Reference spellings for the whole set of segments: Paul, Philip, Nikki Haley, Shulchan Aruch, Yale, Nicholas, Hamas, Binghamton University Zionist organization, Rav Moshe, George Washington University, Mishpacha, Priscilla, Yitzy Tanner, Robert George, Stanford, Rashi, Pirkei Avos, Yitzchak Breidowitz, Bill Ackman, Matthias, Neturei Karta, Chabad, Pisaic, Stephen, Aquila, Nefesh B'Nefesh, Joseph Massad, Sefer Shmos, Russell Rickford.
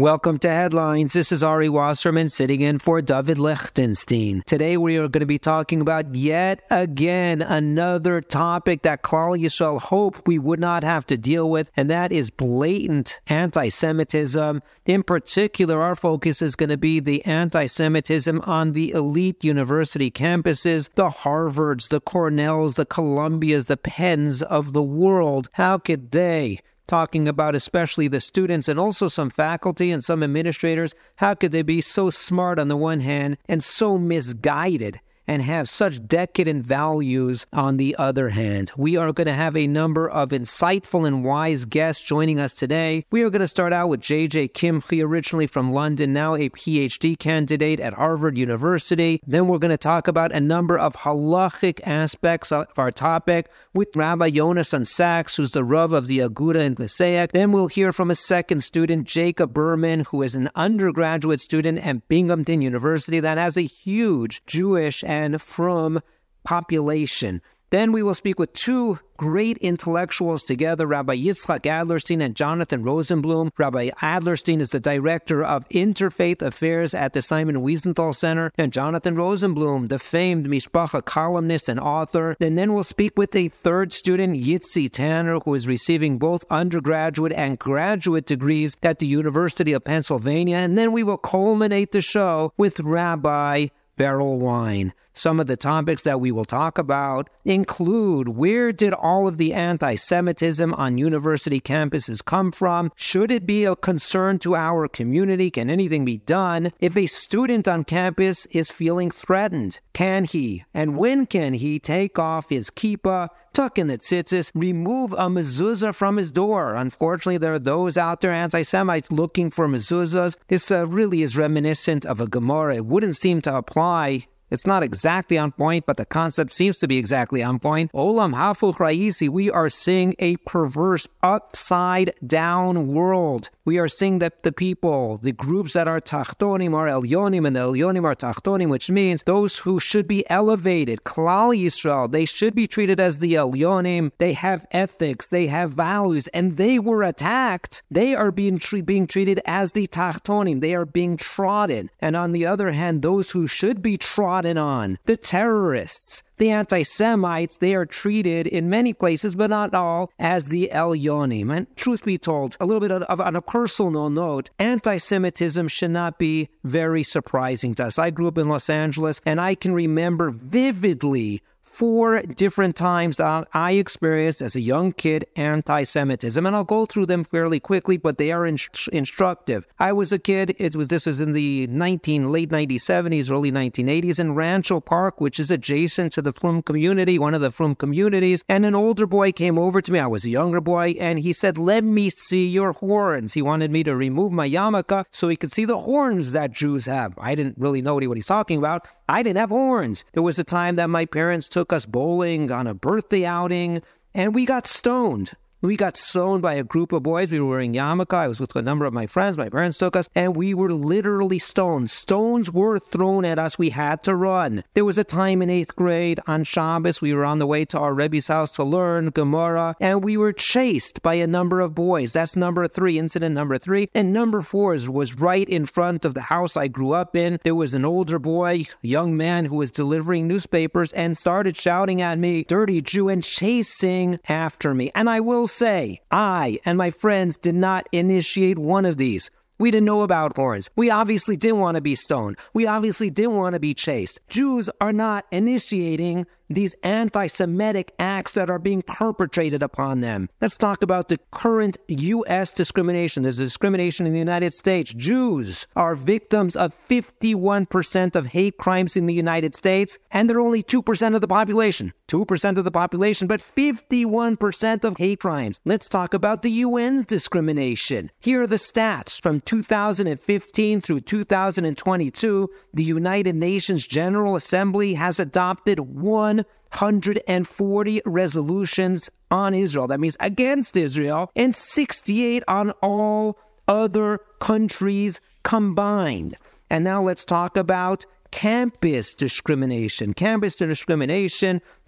Welcome to Headlines. This is Ari Wasserman sitting in for David Lichtenstein. Today we are going to be talking about yet again another topic that Klal Yisrael hoped we would not have to deal with, and that is blatant anti-Semitism. In particular, our focus is going to be the anti-Semitism on the elite university campuses, the Harvards, the Cornells, the Columbias, the Penns of the world. How could they? Talking about especially the students and also some faculty and some administrators, how could they be so smart on the one hand and so misguided and have such decadent values on the other hand? We are going to have a number of insightful and wise guests joining us today. We are going to start out with J.J. Kimche, originally from London, now a PhD candidate at Harvard University. Then we're going to talk about a number of halachic aspects of our topic with Rabbi Yonason Sacks, who's the Rav of the Aguda in Pisaic. Then we'll hear from a second student, Jacob Birman, who is an undergraduate student at Binghamton University that has a huge Jewish and from population. Then we will speak with two great intellectuals together, Rabbi Yitzchak Adlerstein and Jonathan Rosenblum. Rabbi Adlerstein is the Director of Interfaith Affairs at the Simon Wiesenthal Center, and Jonathan Rosenblum, the famed Mishpacha columnist and author. And then we'll speak with a third student, Yitzy Tanner, who is receiving both undergraduate and graduate degrees at the University of Pennsylvania. And then we will culminate the show with Rabbi Beryl Wine. Some of the topics that we will talk about include: where did all of the anti-Semitism on university campuses come from? Should it be a concern to our community? Can anything be done? If a student on campus is feeling threatened, can he and when can he take off his kippah, tuck in the tzitzis, remove a mezuzah from his door? Unfortunately, there are those out there, anti-Semites, looking for mezuzahs. This really is reminiscent of a Gemara. It wouldn't seem to apply. It's not exactly on point, but the concept seems to be exactly on point. Olam Hafuch Ra'isi, we are seeing a perverse, upside-down world. We are seeing that the people, the groups that are Tachtonim are Elyonim, and the Elyonim are Tachtonim, which means those who should be elevated, Klal Yisrael, they should be treated as the Elyonim. They have ethics, they have values, and they were attacked. They are being treated as the Tachtonim. They are being trodden. And on the other hand, those who should be trodden on, the terrorists, the anti-Semites, they are treated in many places, but not all, as the Elyonim. And truth be told, a little bit on a personal note, anti-Semitism should not be very surprising to us. I grew up in Los Angeles, and I can remember vividly 4 different times I experienced as a young kid anti-Semitism, and I'll go through them fairly quickly, but they are instructive. I was a kid. This was in the late 1970s, early 1980s, in Rancho Park, which is adjacent to the Frum community, one of the Frum communities. And an older boy came over to me. I was a younger boy, and he said, "Let me see your horns." He wanted me to remove my yarmulke so he could see the horns that Jews have. I didn't really know what he's talking about. I didn't have horns. There was a time that my parents took us bowling on a birthday outing, and we got stoned. We got stoned by a group of boys. We were wearing yarmulke. I was with a number of my friends. My parents took us, and we were literally stoned. Stones were thrown at us. We had to run. There was a time in 8th grade on Shabbos. We were on the way to our Rebbe's house to learn Gemara, and we were chased by a number of boys. That's incident number 3. And number 4 was right in front of the house I grew up in. There was an older boy, young man, who was delivering newspapers and started shouting at me, "Dirty Jew," and chasing after me. And I will say, I and my friends did not initiate one of these. We didn't know about horns. We obviously didn't want to be stoned. We obviously didn't want to be chased. Jews are not initiating these anti-Semitic acts that are being perpetrated upon them. Let's talk about the current U.S. discrimination. There's discrimination in the United States. Jews are victims of 51% of hate crimes in the United States, and they're only 2% of the population. 2% of the population, but 51% of hate crimes. Let's talk about the UN's discrimination. Here are the stats from 2015 through 2022. The United Nations General Assembly has adopted 140 resolutions on Israel. That means against Israel, and 68 on all other countries combined. And now let's talk about campus discrimination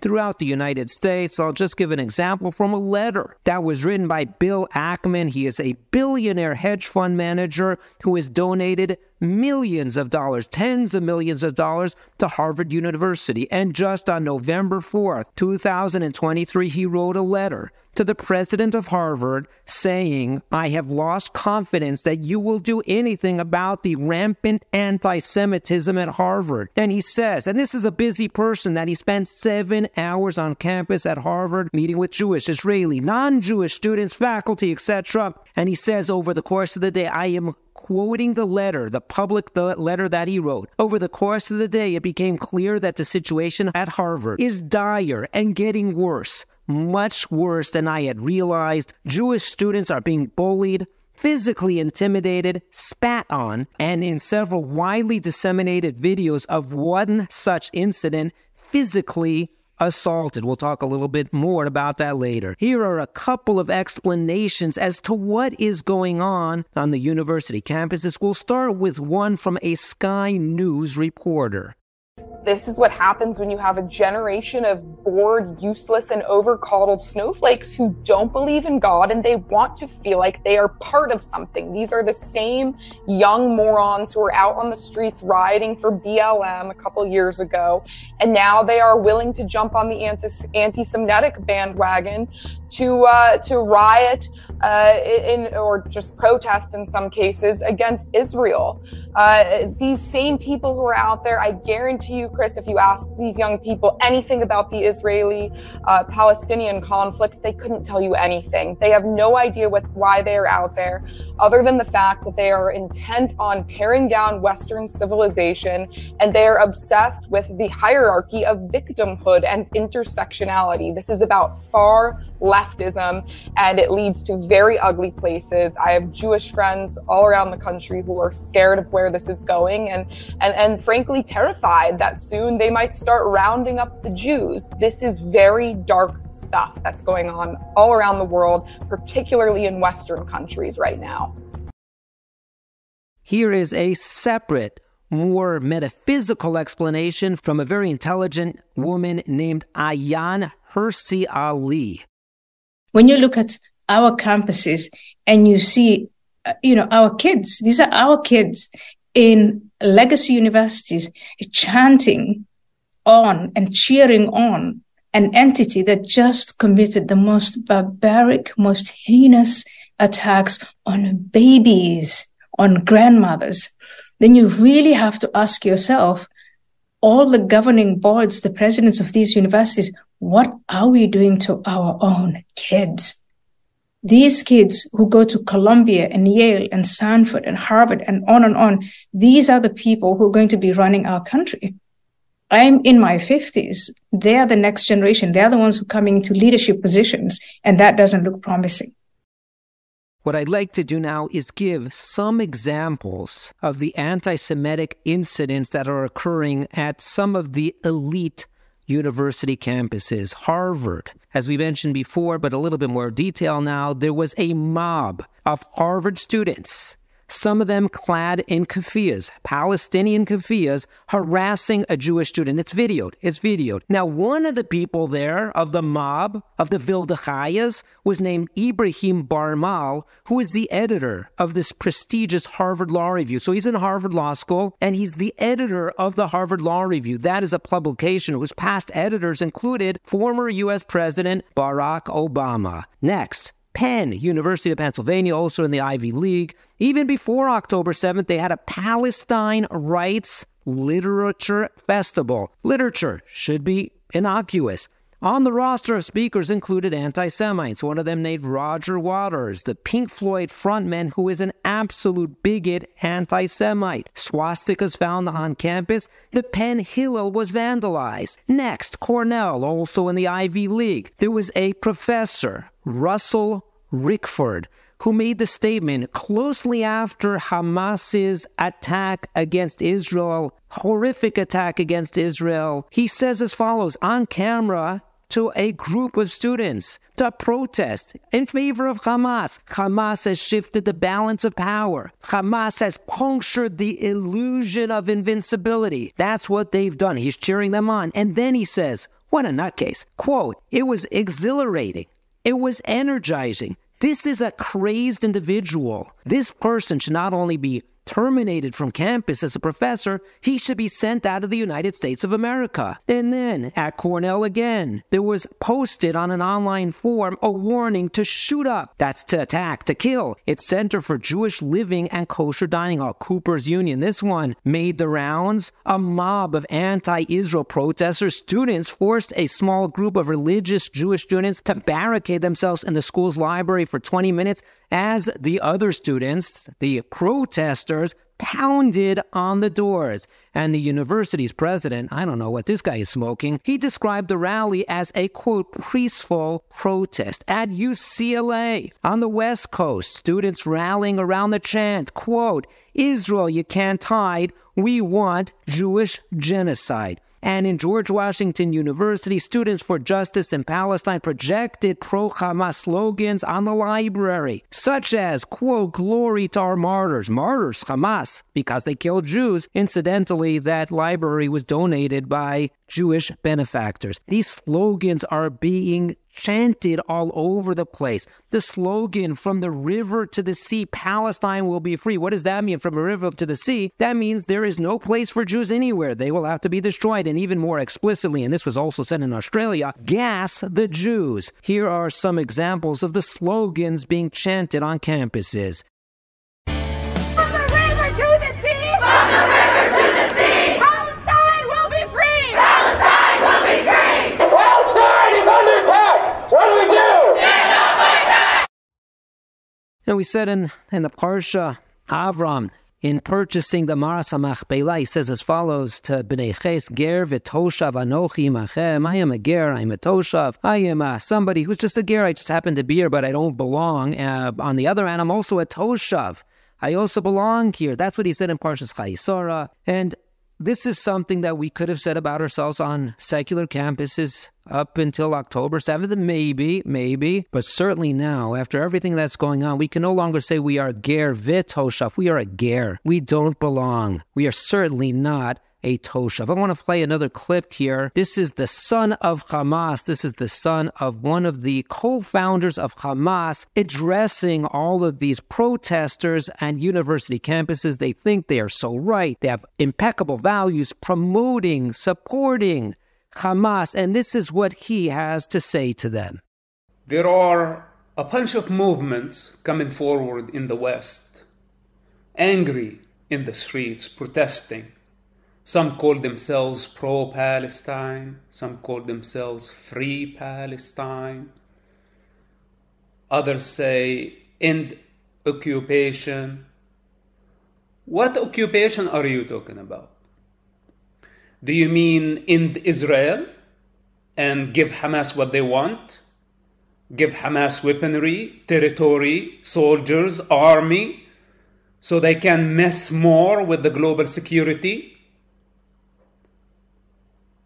throughout the United States. I'll just give an example from a letter that was written by Bill Ackman. He is a billionaire hedge fund manager who has donated millions of dollars, tens of millions of dollars to Harvard University. And just on November 4th, 2023, he wrote a letter to the president of Harvard saying, "I have lost confidence that you will do anything about the rampant anti-Semitism at Harvard." And he says, and this is a busy person, that he spent 7 hours on campus at Harvard meeting with Jewish, Israeli, non-Jewish students, faculty, etc. And he says, over the course of the day, I am quoting the letter, the public letter that he wrote. Over the course of the day, it became clear that the situation at Harvard is dire and getting worse. Much worse than I had realized. Jewish students are being bullied, physically intimidated, spat on, and in several widely disseminated videos of one such incident, physically assaulted. We'll talk a little bit more about that later. Here are a couple of explanations as to what is going on the university campuses. We'll start with one from a Sky News reporter. This is what happens when you have a generation of bored, useless, and overcoddled snowflakes who don't believe in God and they want to feel like they are part of something. These are the same young morons who are out on the streets rioting for BLM a couple years ago, and now they are willing to jump on the anti-Semitic bandwagon to riot or just protest in some cases against Israel. These same people who are out there, I guarantee you, Chris, if you ask these young people anything about the Israeli-Palestinian conflict, they couldn't tell you anything. They have no idea why they are out there, other than the fact that they are intent on tearing down Western civilization, and they are obsessed with the hierarchy of victimhood and intersectionality. This is about far leftism, and it leads to very ugly places. I have Jewish friends all around the country who are scared of where this is going and frankly terrified that soon they might start rounding up the Jews. This is very dark stuff that's going on all around the world, particularly in Western countries right now. Here is a separate, more metaphysical explanation from a very intelligent woman named Ayaan Hirsi Ali. When you look at our campuses and you see, our kids, these are our kids in legacy universities chanting on and cheering on an entity that just committed the most barbaric, most heinous attacks on babies, on grandmothers. Then you really have to ask yourself, all the governing boards, the presidents of these universities, what are we doing to our own kids? These kids who go to Columbia and Yale and Stanford and Harvard and on, these are the people who are going to be running our country. I'm in my 50s. They are the next generation. They are the ones who are coming into leadership positions, and that doesn't look promising. What I'd like to do now is give some examples of the anti-Semitic incidents that are occurring at some of the elite university campuses. Harvard, as we mentioned before, but a little bit more detail now, there was a mob of Harvard students, some of them clad in keffiyehs, Palestinian keffiyehs, harassing a Jewish student. It's videoed. Now, one of the people there, of the mob, of the Vildachayas, was named Ibrahim Barmal, who is the editor of this prestigious Harvard Law Review. So he's in Harvard Law School, and he's the editor of the Harvard Law Review. That is a publication whose past editors included former U.S. President Barack Obama. Next, Penn, University of Pennsylvania, also in the Ivy League. Even before October 7th, they had a Palestine Rights Literature Festival. Literature should be innocuous. On the roster of speakers included anti-Semites, one of them named Roger Waters, the Pink Floyd frontman who is an absolute bigot anti-Semite. Swastikas found on campus. The Penn Hillel was vandalized. Next, Cornell, also in the Ivy League. There was a professor, Russell Rickford, who made the statement closely after Hamas's attack against Israel, horrific attack against Israel. He says as follows, on camera, to a group of students to protest in favor of Hamas. Hamas has shifted the balance of power. Hamas has punctured the illusion of invincibility. That's what they've done. He's cheering them on. And then he says, what a nutcase. Quote, it was exhilarating. It was energizing. This is a crazed individual. This person should not only be terminated from campus as a professor, he should be sent out of the United States of America. And then, at Cornell again, there was posted on an online form a warning to shoot up. That's to attack, to kill. Its Center for Jewish Living and Kosher Dining Hall, Cooper Union. This one made the rounds. A mob of anti-Israel protesters. Students forced a small group of religious Jewish students to barricade themselves in the school's library for 20 minutes as the other students, the protesters, pounded on the doors. And the university's president, I don't know what this guy is smoking, he described the rally as a, quote, peaceful protest. At UCLA, on the West Coast, students rallying around the chant, quote, Israel, you can't hide. We want Jewish genocide. And in George Washington University, Students for Justice in Palestine projected pro-Hamas slogans on the library, such as, quote, glory to our martyrs. Martyrs, Hamas, because they killed Jews. Incidentally, that library was donated by Jewish benefactors. These slogans are being chanted all over the place. The slogan, from the river to the sea, Palestine will be free. What does that mean, from the river to the sea? That means there is no place for Jews anywhere. They will have to be destroyed. And even more explicitly, and this was also said in Australia, gas the Jews. Here are some examples of the slogans being chanted on campuses. You know, we said in the Parsha, Avram, in purchasing the Maras HaMachpelah, he says as follows to Bnei Ches, Ger v'toshav anochi machem. I am a ger, I am a toshav, I am somebody who's just a ger, I just happen to be here, but I don't belong. On the other hand, I'm also a toshav. I also belong here. That's what he said in Parshas Chayisora. And this is something that we could have said about ourselves on secular campuses up until October 7th, maybe, but certainly now, after everything that's going on, we can no longer say we are ger v'toshav. We are a ger. We don't belong. We are certainly not a toshav. I want to play another clip here. This is the son of Hamas. This is the son of one of the co-founders of Hamas addressing all of these protesters and university campuses. They think they are so right. They have impeccable values, promoting, supporting Hamas. And this is what he has to say to them. There are a bunch of movements coming forward in the West, angry in the streets, protesting. Some call themselves pro-Palestine, some call themselves free Palestine. Others say end occupation. What occupation are you talking about? Do you mean end Israel and give Hamas what they want? Give Hamas weaponry, territory, soldiers, army, so they can mess more with the global security?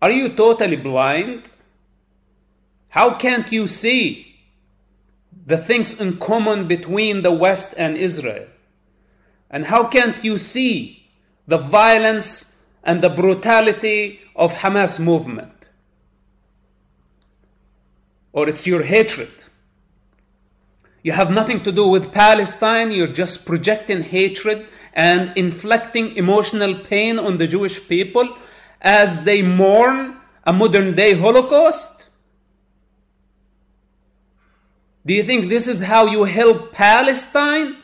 Are you totally blind? How can't you see the things in common between the West and Israel? And how can't you see the violence and the brutality of Hamas movement? Or it's your hatred. You have nothing to do with Palestine. You're just projecting hatred and inflicting emotional pain on the Jewish people as they mourn a modern-day Holocaust? Do you think this is how you help Palestine?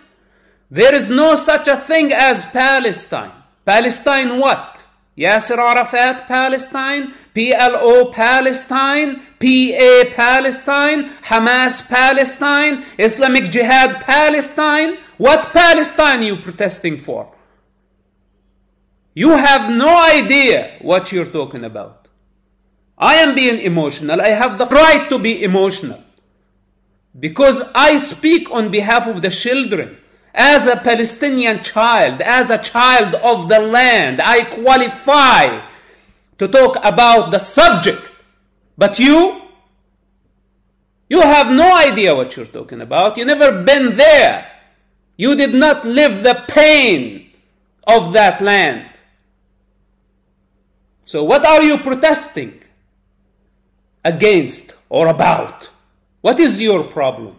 There is no such a thing as Palestine. Palestine what? Yasser Arafat Palestine, PLO Palestine, PA Palestine, Hamas Palestine, Islamic Jihad Palestine. What Palestine are you protesting for? You have no idea what you're talking about. I am being emotional. I have the right to be emotional because I speak on behalf of the children. As a Palestinian child, as a child of the land, I qualify to talk about the subject. But you, You have no idea what you're talking about. You never been there. You did not live the pain of that land. So what are you protesting against or about? What is your problem?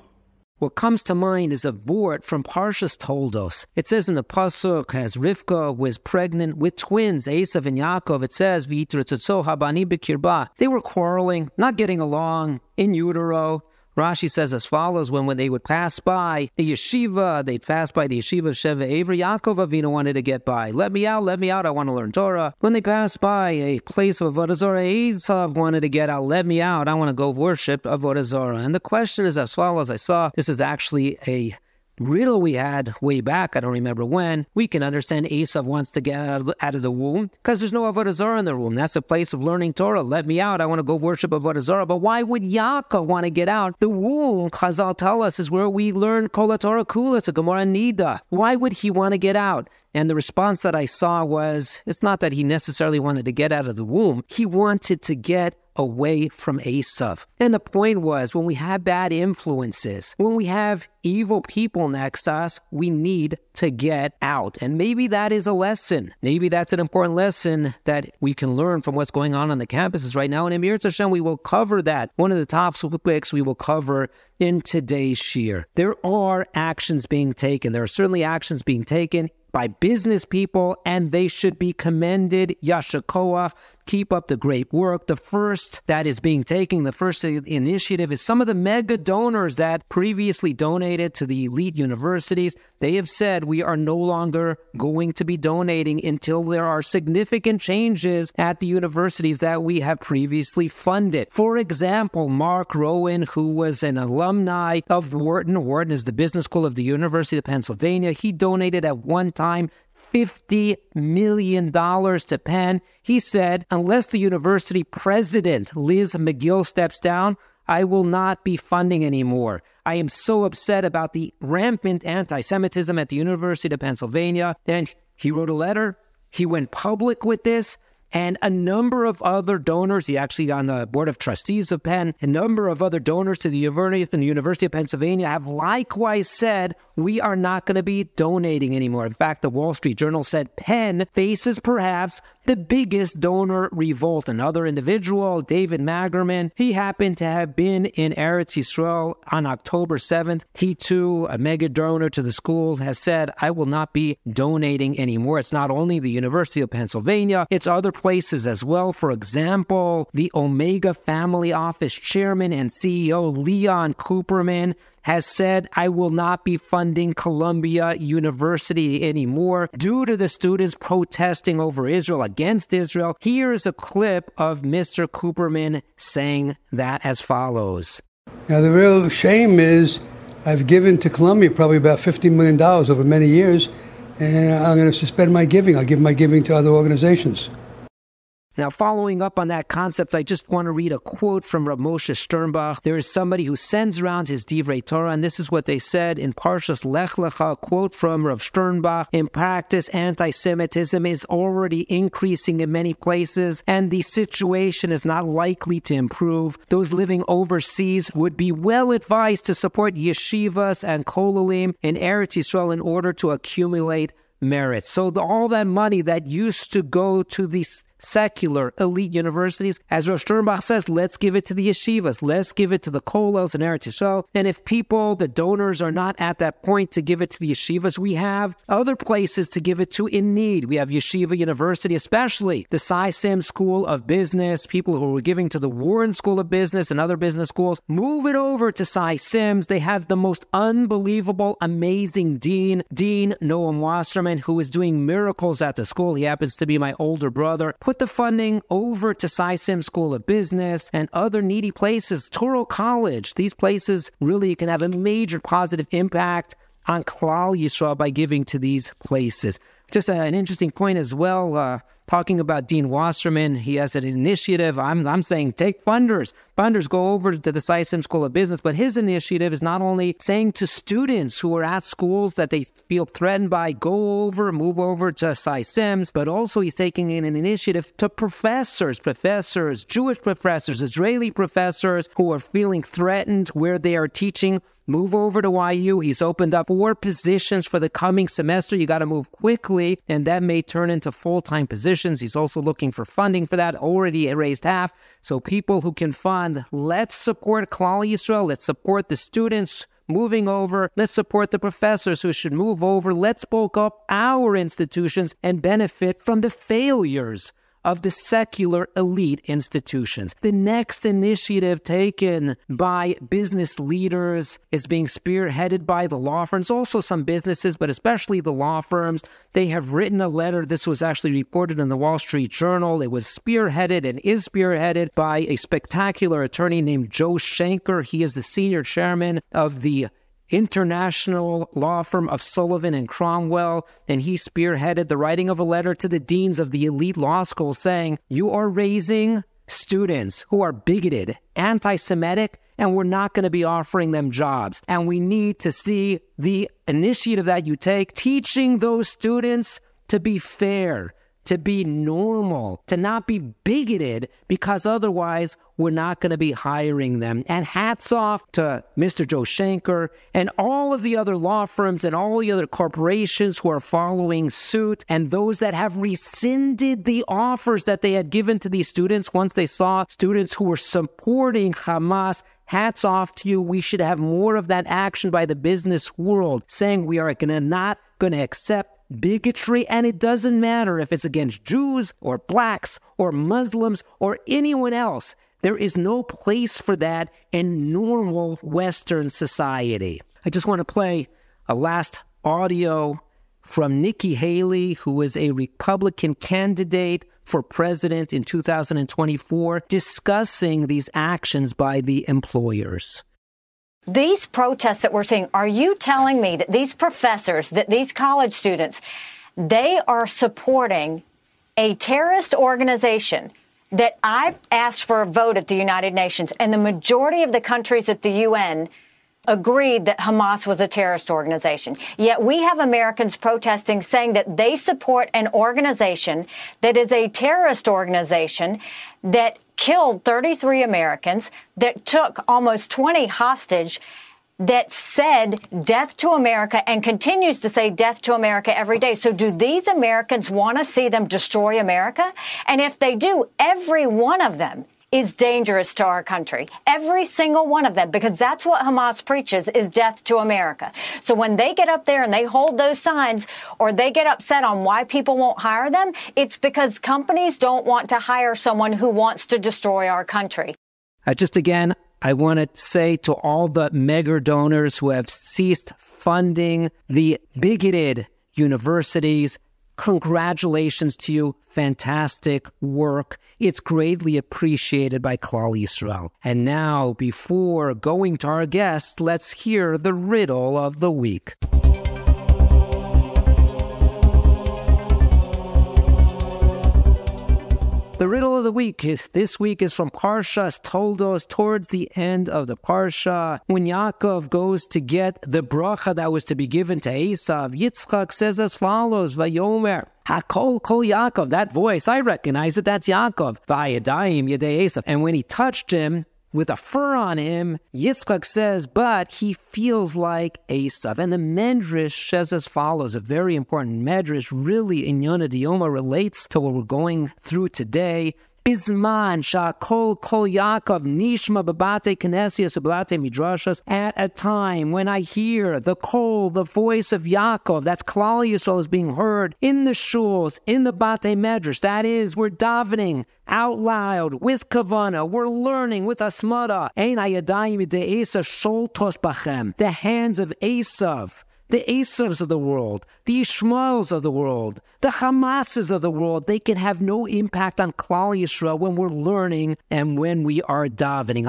What comes to mind is a vort from Parshas Toldos. It says in the pasuk, as Rivka was pregnant with twins, Esav and Yaakov, it says, V'yitretzotzo habani b'kirba. They were quarreling, not getting along, in utero. Rashi says as follows, when they would pass by the yeshiva, they'd pass by the yeshiva of Sheva Avery, Yaakov Avinu wanted to get by. Let me out, I want to learn Torah. When they passed by a place of Avodah Zarah, Esav wanted to get out, let me out, I want to go worship Avodah Zarah. And the question is as follows, I saw this is actually a riddle we had way back, I don't remember when. We can understand Esav wants to get out of the womb because there's no Avodah Zarah in the womb. That's a place of learning Torah. Let me out. I want to go worship Avodah Zarah. But why would Yaakov want to get out? The womb, Chazal tell us, is where we learn Kol HaTorah Kula. It's a Gemara Nida. Why would he want to get out? And the response that I saw was, it's not that he necessarily wanted to get out of the womb. He wanted to get away from Esav. And the point was, when we have bad influences, when we have evil people next to us, we need to get out. And maybe that is a lesson. Maybe that's an important lesson that we can learn from what's going on the campuses right now. And in Eretz Yisrael, we will cover that. One of the top topics we will cover in today's shiur. There are actions being taken. There are certainly actions being taken by business people, and they should be commended. Yashikoah, keep up the great work. The first that is being taken, the first initiative is some of the mega donors that previously donated to the elite universities. They have said, we are no longer going to be donating until there are significant changes at the universities that we have previously funded. For example, Mark Rowan, who was an alumni of Wharton. Wharton is the business school of the University of Pennsylvania. He donated at one time $50 million to Penn. He said, unless the university president, Liz McGill, steps down, I will not be funding anymore. I am so upset about the rampant anti-Semitism at the University of Pennsylvania. And he wrote a letter. He went public with this. And a number of other donors, he actually on the board of trustees of Penn, a number of other donors to the University of Pennsylvania have likewise said, we are not going to be donating anymore. In fact, the Wall Street Journal said Penn faces perhaps the biggest donor revolt. Another individual, David Magerman, he happened to have been in Eretz Yisrael on October 7th. He too, a mega donor to the school, has said, I will not be donating anymore. It's not only the University of Pennsylvania, it's other places as well. For example, the Omega Family Office chairman and CEO Leon Cooperman has said, I will not be funding Columbia University anymore due to the students protesting over Israel, against Israel. Here is a clip of Mr. Cooperman saying that as follows. Now, the real shame is I've given to Columbia probably about $50 million over many years, and I'm going to suspend my giving. I'll give my giving to other organizations. Now, following up on that concept, I just want to read a quote from Rav Moshe Sternbach. There is somebody who sends around his Divrei Torah, and this is what they said in Parshas Lech Lecha, a quote from Rav Sternbach. In practice, anti-Semitism is already increasing in many places, and the situation is not likely to improve. Those living overseas would be well advised to support yeshivas and kolelim in Eretz Yisrael in order to accumulate merit. So all that money that used to go to these secular elite universities, as Rosh Sternbach says, let's give it to the yeshivas, let's give it to the kollels and Eretz Yisrael. And if people, the donors, are not at that point to give it to the yeshivas, we have other places to give it to in need. We have Yeshiva University, especially the Sy Syms School of Business. People who were giving to the Wharton School of Business and other business schools, move it over to Sy Syms. They have the most unbelievable, amazing Dean Noam Wasserman, who is doing miracles at the school. He happens to be my older brother. Put the funding over to Sy Syms School of Business and other needy places. Touro College, these places really can have a major positive impact on Klal Yisrael by giving to these places. Just an interesting point as well. talking about Dean Wasserman. He has an initiative. I'm saying take funders. Funders, go over to the Sy Syms School of Business. But his initiative is not only saying to students who are at schools that they feel threatened by, go over, move over to Sy Syms, but also he's taking in an initiative to professors, Jewish professors, Israeli professors who are feeling threatened where they are teaching. Move over to YU. He's opened up 4 positions for the coming semester. You got to move quickly, and that may turn into full-time positions. He's also looking for funding for that. Already raised half. So people who can fund, let's support Klal Yisrael. Let's support the students moving over. Let's support the professors who should move over. Let's bulk up our institutions and benefit from the failures of the secular elite institutions. The next initiative taken by business leaders is being spearheaded by the law firms, also some businesses, but especially the law firms. They have written a letter. This was actually reported in the Wall Street Journal. It was spearheaded and is spearheaded by a spectacular attorney named Joe Shanker. He is the senior chairman of the international law firm of Sullivan and Cromwell, and he spearheaded the writing of a letter to the deans of the elite law schools saying, you are raising students who are bigoted, anti-Semitic, and we're not going to be offering them jobs. And we need to see the initiative that you take, teaching those students to be fair, to be normal, to not be bigoted, because otherwise we're not going to be hiring them. And hats off to Mr. Joe Shanker and all of the other law firms and all the other corporations who are following suit, and those that have rescinded the offers that they had given to these students once they saw students who were supporting Hamas. Hats off to you. We should have more of that action by the business world, saying we are not going to accept bigotry, and it doesn't matter if it's against Jews or blacks or Muslims or anyone else. There is no place for that in normal Western society. I just want to play a last audio from Nikki Haley, who is a Republican candidate for president in 2024, discussing these actions by the employers. These protests that we're seeing, are you telling me that these professors, that these college students, they are supporting a terrorist organization that I asked for a vote at the United Nations, and the majority of the countries at the UN agreed that Hamas was a terrorist organization? Yet we have Americans protesting, saying that they support an organization that is a terrorist organization that killed 33 Americans, that took almost 20 hostage, that said death to America and continues to say death to America every day. So do these Americans want to see them destroy America? And if they do, every one of them is dangerous to our country. Every single one of them, because that's what Hamas preaches, is death to America. So when they get up there and they hold those signs, or they get upset on why people won't hire them, it's because companies don't want to hire someone who wants to destroy our country. Just again, I want to say to all the mega donors who have ceased funding the bigoted universities, congratulations to you. Fantastic work. It's greatly appreciated by Klal Yisrael. And now, before going to our guests, let's hear the riddle of the week. The riddle of the week is this week is from Parshas Toldos, towards the end of the Parsha. When Yaakov goes to get the bracha that was to be given to Esav, Yitzchak says as follows, Vayomer, Hakol Kol Yaakov, that voice, I recognize it, that's Yaakov. Vayadayim Yadei Esav. And when he touched him, with a fur on him, Yitzchak says, but he feels like Esav. And the Medrash says as follows, a very important Medrash, really in Yonah Dioma, relates to what we're going through today. Bisman shakol kol Yaakov nishma babate knesias babate midrashas. At a time when I hear the kol, the voice of Yaakov, that's Klal Yisrael, is being heard in the shuls, in the bate medrash. That is, we're davening out loud with kavana. We're learning with asmara. Ein hayadayim de Esav sholtos bachem. The hands of Esav, the Asers of the world, the Ishmaels of the world, the Hamases of the world, they can have no impact on Klal Yisrael when we're learning and when we are davening.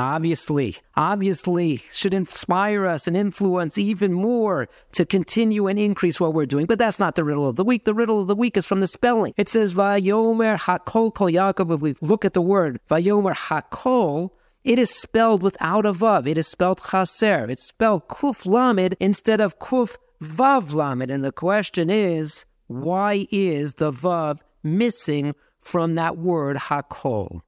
Obviously, should inspire us and influence even more to continue and increase what we're doing. But that's not the riddle of the week. The riddle of the week is from the spelling. It says, Vayomer Hakol Kol Yaakov. If we look at the word, Vayomer Hakol, it is spelled without a vav. It is spelled chaser. It's spelled kuf lamed instead of kuf vav lamed. And the question is, why is the vav missing from that word hakol?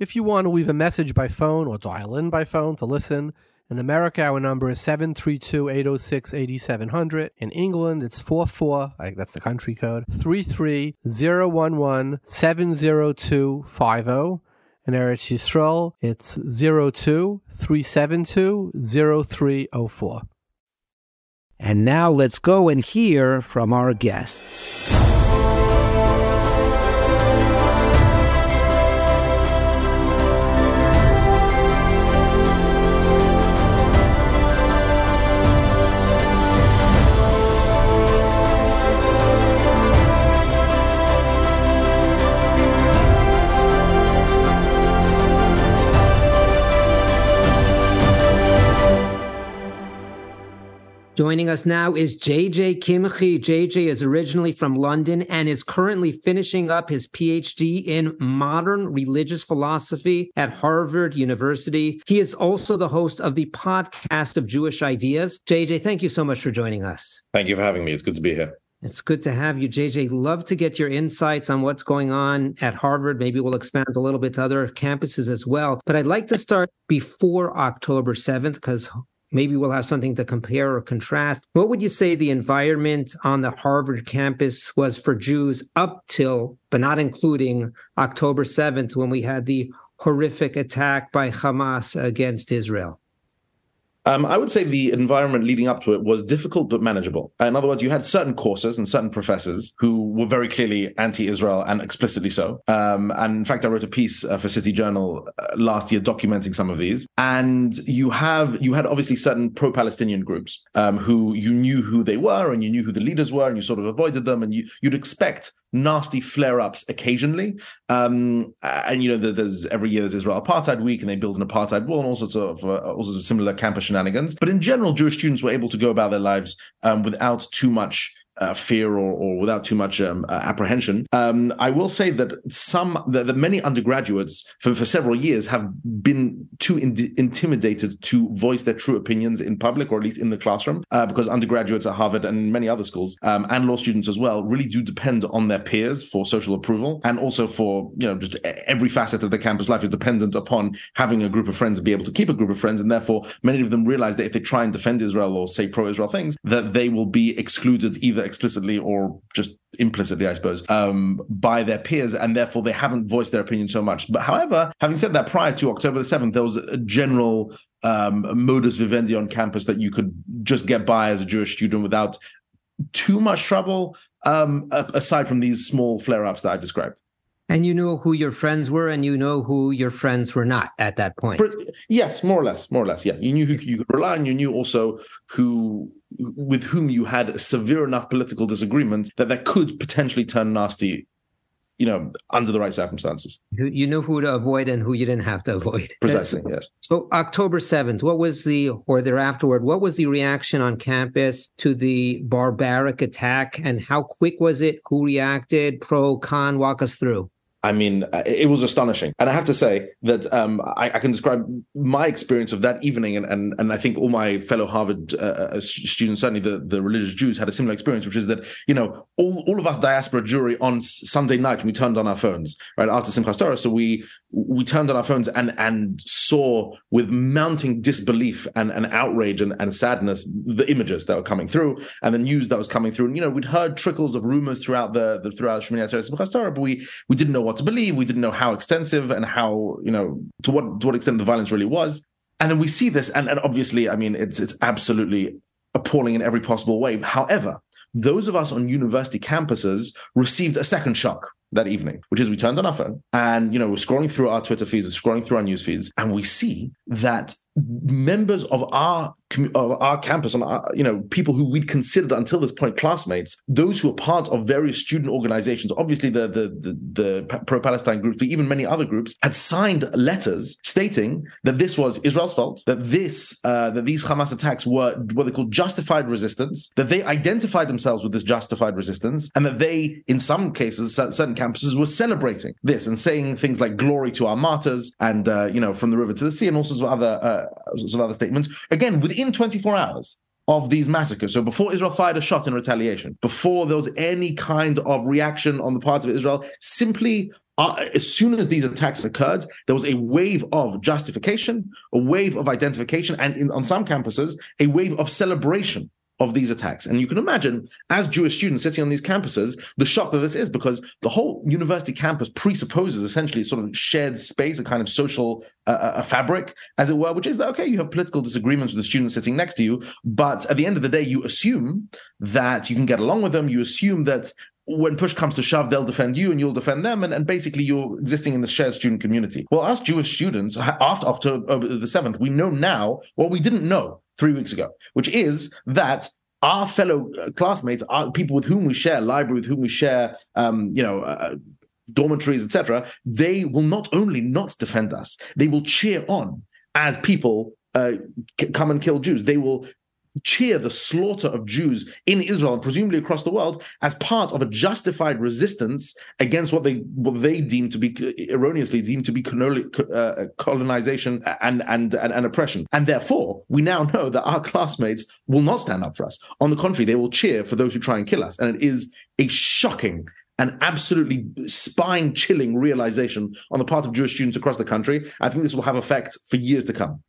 If you want to leave a message by phone or dial in by phone to listen, in America our number is 732-806-8700. In England it's 44, that's the country code, 33011-70250. In Eretz Yisrael, it's 02-372-0304. And now let's go and hear from our guests. Joining us now is J.J. Kimche. J.J. is originally from London and is currently finishing up his Ph.D. in modern religious philosophy at Harvard University. He is also the host of the podcast of Jewish Ideas. J.J., thank you so much for joining us. Thank you for having me. It's good to be here. It's good to have you, J.J. Love to get your insights on what's going on at Harvard. Maybe we'll expand a little bit to other campuses as well. But I'd like to start before October 7th because maybe we'll have something to compare or contrast. What would you say the environment on the Harvard campus was for Jews up till, but not including, October 7th, when we had the horrific attack by Hamas against Israel? I would say the environment leading up to it was difficult but manageable. In other words, you had certain courses and certain professors who were very clearly anti-Israel and explicitly so. And in fact, I wrote a piece for City Journal last year documenting some of these. And you had obviously certain pro-Palestinian groups who you knew who they were and you knew who the leaders were and you sort of avoided them and you'd expect nasty flare-ups occasionally. And, you know, every year there's Israel Apartheid Week and they build an apartheid wall and all sorts of similar campus shenanigans. But in general, Jewish students were able to go about their lives without too much fear or without too much apprehension. I will say that many undergraduates for several years have been too intimidated to voice their true opinions in public, or at least in the classroom, because undergraduates at Harvard and many other schools and law students as well really do depend on their peers for social approval, and also for, you know, just every facet of the campus life is dependent upon having a group of friends and be able to keep a group of friends. And therefore, many of them realize that if they try and defend Israel or say pro-Israel things, that they will be excluded either explicitly or just implicitly, I suppose, by their peers, and therefore they haven't voiced their opinion so much. But however, having said that, prior to October the 7th, there was a general modus vivendi on campus that you could just get by as a Jewish student without too much trouble, aside from these small flare-ups that I described. And you know who your friends were and you know who your friends were not at that point. Yes, more or less, yeah. You knew who you could rely on. You knew also with whom you had a severe enough political disagreement that could potentially turn nasty, you know, under the right circumstances. You knew who to avoid and who you didn't have to avoid. Precisely, yes. So October 7th, what was the reaction on campus to the barbaric attack, and how quick was it? Who reacted? Pro, con, walk us through. I mean, it was astonishing. And I have to say that I can describe my experience of that evening, and I think all my fellow Harvard students, certainly the religious Jews, had a similar experience, which is that, you know, all of us diaspora Jewry on Sunday night, we turned on our phones, right, after Simchas Torah. So we turned on our phones and saw with mounting disbelief and outrage and sadness the images that were coming through and the news that was coming through. And, you know, we'd heard trickles of rumors throughout throughout Shemini Atzeret Simchas Torah, but we didn't know what to believe. We didn't know how extensive and how, you know, to what extent the violence really was. And then we see this, and obviously, I mean, it's absolutely appalling in every possible way. However, those of us on university campuses received a second shock that evening, which is we turned on our phone and, you know, we're scrolling through our Twitter feeds, we're scrolling through our news feeds, and we see that members of our campus, and our, people who we'd considered until this point classmates, those who are part of various student organizations, obviously the pro-Palestine groups, but even many other groups, had signed letters stating that this was Israel's fault, that these Hamas attacks were what they called justified resistance, that they identified themselves with this justified resistance, and that they, in some cases, certain campuses were celebrating this and saying things like "glory to our martyrs" and "from the river to the sea" and all sorts of other statements. Again, within 24 hours of these massacres. So before Israel fired a shot in retaliation, before there was any kind of reaction on the part of Israel, simply as soon as these attacks occurred, there was a wave of justification, a wave of identification, and on some campuses, a wave of celebration of these attacks. And you can imagine, as Jewish students sitting on these campuses, the shock that this is, because the whole university campus presupposes essentially a sort of shared space, a kind of social fabric, as it were, which is that, okay, you have political disagreements with the students sitting next to you, but at the end of the day, you assume that you can get along with them, you assume that when push comes to shove, they'll defend you and you'll defend them, and basically you're existing in the shared student community. Well, us Jewish students, after October the 7th, we know now what we didn't know 3 weeks ago, which is that our fellow classmates, our people with whom we share library, with whom we share, dormitories, etc., they will not only not defend us, they will cheer on as people come and kill Jews. They will cheer the slaughter of Jews in Israel and presumably across the world as part of a justified resistance against what they deem to be erroneously deemed to be colonization and oppression. And therefore, we now know that our classmates will not stand up for us. On the contrary, they will cheer for those who try and kill us. And it is a shocking an absolutely spine-chilling realization on the part of Jewish students across the country. I think this will have effect for years to come.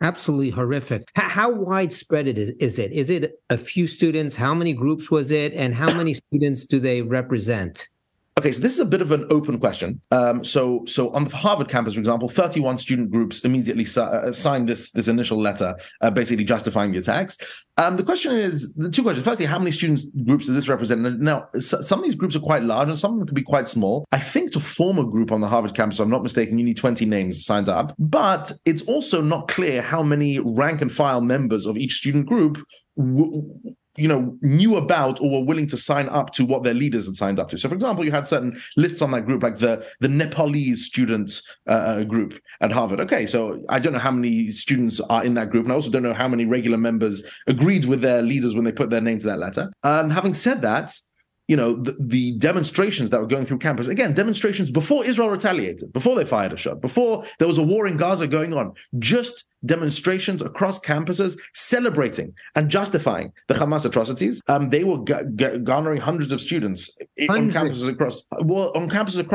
Absolutely horrific. How widespread is it? Is it a few students? How many groups was it? And how many students do they represent? Okay, so this is a bit of an open question. So on the Harvard campus, for example, 31 student groups immediately signed this initial letter, basically justifying the attacks. The question is, the two questions. Firstly, how many student groups does this represent? Now, some of these groups are quite large and some of them can be quite small. I think to form a group on the Harvard campus, if I'm not mistaken, you need 20 names signed up. But it's also not clear how many rank and file members of each student group knew about or were willing to sign up to what their leaders had signed up to. So, for example, you had certain lists on that group, like the Nepalese students group at Harvard. Okay, so I don't know how many students are in that group, and I also don't know how many regular members agreed with their leaders when they put their name to that letter. Having said that, the demonstrations that were going through campus, again, demonstrations before Israel retaliated, before they fired a shot, before there was a war in Gaza going on, just demonstrations across campuses celebrating and justifying the Hamas atrocities. They were garnering hundreds of students on campuses across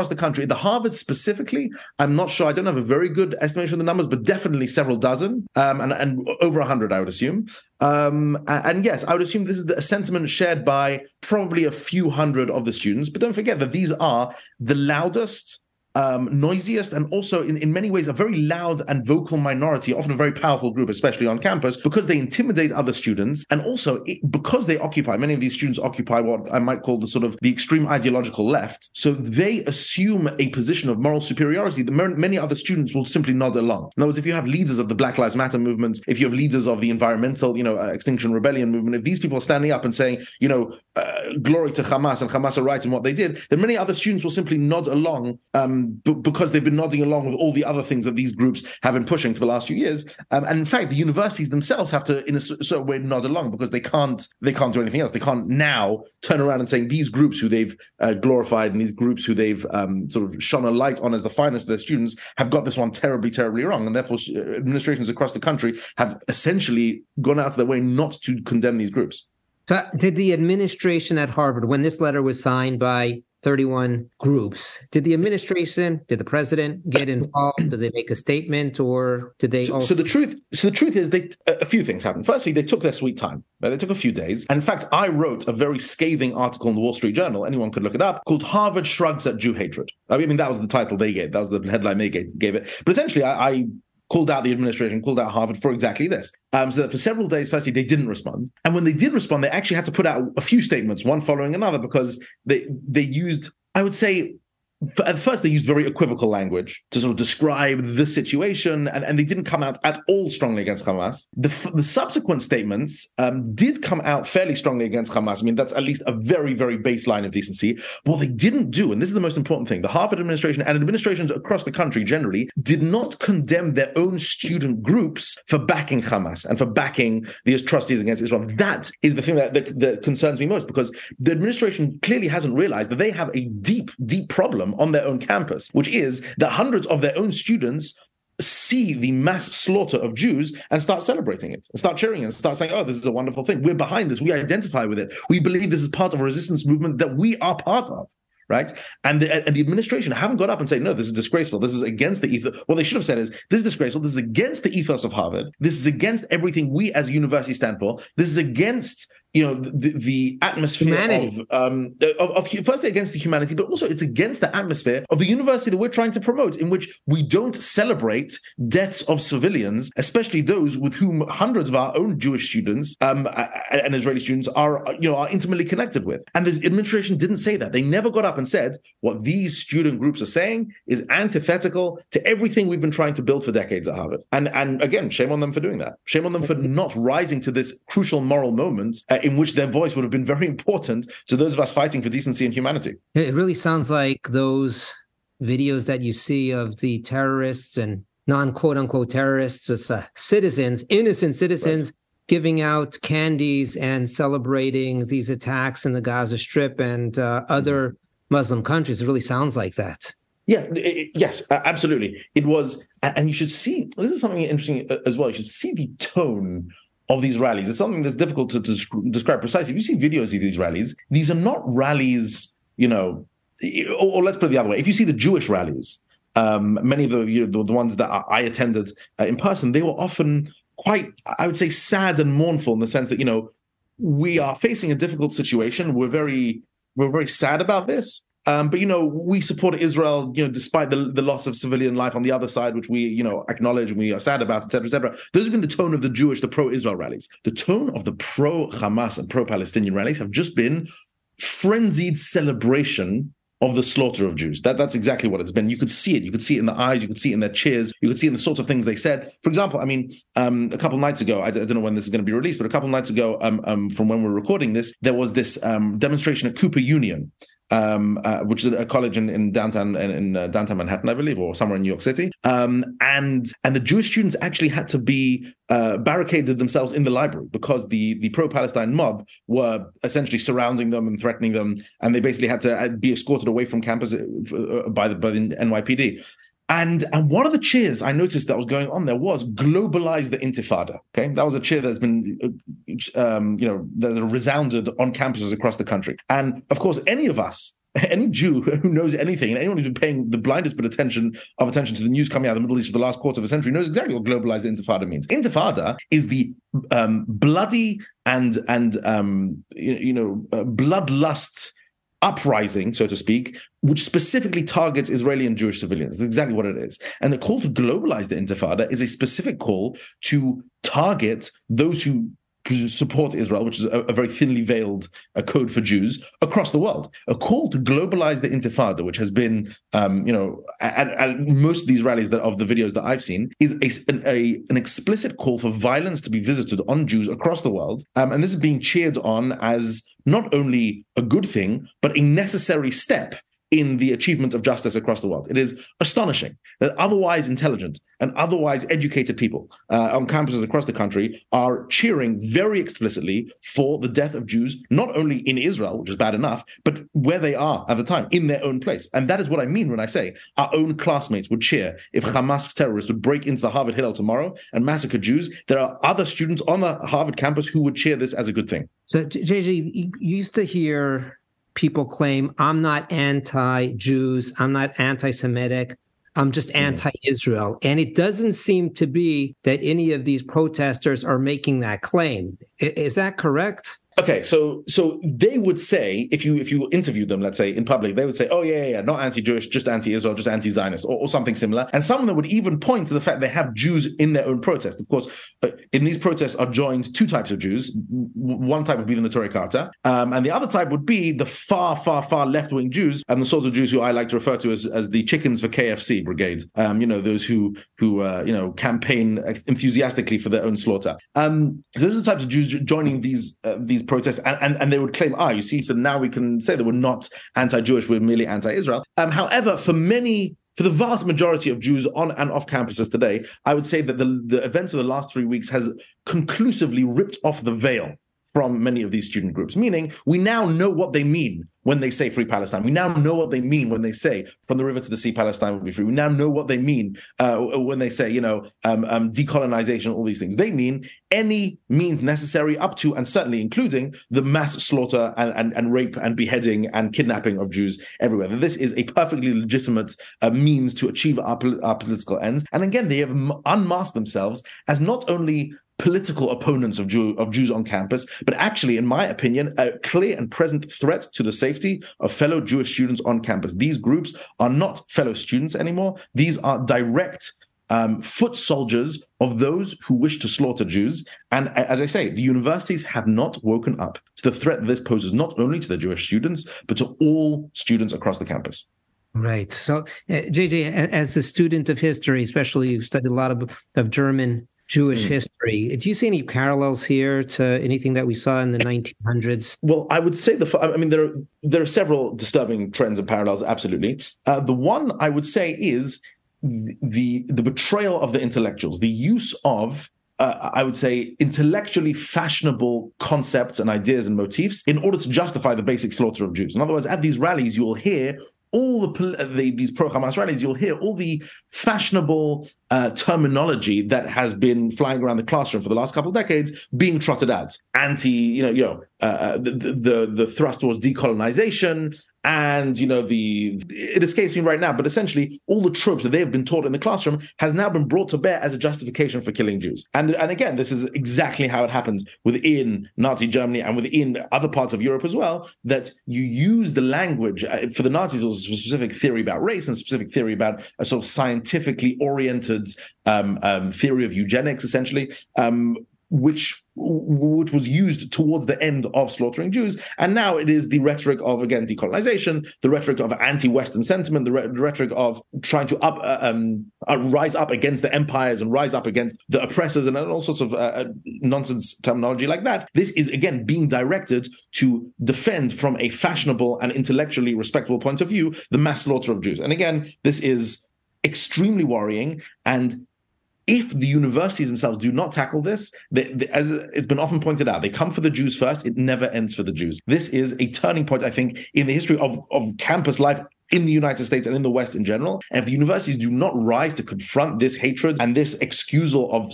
the country. The Harvard specifically, I'm not sure. I don't have a very good estimation of the numbers, but definitely several dozen and over 100, I would assume. And yes, I would assume this is a sentiment shared by probably a few hundred of the students. But don't forget that these are the loudest, noisiest, and also in many ways a very loud and vocal minority, often a very powerful group, especially on campus, because they intimidate other students, and also because they occupy, many of these students occupy what I might call the sort of the extreme ideological left, so they assume a position of moral superiority that many other students will simply nod along. In other words, if you have leaders of the Black Lives Matter movement, if you have leaders of the environmental, Extinction Rebellion movement, if these people are standing up and saying, glory to Hamas and Hamas are right in what they did, then many other students will simply nod along because they've been nodding along with all the other things that these groups have been pushing for the last few years. And in fact, the universities themselves have to, in a certain way, nod along because they can't do anything else. They can't now turn around and say these groups who they've glorified and these groups who they've sort of shone a light on as the finest of their students have got this one terribly, terribly wrong. And therefore, administrations across the country have essentially gone out of their way not to condemn these groups. So did the administration at Harvard, when this letter was signed by 31 groups, did the administration, did the president get involved? Did they make a statement, or did they? So the truth is, a few things happened. Firstly, they took their sweet time. They took a few days. And in fact, I wrote a very scathing article in the Wall Street Journal, anyone could look it up, called "Harvard Shrugs at Jew Hatred." That was the title they gave. That was the headline they gave it. But essentially, I called out the administration, called out Harvard for exactly this. So that for several days, firstly, they didn't respond. And when they did respond, they actually had to put out a few statements, one following another, because they used, I would say, at first they used very equivocal language to sort of describe the situation, and they didn't come out at all strongly against Hamas. The subsequent statements did come out fairly strongly against Hamas. I mean, that's at least a very, very baseline of decency. What they didn't do, and this is the most important thing, the Harvard administration and administrations across the country generally did not condemn their own student groups for backing Hamas and for backing the atrocities against Israel. That is the thing that concerns me most, because the administration clearly hasn't realized that they have a deep, deep problem on their own campus, which is that hundreds of their own students see the mass slaughter of Jews and start celebrating it, and start cheering it, and start saying, oh, this is a wonderful thing. We're behind this. We identify with it. We believe this is part of a resistance movement that we are part of. Right? And the administration haven't got up and said, no, this is disgraceful. This is against the ethos. What they should have said is, this is disgraceful. This is against the ethos of Harvard. This is against everything we as a university stand for. This is against, you know, the atmosphere humanity. Of firstly against the humanity, but also it's against the atmosphere of the university that we're trying to promote, in which we don't celebrate deaths of civilians, especially those with whom hundreds of our own Jewish students and Israeli students are intimately connected with. And the administration didn't say that. They never got up and said, what these student groups are saying is antithetical to everything we've been trying to build for decades at Harvard. And again, shame on them for doing that. Shame on them for not rising to this crucial moral moment in which their voice would have been very important to those of us fighting for decency and humanity. It really sounds like those videos that you see of the terrorists and non-quote-unquote terrorists, as citizens, innocent citizens, right, giving out candies and celebrating these attacks in the Gaza Strip and other Muslim countries. It really sounds like that. Yeah. Yes, absolutely. It was, and you should see, this is something interesting as well, you should see the tone of these rallies. It's something that's difficult to describe precisely. If you see videos of these rallies, these are not rallies, you know, or let's put it the other way. If you see the Jewish rallies, many of the ones that I attended in person, they were often quite, I would say, sad and mournful in the sense that, you know, we are facing a difficult situation. We're very sad about this. But, you know, we support Israel, you know, despite the loss of civilian life on the other side, which we, you know, acknowledge and we are sad about, et cetera, et cetera. Those have been the tone of the pro-Israel rallies. The tone of the pro-Hamas and pro-Palestinian rallies have just been frenzied celebration of the slaughter of Jews. That's exactly what it's been. You could see it. You could see it in the eyes. You could see it in their cheers. You could see it in the sorts of things they said. For example, I mean, a couple of nights ago, I don't know when this is going to be released, but a couple of nights ago from when we're recording this, there was this demonstration at Cooper Union, which is a college in downtown Manhattan, I believe, or somewhere in New York City. And the Jewish students actually had to be barricaded themselves in the library because the pro-Palestine mob were essentially surrounding them and threatening them. And they basically had to be escorted away from campus by the NYPD. And one of the cheers I noticed that was going on there was "Globalize the Intifada." Okay, that was a cheer that's been, that resounded on campuses across the country. And of course, any of us, any Jew who knows anything, and anyone who's been paying the blindest bit of attention to the news coming out of the Middle East for the last quarter of a century knows exactly what "Globalize the Intifada" means. Intifada is the bloody and bloodlust uprising, so to speak, which specifically targets Israeli and Jewish civilians. That's exactly what it is. And the call to globalize the Intifada is a specific call to target those who support Israel, which is a very thinly veiled code for Jews across the world. A call to globalize the Intifada, which has been, at most of these rallies of the videos that I've seen, is an explicit call for violence to be visited on Jews across the world. And this is being cheered on as not only a good thing, but a necessary step in the achievement of justice across the world. It is astonishing that otherwise intelligent and otherwise educated people on campuses across the country are cheering very explicitly for the death of Jews, not only in Israel, which is bad enough, but where they are at the time, in their own place. And that is what I mean when I say our own classmates would cheer if Hamas terrorists would break into the Harvard Hillel tomorrow and massacre Jews. There are other students on the Harvard campus who would cheer this as a good thing. So, JJ, you used to hear people claim, I'm not anti-Jews, I'm not anti-Semitic, I'm just anti-Israel. And it doesn't seem to be that any of these protesters are making that claim. Is that correct? Okay, so they would say, if you interviewed them, let's say in public, they would say, oh yeah, not anti-Jewish, just anti-Israel, just anti-Zionist, or something similar. And some of them would even point to the fact they have Jews in their own protest. Of course, in these protests are joined two types of Jews. One type would be the Neturei Karta, and the other type would be the far, far, far left-wing Jews, and the sorts of Jews who I like to refer to as the chickens for KFC brigade. Those who campaign enthusiastically for their own slaughter. Those are the types of Jews joining these protests, and they would claim, you see, so now we can say that we're not anti-Jewish, we're merely anti-Israel. However, for the vast majority of Jews on and off campuses today, I would say that the events of the last 3 weeks has conclusively ripped off the veil from many of these student groups, meaning we now know what they mean when they say free Palestine. We now know what they mean when they say from the river to the sea, Palestine will be free. We now know what they mean when they say, decolonization, all these things. They mean any means necessary up to and certainly including the mass slaughter and rape and beheading and kidnapping of Jews everywhere. That this is a perfectly legitimate means to achieve our political ends. And again, they have unmasked themselves as not only political opponents of Jews on campus, but actually, in my opinion, a clear and present threat to the safety of fellow Jewish students on campus. These groups are not fellow students anymore. These are direct foot soldiers of those who wish to slaughter Jews. And as I say, the universities have not woken up to the threat that this poses not only to the Jewish students, but to all students across the campus. Right. So, JJ, as a student of history, especially you've studied a lot of German Jewish history. Do you see any parallels here to anything that we saw in the 1900s? Well, I would say there are several disturbing trends and parallels. Absolutely, the one I would say is the betrayal of the intellectuals, the use of I would say intellectually fashionable concepts and ideas and motifs in order to justify the basic slaughter of Jews. In other words, at these rallies, you will hear these pro-Hamas rallies, you'll hear all the fashionable terminology that has been flying around the classroom for the last couple of decades being trotted out. The thrust towards decolonization, and it escapes me right now, but essentially all the tropes that they have been taught in the classroom has now been brought to bear as a justification for killing Jews. And again, this is exactly how it happened within Nazi Germany and within other parts of Europe as well, that you use the language. For the Nazis, it was a specific theory about race and a specific theory about a sort of scientifically oriented theory of eugenics, essentially, which was used towards the end of slaughtering Jews. And now it is the rhetoric of, again, decolonization, the rhetoric of anti-Western sentiment, the rhetoric of trying to rise up against the empires and rise up against the oppressors and all sorts of nonsense terminology like that. This is, again, being directed to defend from a fashionable and intellectually respectful point of view the mass slaughter of Jews. And again, this is extremely worrying, and if the universities themselves do not tackle this, they, as it's been often pointed out, they come for the Jews first, it never ends for the Jews. This is a turning point, I think, in the history of campus life in the United States and in the West in general. And if the universities do not rise to confront this hatred and this excusal of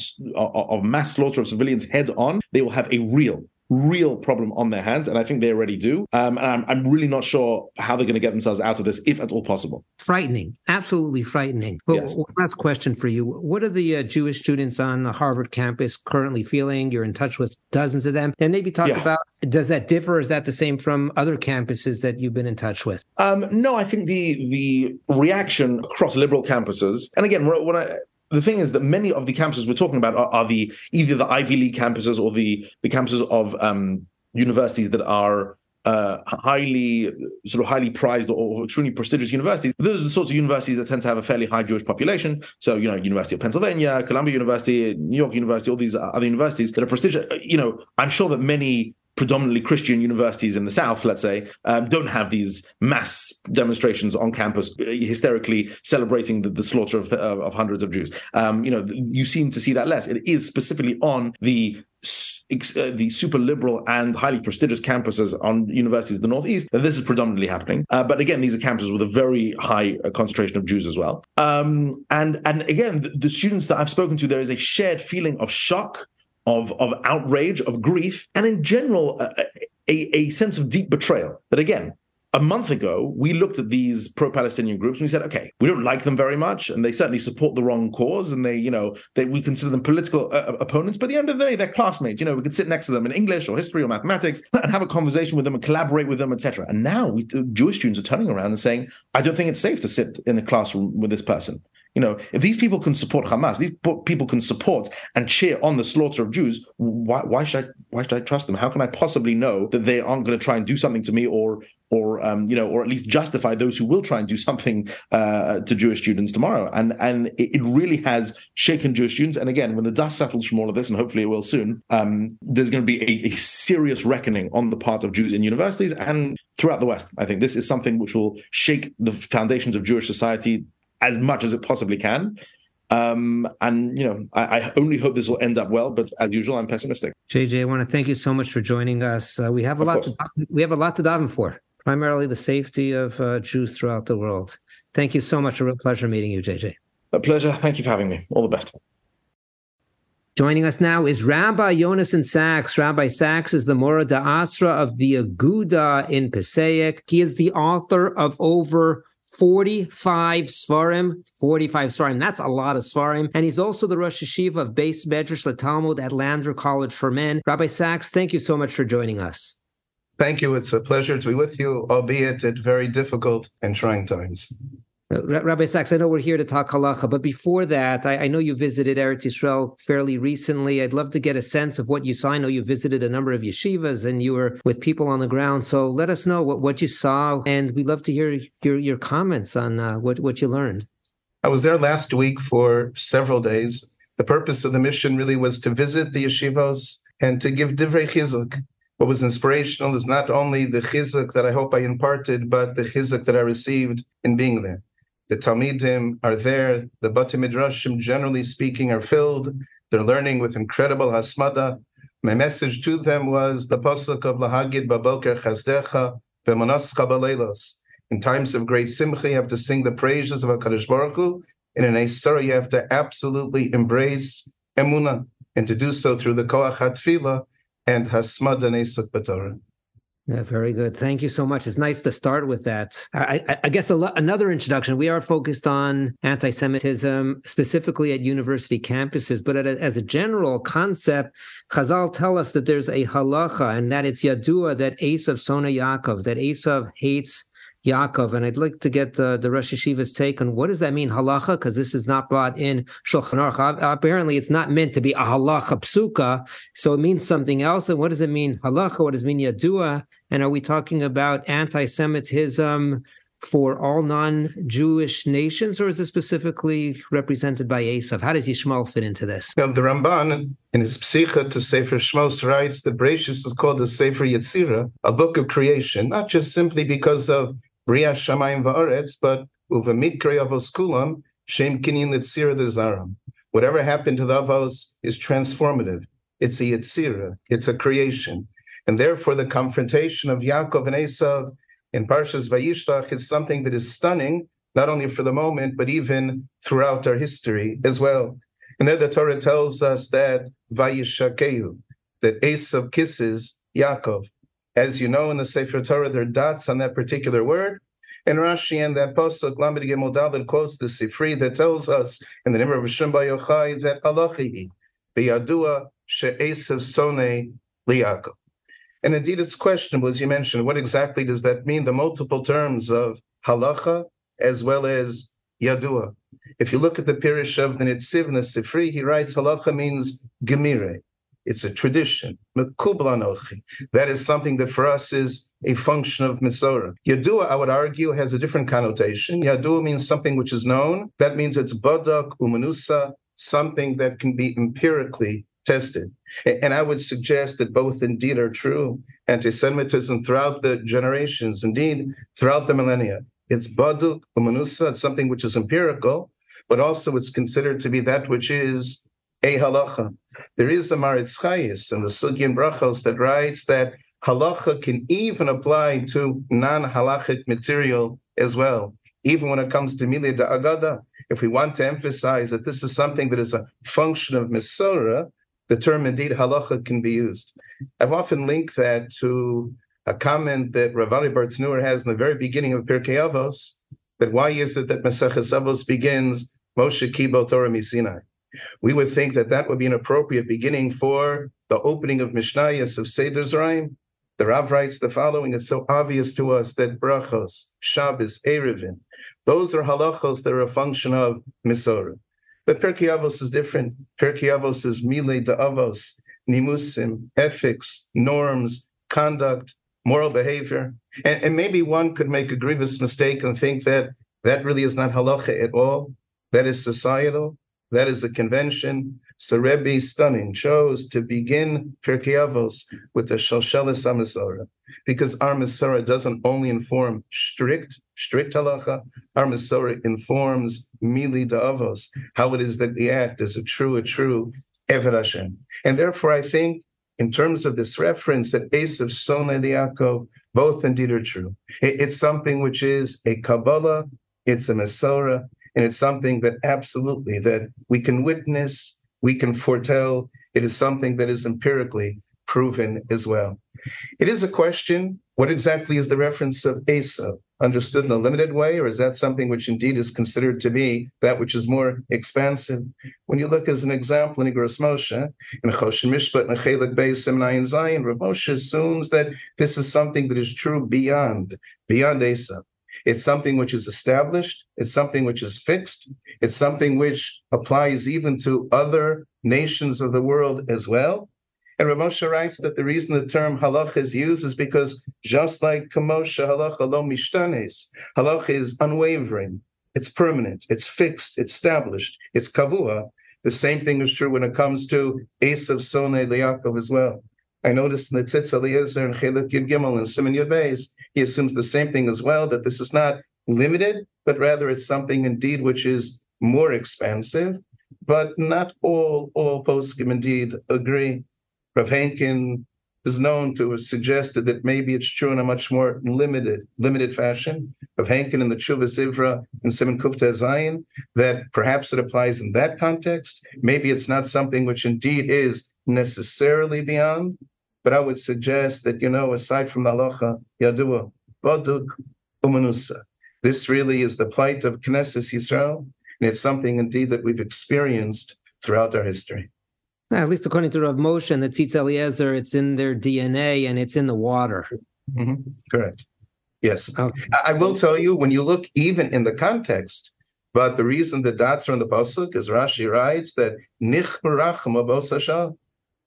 mass slaughter of civilians head on, they will have a real problem on their hands, and I think they already do. And I'm really not sure how they're going to get themselves out of this, if at all possible. Frightening. Absolutely frightening. Well, yes. Last question for you. What are the Jewish students on the Harvard campus currently feeling? You're in touch with dozens of them. And maybe talk about, does that differ? Or is that the same from other campuses that you've been in touch with? No, I think the reaction across liberal campuses, and again, the thing is that many of the campuses we're talking about are either the Ivy League campuses or the campuses of universities that are highly prized or extremely prestigious universities. Those are the sorts of universities that tend to have a fairly high Jewish population. So, University of Pennsylvania, Columbia University, New York University, all these other universities that are prestigious. I'm sure that many predominantly Christian universities in the South, let's say, don't have these mass demonstrations on campus hysterically celebrating the slaughter of hundreds of Jews. You seem to see that less. It is specifically on the super liberal and highly prestigious campuses on universities of the Northeast that this is predominantly happening. But again, these are campuses with a very high concentration of Jews as well. And again, the students that I've spoken to, there is a shared feeling of shock, of outrage, of grief, and in general, a sense of deep betrayal. But again, A month ago, we looked at these pro-Palestinian groups and we said, okay, we don't like them very much, and they certainly support the wrong cause, and we consider them political opponents. But at the end of the day, they're classmates. We could sit next to them in English or history or mathematics and have a conversation with them and collaborate with them, etc. And now Jewish students are turning around and saying, I don't think it's safe to sit in a classroom with this person. If these people can support Hamas, these people can support and cheer on the slaughter of Jews, why should I trust them? How can I possibly know that they aren't going to try and do something to me, or at least justify those who will try and do something to Jewish students tomorrow? And it really has shaken Jewish students. And again, when the dust settles from all of this, and hopefully it will soon, there's going to be a serious reckoning on the part of Jews in universities and throughout the West. I think this is something which will shake the foundations of Jewish society as much as it possibly can. I only hope this will end up well, but as usual, I'm pessimistic. JJ, I want to thank you so much for joining us. We have a lot to daven for, primarily the safety of Jews throughout the world. Thank you so much. A real pleasure meeting you, JJ. A pleasure. Thank you for having me. All the best. Joining us now is Rabbi Yonason Sacks. Rabbi Sacks is the Mora D'Asra of the Aguda in Pisaic. He is the author of over 45 Svarim, that's a lot of Svarim. And he's also the Rosh Yeshiva of Beis Medrash LaTalmud at Lander College for Men. Rabbi Sacks, thank you so much for joining us. Thank you. It's a pleasure to be with you, albeit at very difficult and trying times. Rabbi Sacks, I know we're here to talk halacha, but before that, I know you visited Eretz Yisrael fairly recently. I'd love to get a sense of what you saw. I know you visited a number of yeshivas and you were with people on the ground. So let us know what you saw, and we'd love to hear your comments on what you learned. I was there last week for several days. The purpose of the mission really was to visit the yeshivos and to give divrei chizuk. What was inspirational is not only the chizuk that I hope I imparted, but the chizuk that I received in being there. The Talmidim are there. The Batei Midrashim, generally speaking, are filled. They're learning with incredible hasmada. My message to them was the pasuk of Lahagid Baboker Chazdecha V'Manascha Baleilos. In times of great simcha, you have to sing the praises of HaKadosh Baruch Hu, and in Eisara, you have to absolutely embrace Emunah, and to do so through the Koach HaTfilah and Hasmada Nesuk B'Torah. Yeah, very good. Thank you so much. It's nice to start with that. I guess another introduction. We are focused on anti-Semitism, specifically at university campuses, but as a general concept, Chazal tell us that there's a halacha, and that it's yadua, that Esav sona Yaakov, that Esav hates Yaakov. And I'd like to get the Rosh Yeshiva's take on what does that mean, halacha, because this is not brought in Shulchan Aruch. Apparently, it's not meant to be a halacha psuka, so it means something else. And what does it mean, halacha? What does it mean, yadua? And are we talking about anti-Semitism for all non-Jewish nations, or is it specifically represented by Esav? How does Yishmael fit into this? Now, the Ramban, in his Psicha to Sefer Shmos, writes that Bereshis is called the Sefer Yetzirah, a book of creation, not just simply because of Bria Shamayim Va'aretz, but Uvamikre Avos Kulam, Shem Kinyin Yetzirah Dezaram. Whatever happened to the Avos is transformative. It's a Yetzirah. It's a creation. And therefore, the confrontation of Yaakov and Esav in Parshas Vayishlach is something that is stunning, not only for the moment, but even throughout our history as well. And there the Torah tells us that Vayishakehu, that Esav kisses Yaakov. As you know, in the Sefer Torah, there are dots on that particular word. And Rashi and that pasuk, Lamed Gimel Daled, quotes the Sifri that tells us in the name of Rishon Bar Yochai that halachi biyadua she'esav soneh liYaakov. And indeed, it's questionable, as you mentioned, what exactly does that mean, the multiple terms of halacha as well as yadua. If you look at the Pirush of the Netziv and the Sifri, he writes halacha means gemire. It's a tradition, mekubal anochi. That is something that for us is a function of Mesorah. Yadua, I would argue, has a different connotation. Yadua means something which is known. That means it's badak umanusa, something that can be empirically tested. And I would suggest that both indeed are true. Anti-Semitism throughout the generations, indeed, throughout the millennia. It's baduk umanusa, it's something which is empirical, but also it's considered to be that which is a halacha. There is a Maritz Chayis in the Sugyan Brachos that writes that halacha can even apply to non-halachic material as well. Even when it comes to Milei D'Agada, if we want to emphasize that this is something that is a function of Mesorah, the term indeed halacha can be used. I've often linked that to a comment that Rav Ari Bartz-Nur has in the very beginning of Pirkei Avos, that why is it that Maseches Avos begins, Moshe Kibel Torah Misinai? We would think that that would be an appropriate beginning for the opening of Mishnayos of Seder Zerayim. The Rav writes the following: it's so obvious to us that Brachos, Shabbos, Erevin, those are halachos that are a function of Misorah. But Pirkei Avos is different. Pirkei Avos is Milei D'Avos, Nimusim, ethics, norms, conduct, moral behavior. And maybe one could make a grievous mistake and think that that really is not halacha at all. That is societal. That is a convention. So Rebbe Stunning chose to begin Pirkei Avos with the Shalsheles HaMesorah, because our Mesorah doesn't only inform strict halacha. Our Mesorah informs Milei D'Avos, how it is that we act as a true Eved Hashem. And therefore, I think, in terms of this reference that Esav Soneh Yaakov, both indeed are true. It's something which is a Kabbalah, it's a Mesorah, and it's something that absolutely that we can witness, we can foretell. It is something that is empirically proven as well. It is a question, what exactly is the reference of Esav? Understood in a limited way, or is that something which indeed is considered to be that which is more expansive? When you look as an example in Igros Moshe, in Choshen Mishpat, in Chelik Beis, Simnai, and Zion, Rav Moshe assumes that this is something that is true beyond Esav. It's something which is established, it's something which is fixed, it's something which applies even to other nations of the world as well. And Rav Moshe writes that the reason the term halacha is used is because just like kamosha halacha lo mishtanes, halacha is unwavering, it's permanent, it's fixed, it's established, it's kavua. The same thing is true when it comes to Esav Soneh Yaakov as well. I noticed in the Tzitz Eliezer and Chelik Yud Gimel and Siman Yud Beis, he assumes the same thing as well, that this is not limited, but rather it's something indeed which is more expansive, but not all poskim indeed agree. Rav Henkin is known to have suggested that maybe it's true in a much more limited fashion. Rav Henkin in the Tshuva Zivra and Siman Kufta Zayin, that perhaps it applies in that context. Maybe it's not something which indeed is necessarily beyond. But I would suggest that, aside from the halacha, Yadua, Boduk, Umanusa, this really is the plight of Knesset Yisrael, and it's something indeed that we've experienced throughout our history. Now, at least according to Rav Moshe and the Tzitz Eliezer, it's in their DNA and it's in the water. Mm-hmm. Correct. Yes. Okay. I will tell you, when you look even in the context, but the reason the dots are in the pasuk is Rashi writes that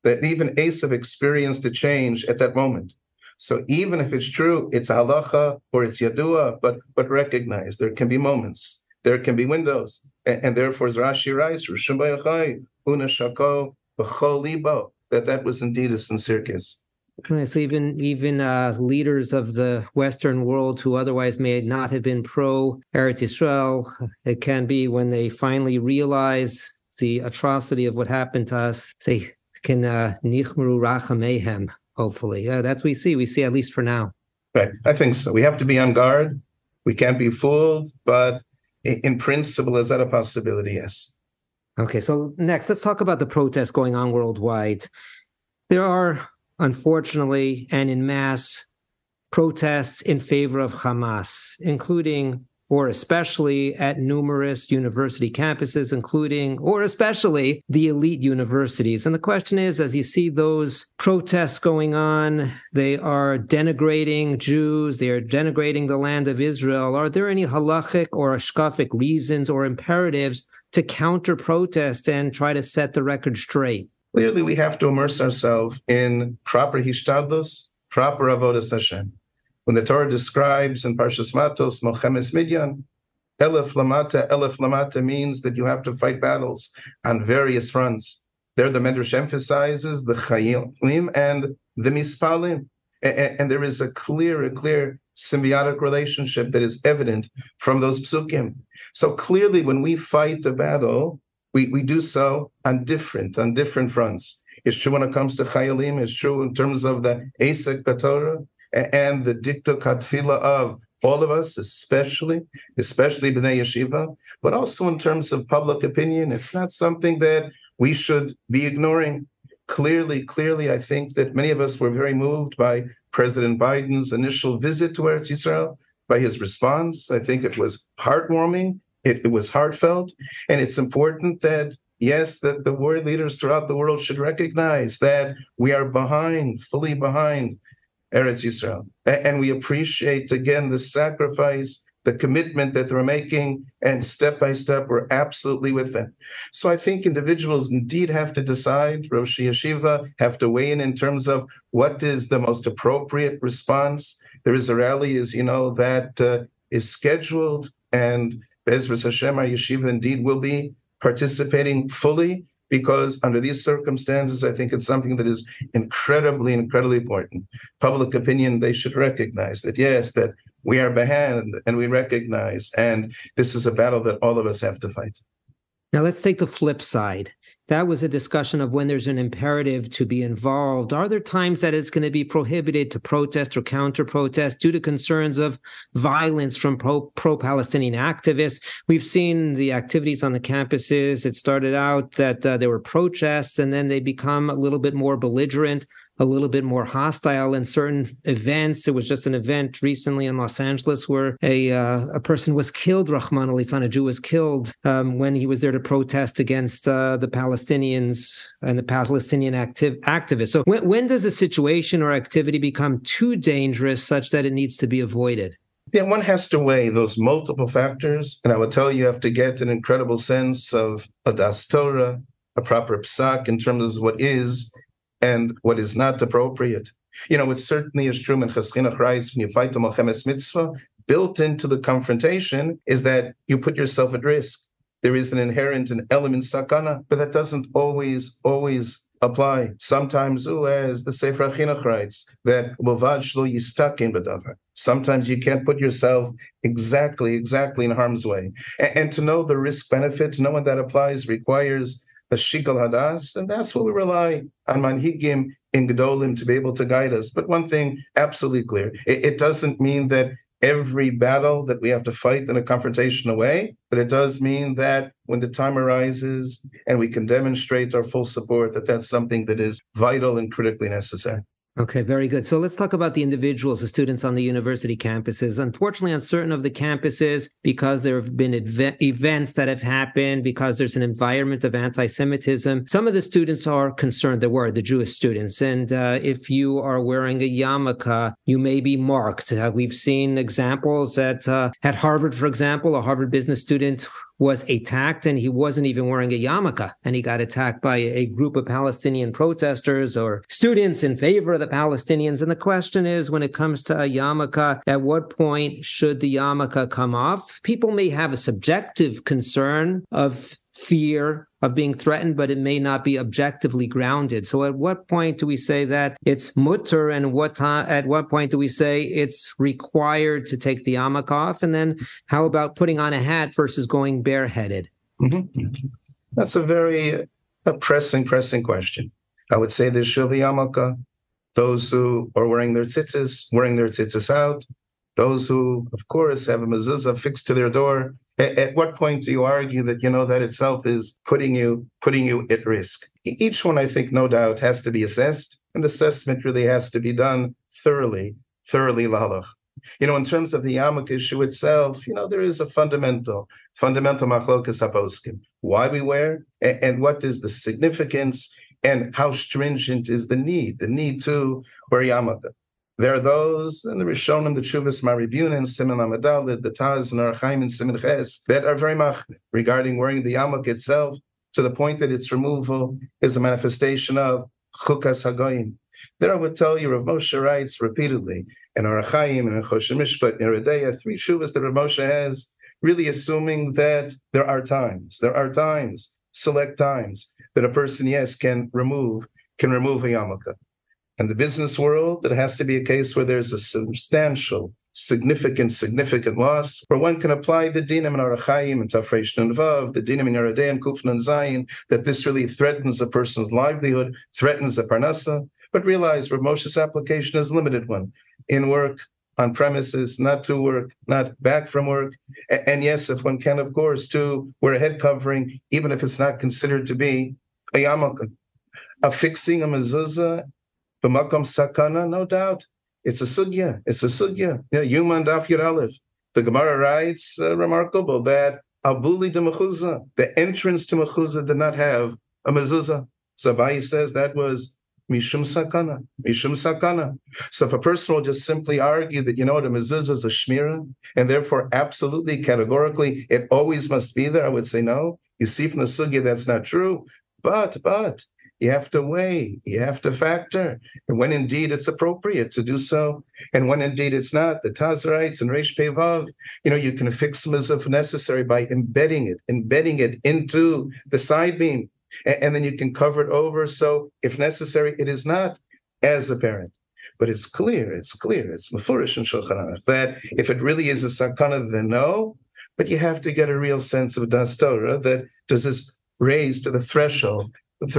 that even Esav experienced a change at that moment. So even if it's true, it's halacha or it's yadua, but recognize there can be moments, there can be windows, and therefore as Rashi writes, Rishon B'Yachai, Una Shako, that was indeed a sincere kiss. Right, so even leaders of the Western world who otherwise may not have been pro-Eretz Yisrael, it can be when they finally realize the atrocity of what happened to us, they can nichmru rachamehem, hopefully. That's what we see at least for now. Right, I think so. We have to be on guard. We can't be fooled, but in principle, is that a possibility? Yes. Okay, so next, let's talk about the protests going on worldwide. There are, unfortunately, and in mass, protests in favor of Hamas, including or especially at numerous university campuses, including or especially the elite universities. And the question is, as you see those protests going on, they are denigrating Jews, they are denigrating the land of Israel. Are there any halachic or hashkafic reasons or imperatives to counter-protest and try to set the record straight? Clearly, we have to immerse ourselves in proper hishtadlus, proper avodas Hashem. When the Torah describes in Parshas Matos, Mochemes Midyan, Elef Lamata means that you have to fight battles on various fronts. There the Medrash emphasizes the Chayilim and the Mispalim. And there is a clear symbiotic relationship that is evident from those psukim. So clearly when we fight the battle, we do so on different fronts. It's true when it comes to Chayalim, it's true in terms of the Esek HaTorah and the Dikta Katfila of all of us, especially B'nai Yeshiva, but also in terms of public opinion. It's not something that we should be ignoring. Clearly, I think that many of us were very moved by President Biden's initial visit to Eretz Yisrael, by his response. I think it was heartwarming. It was heartfelt. And it's important that, yes, that the world leaders throughout the world should recognize that we are fully behind Eretz Yisrael. And we appreciate, again, the sacrifice, the commitment that they're making, and step by step, we're absolutely with them. So I think individuals indeed have to decide, Rosh Yeshiva have to weigh in terms of what is the most appropriate response. There is a rally, as you know, that is scheduled, and Bezras Hashem, our yeshiva indeed will be participating fully, because under these circumstances, I think it's something that is incredibly, incredibly important. Public opinion, they should recognize that, yes, that we are behind and we recognize, and this is a battle that all of us have to fight. Now let's take the flip side. That was a discussion of when there's an imperative to be involved. Are there times that it's going to be prohibited to protest or counter-protest due to concerns of violence from pro-Palestinian activists? We've seen the activities on the campuses. It started out that there were protests, and then they become a little bit more belligerent, a little bit more hostile in certain events. There was just an event recently in Los Angeles where a person was killed, Rahman al-Litzan, a Jew was killed when he was there to protest against the Palestinians and the Palestinian activists. So when does a situation or activity become too dangerous such that it needs to be avoided? Yeah, one has to weigh those multiple factors. And I would tell you, you have to get an incredible sense of a das Torah, a proper psak in terms of what is and what is not appropriate. You know, it certainly is true in Chas Chinuch writes, when you fight the Melchemes Mitzvah, built into the confrontation is that you put yourself at risk. There is an inherent and element sakana, but that doesn't always apply. Sometimes, as the Sefer HaChinuch writes, that Lovad Shlo Yistakin B'Davar. Sometimes you can't put yourself exactly in harm's way. And to know the risk-benefit, to know when that applies, requires a shikal hadas, and that's what we rely on manhigim in gedolim to be able to guide us. But one thing absolutely clear: it doesn't mean that every battle that we have to fight in a confrontational way, but it does mean that when the time arises and we can demonstrate our full support, that that's something that is vital and critically necessary. Okay, very good. So let's talk about the individuals, the students on the university campuses. Unfortunately, on certain of the campuses, because there have been events that have happened, because there's an environment of anti-Semitism, some of the students are concerned. There were the Jewish students. And if you are wearing a yarmulke, you may be marked. We've seen examples at Harvard, for example, a Harvard business student was attacked, and he wasn't even wearing a yarmulke, and he got attacked by a group of Palestinian protesters or students in favor of the Palestinians. And the question is, when it comes to a yarmulke, at what point should the yarmulke come off? People may have a subjective concern of fear of being threatened, but it may not be objectively grounded. So at what point do we say that it's mutter, and at what point do we say it's required to take the yarmulke off? And then how about putting on a hat versus going bareheaded? Mm-hmm. That's a very pressing question. I would say there should be yarmulke. Those who are wearing their tzitzis out. Those who, of course, have a mezuzah fixed to their door. At what point do you argue that, that itself is putting you at risk? Each one, I think, no doubt, has to be assessed, and the assessment really has to be done thoroughly l'halach. In terms of the yarmulke issue itself, there is a fundamental machlokas haposkim. Why we wear, and what is the significance, and how stringent is the need to wear yarmulke. There are those, and the Rishonim, the Tshuvas Maribun, and Siman Lamadalid, the Taz, and Archaim, and Siman Ches, that are very machmir regarding wearing the yarmulke itself, to the point that its removal is a manifestation of Chukas Hagoyim. There I would tell you, Rav Moshe writes repeatedly, and Archaim, and Choshe Mishpat, and Redeya, three Tshuvas that Rav Moshe has, really assuming that there are times, select times, that a person, yes, can remove a yarmulke. In the business world, it has to be a case where there's a substantial, significant loss, where one can apply the dinim in Arachayim and Tafresh Nun Vav, the dinim in Yerodei Kuf Nun Zayin, that this really threatens a person's livelihood, threatens the parnasa. But realize Rav Moshe's application is a limited one, in work, on premises, not to work, not back from work. And yes, if one can, of course, to wear a head covering, even if it's not considered to be a yarmulke. Affixing a mezuzah, B'makom sakana, no doubt, It's a sugya. Yeah, Yuman Daf Yud Aleph. The Gemara writes, remarkable, that Abuli de Mechuzah, the entrance to Mechuzah, did not have a mezuzah. So Abaye says that was Mishum Sakana. So if a person will just simply argue that, the mezuzah is a shmirah, and therefore absolutely, categorically, it always must be there, I would say no. You see from the sugya that's not true. But you have to weigh, you have to factor, and when indeed it's appropriate to do so, and when indeed it's not, the Taz writes and Reish Pei Vav, you can fix mezuzah if necessary by embedding it into the side beam, and then you can cover it over. So if necessary, it is not as apparent. But it's clear, it's mefurish in Shulchan Aruch that if it really is a sakana, then no. But you have to get a real sense of Das Torah that does this raise to the threshold of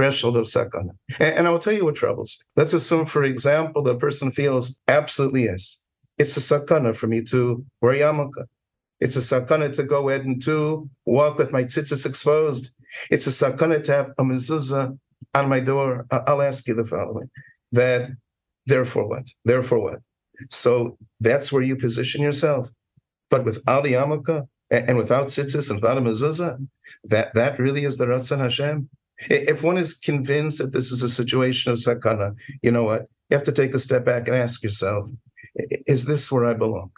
sakana. And I will tell you what troubles. Let's assume, for example, the person feels absolutely yes, it's a sakana for me to wear yarmulke. It's a sakana to go ahead and to walk with my tzitzis exposed. It's a sakana to have a mezuzah on my door. I'll ask you the following, that therefore what? So that's where you position yourself. But without a yarmulke and without tzitzis and without a mezuzah, that really is the Ratzon Hashem. If one is convinced that this is a situation of sakana, you know what? You have to take a step back and ask yourself, is this where I belong?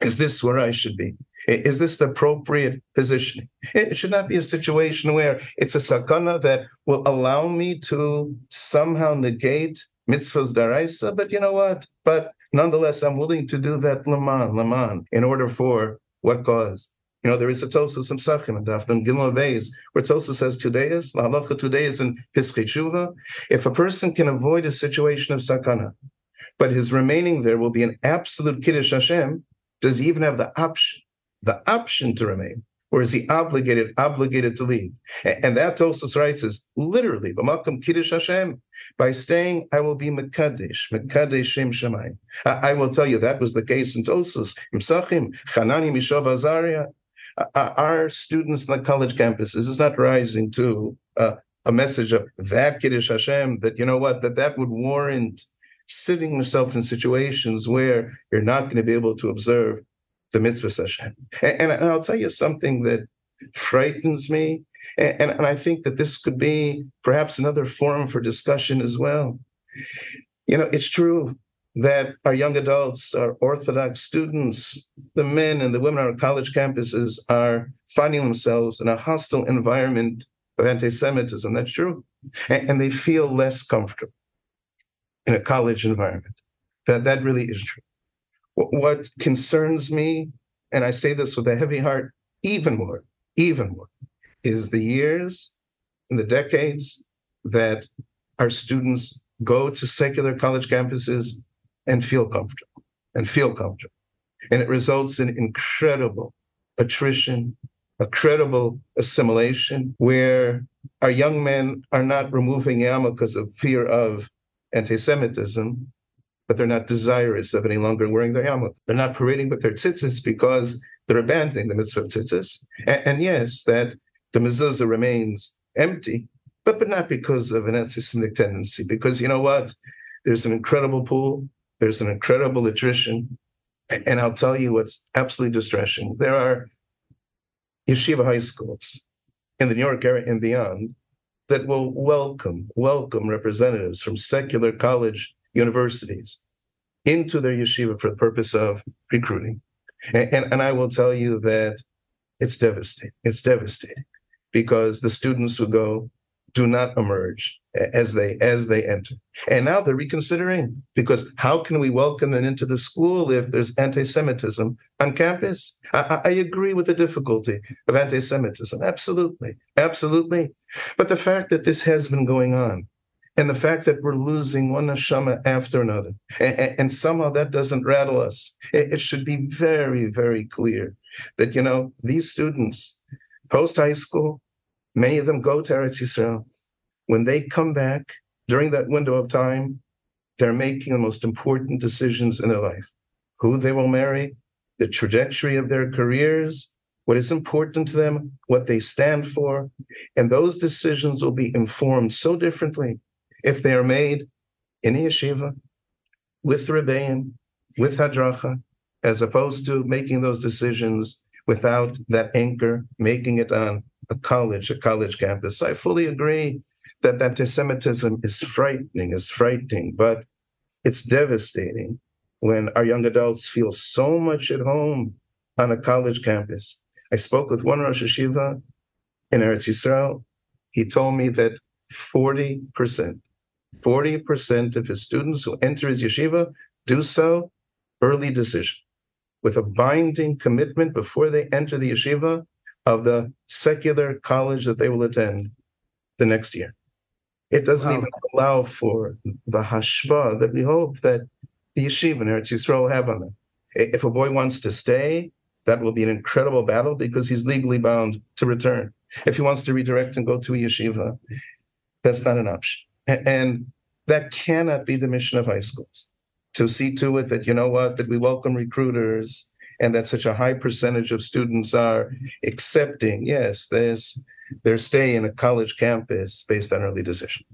Is this where I should be? Is this the appropriate positioning? It should not be a situation where it's a sakana that will allow me to somehow negate mitzvahs d'oraisa, but you know what? But nonetheless, I'm willing to do that laman, in order for what cause? There is a Tosas in Psachim and Dafnam Gimel Beis, where Tosas has 2 days, la halacha 2 days in Pesachei Tshuva. If a person can avoid a situation of sakana, but his remaining there will be an absolute Kiddush Hashem, does he even have the option to remain? Or is he obligated to leave? And that Tosas writes is literally, b'makom Kiddush Hashem, by staying, I will be Mekadesh Shem Shemayim. I will tell you, that was the case in Tosas, in Psachim, Chanani Mishov Azaria. Our students on the college campuses is not rising to a message of that Kiddush Hashem, that that would warrant sitting yourself in situations where you're not going to be able to observe the mitzvahs Hashem. And I'll tell you something that frightens me, and I think that this could be perhaps another forum for discussion as well. It's true that our young adults, our Orthodox students, the men and the women on our college campuses are finding themselves in a hostile environment of anti-Semitism. That's true. And they feel less comfortable in a college environment. That really is true. What concerns me, and I say this with a heavy heart, even more, is the years and the decades that our students go to secular college campuses and feel comfortable. And it results in incredible attrition, incredible assimilation, where our young men are not removing yarmulkes because of fear of anti-Semitism, but they're not desirous of any longer wearing their yarmulke. They're not parading with their tzitzis because they're abandoning the mitzvah of tzitzis. And yes, that the mezuzah remains empty, but not because of an anti-Semitic tendency, because you know what? There's an incredible pool. There's an incredible attrition. And I'll tell you what's absolutely distressing. There are yeshiva high schools in the New York area and beyond that will welcome representatives from secular college universities into their yeshiva for the purpose of recruiting. And I will tell you that it's devastating. It's devastating because the students who go do not emerge as they enter. And now they're reconsidering, because how can we welcome them into the school if there's anti-Semitism on campus? I agree with the difficulty of anti-Semitism, absolutely. But the fact that this has been going on, and the fact that we're losing one neshama after another, and somehow that doesn't rattle us. It should be very, very clear that, these students, post-high school, many of them go to Eretz Yisrael. When they come back during that window of time, they're making the most important decisions in their life: who they will marry, the trajectory of their careers, what is important to them, what they stand for. And those decisions will be informed so differently if they are made in a yeshiva with the rebbeim, with hadracha, as opposed to making those decisions without that anchor, making it on a college campus. I fully agree that anti-Semitism is frightening, but it's devastating when our young adults feel so much at home on a college campus. I spoke with one Rosh Yeshiva in Eretz Yisrael. He told me that 40% of his students who enter his yeshiva do so early decision, with a binding commitment before they enter the yeshiva of the secular college that they will attend the next year. It doesn't even allow for the hashba that we hope that the yeshiva in Eretz Yisrael will have on them. If a boy wants to stay, that will be an incredible battle because he's legally bound to return. If he wants to redirect and go to a yeshiva, that's not an option. And that cannot be the mission of high schools, to see to it that, you know what, that we welcome recruiters and that such a high percentage of students are accepting, yes, their stay in a college campus based on early decision.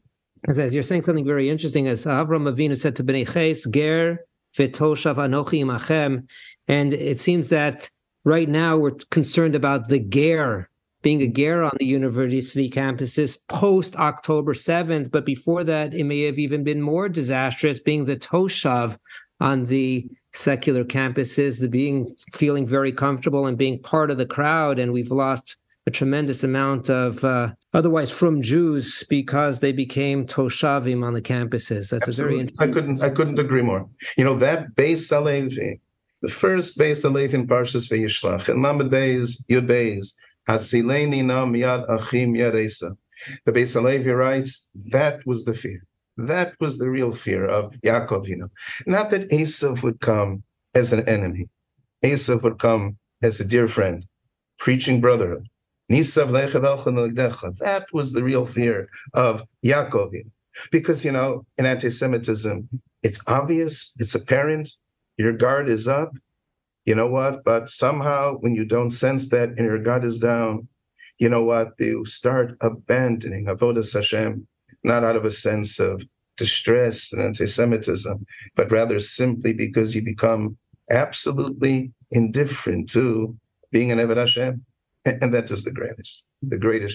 As you're saying something very interesting, as Avram Avinu said to Bnei Ches, Ger v'toshav anochi imachem, and it seems that right now we're concerned about the ger, being a ger on the university campuses post October 7th. But before that, it may have even been more disastrous, being the toshav on the secular campuses, feeling very comfortable and being part of the crowd. And we've lost a tremendous amount of otherwise from Jews because they became toshavim on the campuses. That's absolutely a very interesting. I couldn't agree more. You know, that Beis Halevi, the first Beis Halevi in Parshas Vayishlach, and Lamed Beis, Yud Beis, Hatzileni na miyad achim yaresa. The Beis Halevi writes, that was the fear. That was the real fear of Yaakov, you know. Not that Esav would come as an enemy. Esav would come as a dear friend, preaching brotherhood. Nisav lechev elcha nalagdecha. That was the real fear of Yaakov, you know. Because, you know, in anti-Semitism, it's obvious, it's apparent, your guard is up. You know what? But somehow, when you don't sense that and your guard is down, you know what? You start abandoning Avodas Hashem, not out of a sense of distress and anti-Semitism, but rather simply because you become absolutely indifferent to being an Eved Hashem. And that is the greatest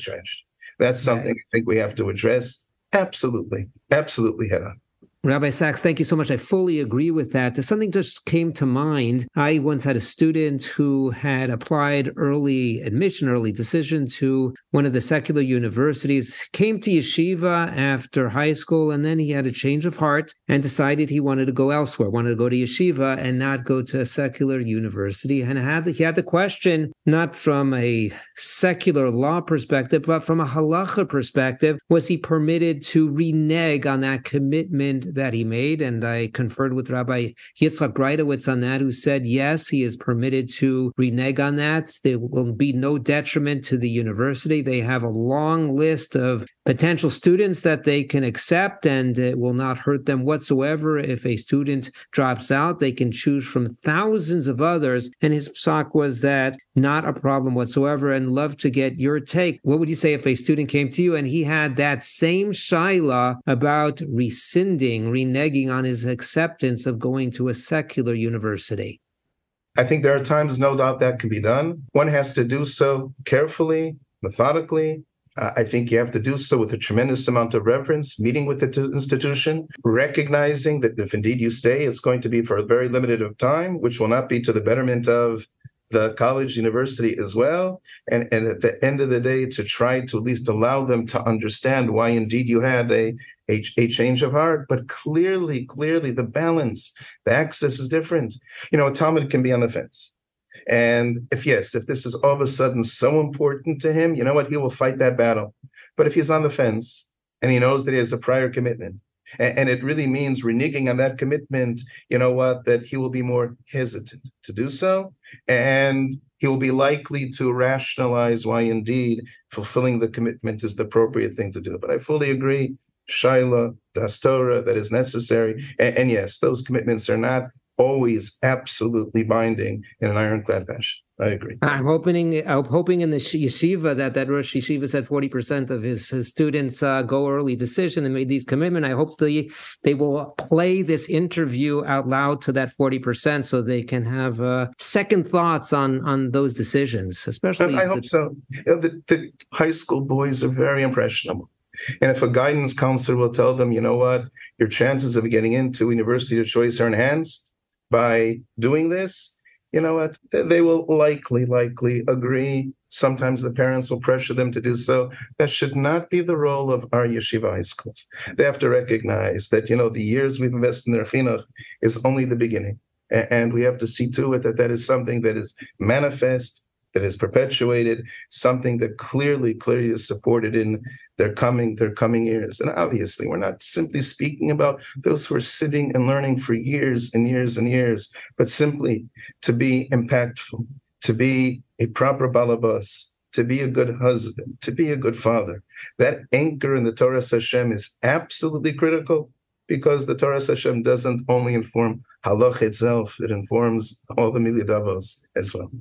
tragedy. That's something I think we have to address absolutely head on. Rabbi Sacks, thank you so much. I fully agree with that. Something just came to mind. I once had a student who had applied early decision to one of the secular universities, came to yeshiva after high school, and then he had a change of heart and decided he wanted to go elsewhere, wanted to go to yeshiva and not go to a secular university. And he had the question, not from a secular law perspective, but from a halacha perspective, was he permitted to renege on that commitment that he made? And I conferred with Rabbi Yitzchak Breidowitz on that, who said, yes, he is permitted to renege on that. There will be no detriment to the university. They have a long list of potential students that they can accept, and it will not hurt them whatsoever. If a student drops out, they can choose from thousands of others. And his psak was that not a problem whatsoever, and love to get your take. What would you say if a student came to you and he had that same shaila about reneging on his acceptance of going to a secular university? I think there are times, no doubt, that can be done. One has to do so carefully, methodically. I think you have to do so with a tremendous amount of reverence, meeting with the institution, recognizing that if indeed you stay, it's going to be for a very limited of time, which will not be to the betterment of the college, university as well. And at the end of the day, to try to at least allow them to understand why indeed you had a change of heart. But clearly the balance, the axis is different. You know, a Talmud can be on the fence. And if this is all of a sudden so important to him, you know what, he will fight that battle. But if he's on the fence and he knows that he has a prior commitment, and it really means reneging on that commitment, you know what, that he will be more hesitant to do so. And he will be likely to rationalize why indeed fulfilling the commitment is the appropriate thing to do. But I fully agree, Shaila, Das Torah, that is necessary. And yes, those commitments are not always absolutely binding in an ironclad fashion. I agree. I'm hoping in the yeshiva that Rosh Yeshiva said 40% of his students go early decision and made these commitment. I hope they will play this interview out loud to that 40% so they can have second thoughts on those decisions, especially. I hope so. The high school boys are very impressionable. And if a guidance counselor will tell them, you know what, your chances of getting into university of choice are enhanced by doing this, you know what, they will likely agree. Sometimes the parents will pressure them to do so. That should not be the role of our yeshiva high schools. They have to recognize that, you know, the years we've invested in their chinuch is only the beginning. And we have to see to it that that is something that is manifest, that is perpetuated, something that clearly is supported in their coming years. And obviously, we're not simply speaking about those who are sitting and learning for years and years and years, but simply to be impactful, to be a proper balabas, to be a good husband, to be a good father. That anchor in the Torah Hashem is absolutely critical, because the Torah Hashem doesn't only inform halach itself, it informs all the milyadavos as well.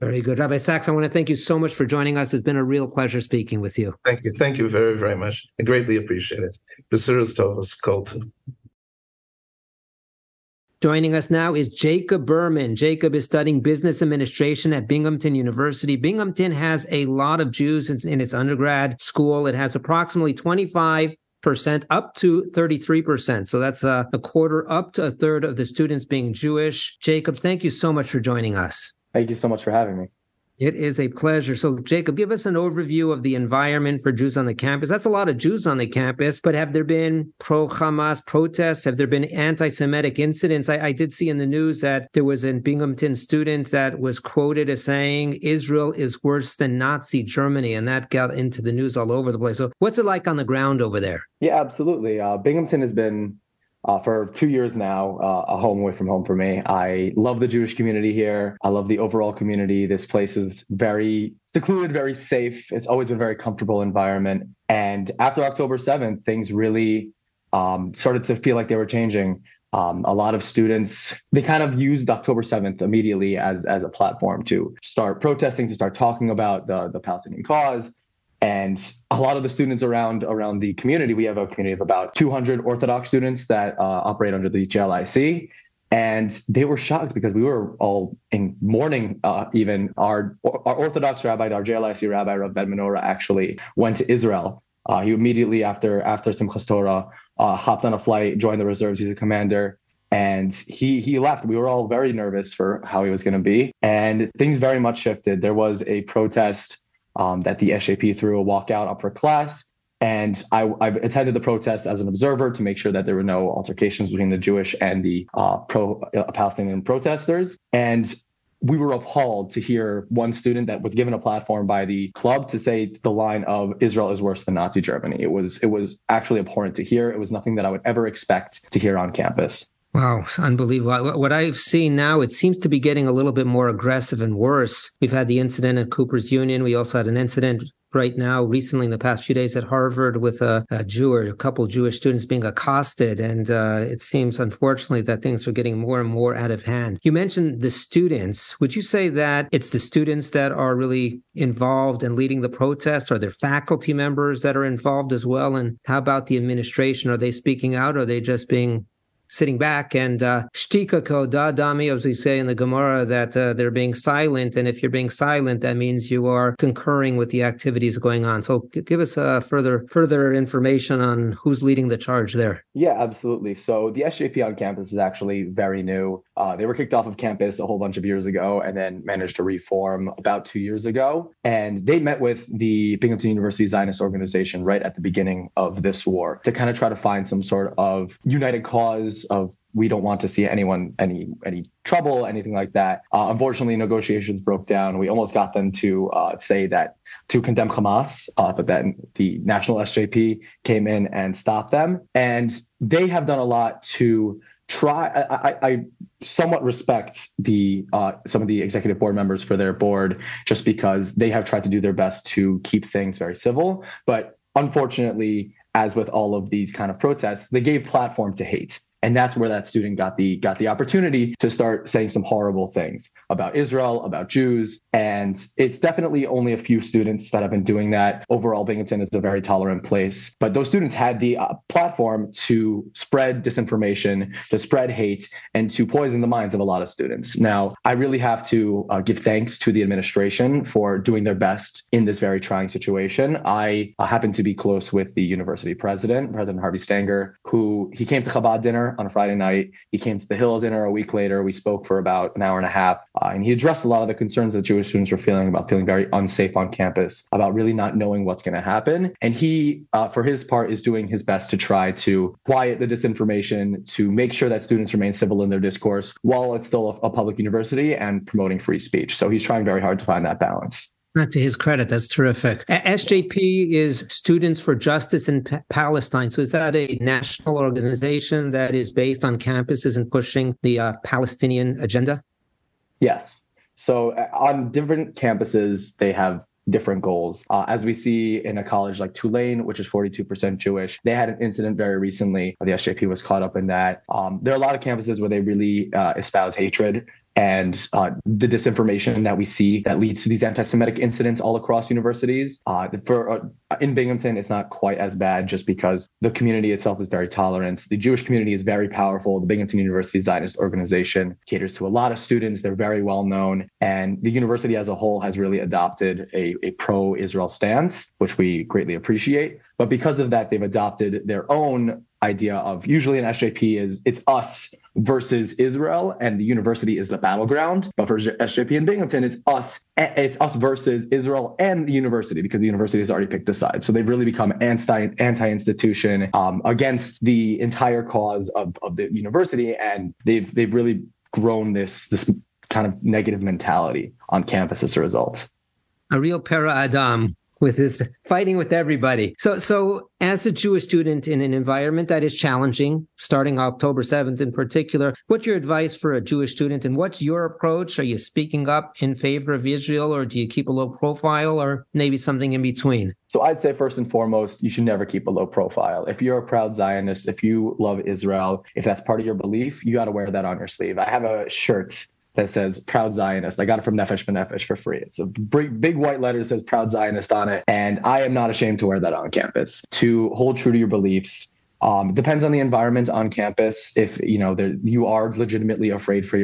Very good. Rabbi Sacks, I want to thank you so much for joining us. It's been a real pleasure speaking with you. Thank you. Thank you very, very much. I greatly appreciate it. B'suras tovos kol tov. Joining us now is Jacob Birman. Jacob is studying business administration at Binghamton University. Binghamton has a lot of Jews in its undergrad school. It has approximately 25% up to 33%. So that's a quarter up to a third of the students being Jewish. Jacob, thank you so much for joining us. Thank you so much for having me. It is a pleasure. So, Jacob, give us an overview of the environment for Jews on the campus. That's a lot of Jews on the campus, but have there been pro-Hamas protests? Have there been anti-Semitic incidents? I did see in the news that there was a Binghamton student that was quoted as saying, Israel is worse than Nazi Germany, and that got into the news all over the place. So what's it like on the ground over there? Yeah, absolutely. Binghamton has been, for 2 years now, a home away from home for me. I love the Jewish community here. I love the overall community. This place is very secluded, very safe. It's always been a very comfortable environment. And after October 7th, things really started to feel like they were changing. A lot of students, they kind of used October 7th immediately as a platform to start protesting, to start talking about the Palestinian cause. And a lot of the students around the community, we have a community of about 200 Orthodox students that operate under the JLIC. And they were shocked because we were all in mourning. Even our Orthodox rabbi, our JLIC rabbi, Rav Ben-Menorah, actually went to Israel. He immediately after Simchas Torah hopped on a flight, joined the reserves. He's a commander. And he left. We were all very nervous for how he was going to be. And things very much shifted. There was a protest that the SJP threw a walkout up for class. And I attended the protest as an observer to make sure that there were no altercations between the Jewish and the pro-Palestinian protesters. And we were appalled to hear one student that was given a platform by the club to say the line of Israel is worse than Nazi Germany. It was actually abhorrent to hear. It was nothing that I would ever expect to hear on campus. Wow, unbelievable. What I've seen now, it seems to be getting a little bit more aggressive and worse. We've had the incident at Cooper Union. We also had an incident right now, recently in the past few days at Harvard with a Jew or a couple of Jewish students being accosted. And it seems, unfortunately, that things are getting more and more out of hand. You mentioned the students. Would you say that it's the students that are really involved in leading the protests? Are there faculty members that are involved as well? And how about the administration? Are they speaking out? Or are they just being sitting back and shtika ko da dami, as we say in the Gemara, that they're being silent. And if you're being silent, that means you are concurring with the activities going on. So give us further information on who's leading the charge there. Yeah, absolutely. So the SJP on campus is actually very new. They were kicked off of campus a whole bunch of years ago and then managed to reform about 2 years ago. And they met with the Binghamton University Zionist Organization right at the beginning of this war to kind of try to find some sort of united cause of we don't want to see anyone, any trouble, anything like that. Unfortunately, negotiations broke down. We almost got them to say that to condemn Hamas, but then the national SJP came in and stopped them. And they have done a lot to try. I somewhat respect the some of the executive board members for their board, just because they have tried to do their best to keep things very civil. But unfortunately, as with all of these kind of protests, they gave platform to hate. And that's where that student got the opportunity to start saying some horrible things about Israel, about Jews. And it's definitely only a few students that have been doing that. Overall, Binghamton is a very tolerant place. But those students had the platform to spread disinformation, to spread hate, and to poison the minds of a lot of students. Now, I really have to give thanks to the administration for doing their best in this very trying situation. I happen to be close with the university president, President Harvey Stanger, who he came to Chabad dinner on a Friday night. He came to the Hill dinner a week later. We spoke for about an hour and a half, and he addressed a lot of the concerns that Jewish students were feeling about feeling very unsafe on campus, about really not knowing what's going to happen. And he, for his part, is doing his best to try to quiet the disinformation, to make sure that students remain civil in their discourse while it's still a public university and promoting free speech. So he's trying very hard to find that balance. Not to his credit. That's terrific. SJP is Students for Justice in Palestine. So is that a national organization that is based on campuses and pushing the Palestinian agenda? Yes. So on different campuses, they have different goals. As we see in a college like Tulane, which is 42% Jewish, they had an incident very recently. The SJP was caught up in that. There are a lot of campuses where they really espouse hatred and the disinformation that we see that leads to these anti-Semitic incidents all across universities. In Binghamton, it's not quite as bad just because the community itself is very tolerant. The Jewish community is very powerful. The Binghamton University Zionist Organization caters to a lot of students. They're very well known. And the university as a whole has really adopted a pro-Israel stance, which we greatly appreciate. But because of that, they've adopted their own idea of usually an SJP is it's us versus Israel and the university is the battleground. But for SJP in Binghamton, it's us versus Israel and the university because the university has already picked a side. So they've really become anti-institution against the entire cause of the university. And they've really grown this kind of negative mentality on campus as a result. A real para Adam. With his fighting with everybody. So as a Jewish student in an environment that is challenging, starting October 7th in particular, what's your advice for a Jewish student and what's your approach? Are you speaking up in favor of Israel or do you keep a low profile or maybe something in between? So I'd say first and foremost, you should never keep a low profile. If you're a proud Zionist, if you love Israel, if that's part of your belief, you got to wear that on your sleeve. I have a shirt that says Proud Zionist. I got it from Nefesh B'Nefesh for free. It's a big white letter that says Proud Zionist on it. And I am not ashamed to wear that on campus. To hold true to your beliefs, depends on the environment on campus. If you are legitimately afraid for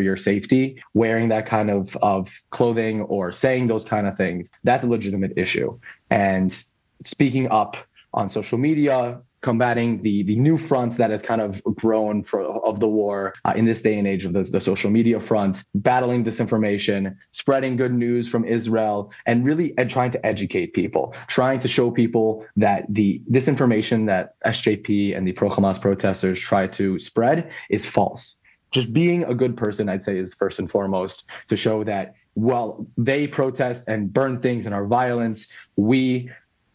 your safety, wearing that kind of clothing or saying those kind of things, that's a legitimate issue. And speaking up on social media, combating the new front that has kind of grown of the war in this day and age of the social media front, battling disinformation, spreading good news from Israel, and really trying to educate people, trying to show people that the disinformation that SJP and the pro-Hamas protesters try to spread is false. Just being a good person, I'd say, is first and foremost to show that while they protest and burn things and are violence, we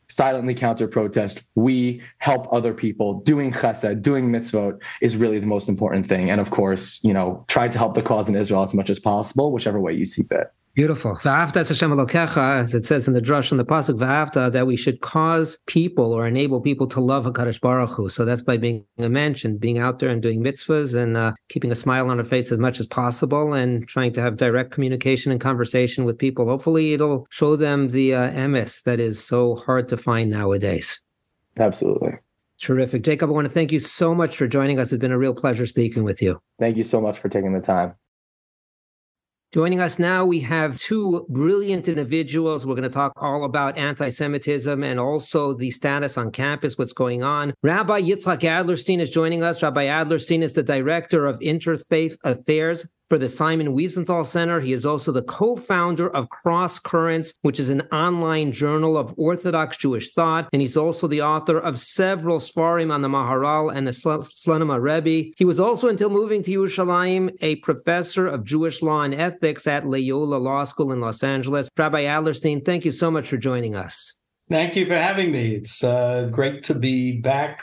silently counter-protest, we help other people. Doing chesed, doing mitzvot is really the most important thing. And of course, try to help the cause in Israel as much as possible, whichever way you see fit. Beautiful. V'ahavta Hashem Elokecha, as it says in the Drush and the Pasuk, v'ahavta, that we should cause people or enable people to love HaKadosh Baruch Hu. So that's by being a mensch and being out there and doing mitzvahs and keeping a smile on our face as much as possible and trying to have direct communication and conversation with people. Hopefully it'll show them the emes that is so hard to find nowadays. Absolutely. Terrific. Jacob, I want to thank you so much for joining us. It's been a real pleasure speaking with you. Thank you so much for taking the time. Joining us now, we have two brilliant individuals. We're going to talk all about anti-Semitism and also the status on campus, what's going on. Rabbi Yitzchak Adlerstein is joining us. Rabbi Adlerstein is the Director of Interfaith Affairs for the Simon Wiesenthal Center. He is also the co-founder of Cross Currents, which is an online journal of Orthodox Jewish thought. And he's also the author of several Sfarim on the Maharal and the Slonima Rebbe. He was also, until moving to Yerushalayim, a professor of Jewish law and ethics at Loyola Law School in Los Angeles. Rabbi Adlerstein, thank you so much for joining us. Thank you for having me. It's great to be back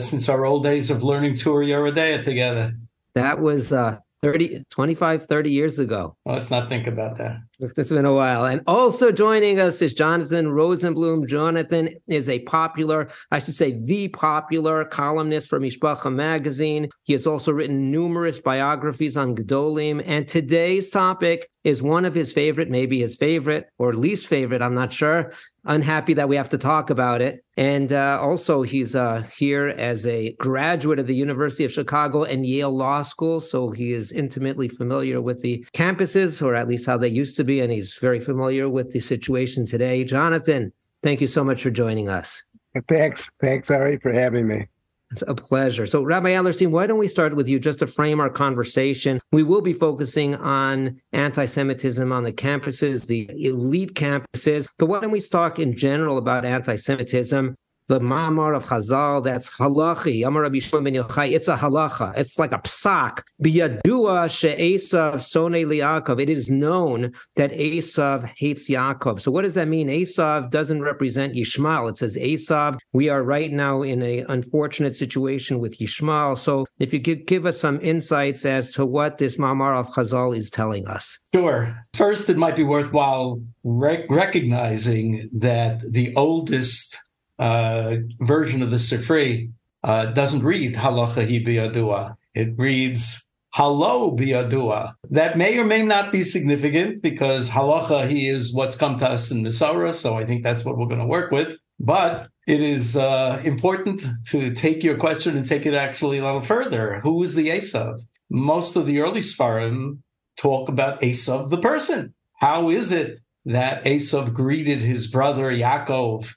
since our old days of learning Torah Yeridea together. That was 25, 30 years ago. Well, let's not think about that. It's been a while. And also joining us is Jonathan Rosenblum. Jonathan is a popular, I should say the popular columnist for Mishpacha magazine. He has also written numerous biographies on Gedolim. And today's topic is one of his favorite, maybe his favorite or least favorite, I'm not sure. Unhappy that we have to talk about it. And also he's here as a graduate of the University of Chicago and Yale Law School. So he is intimately familiar with the campuses, or at least how they used to be. And he's very familiar with the situation today. Jonathan, thank you so much for joining us. Thanks, Ari, for having me. It's a pleasure. So, Rabbi Adlerstein, why don't we start with you just to frame our conversation? We will be focusing on anti-Semitism on the campuses, the elite campuses. But why don't we talk in general about anti-Semitism? The Ma'amar of Chazal, that's halachi. Amar Rabbi Shimon ben Yochai, it's a halacha. It's like a psak. Biyadua she'esav sonei li'Yaakov. It is known that Esav hates Yaakov. So what does that mean? Esav doesn't represent Yishmael. It says Esav. We are right now in an unfortunate situation with Yishmael. So if you could give us some insights as to what this Ma'amar of Chazal is telling us. Sure. First, it might be worthwhile recognizing that the oldest version of the Sifri doesn't read halacha hi biyadua. It reads halo biyadua. That may or may not be significant because halacha hi is what's come to us in Misora, so I think that's what we're going to work with. But it is important to take your question and take it actually a little further. Who is the Esav? Most of the early Sfarim talk about Esav the person. How is it that Esav greeted his brother Yaakov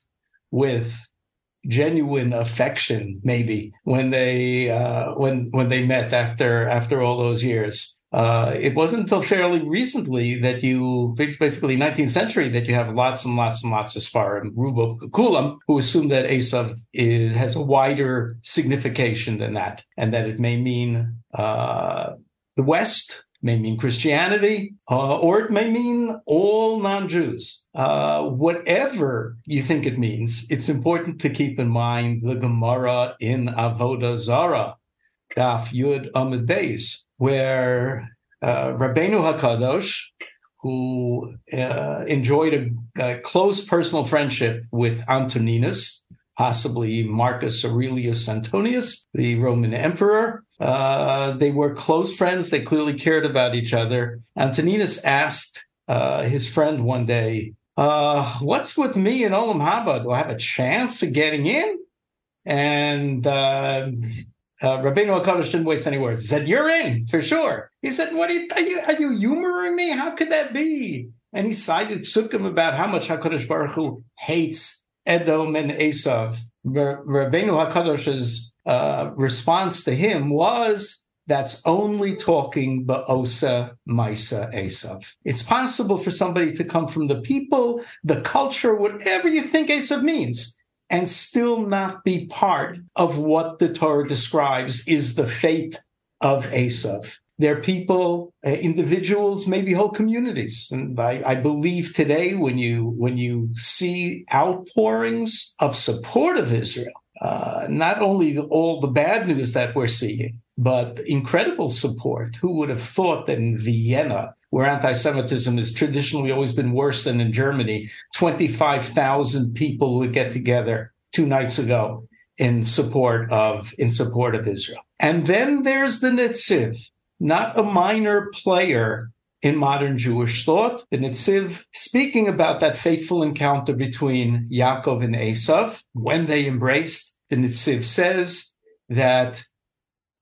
with genuine affection, maybe, when they met after all those years? It wasn't until fairly recently that you, basically 19th century, that you have lots and lots of Sfarim, Rubo Kulam, who assume that Esav has a wider signification than that, and that it may mean the West, may mean Christianity, or it may mean all non-Jews. Whatever you think it means, it's important to keep in mind the Gemara in Avodah Zarah, Daf Yud Amud Beis, where Rabbeinu HaKadosh, who enjoyed a close personal friendship with Antoninus, possibly Marcus Aurelius Antonius, the Roman emperor. They were close friends. They clearly cared about each other. Antoninus asked his friend one day, what's with me in Olam Haba? Do I have a chance of getting in? And Rabbeinu HaKadosh didn't waste any words. He said, you're in, for sure. He said, what are you humoring me? How could that be? And he cited Psukim about how much HaKadosh Baruch Hu hates Edom and Esav. Rabbeinu HaKadosh's response to him was, that's only talking Ba'osa Maisa Esav. It's possible for somebody to come from the people, the culture, whatever you think Esav means, and still not be part of what the Torah describes is the fate of Esav. They're people, individuals, maybe whole communities. And I believe today when you see outpourings of support of Israel, not only all the bad news that we're seeing, but incredible support. Who would have thought that in Vienna, where anti-Semitism has traditionally always been worse than in Germany, 25,000 people would get together 2 nights ago in support of Israel. And then there's the Netziv, not a minor player in modern Jewish thought. The Netziv, speaking about that fateful encounter between Yaakov and Esav, when they embraced, the Netziv says that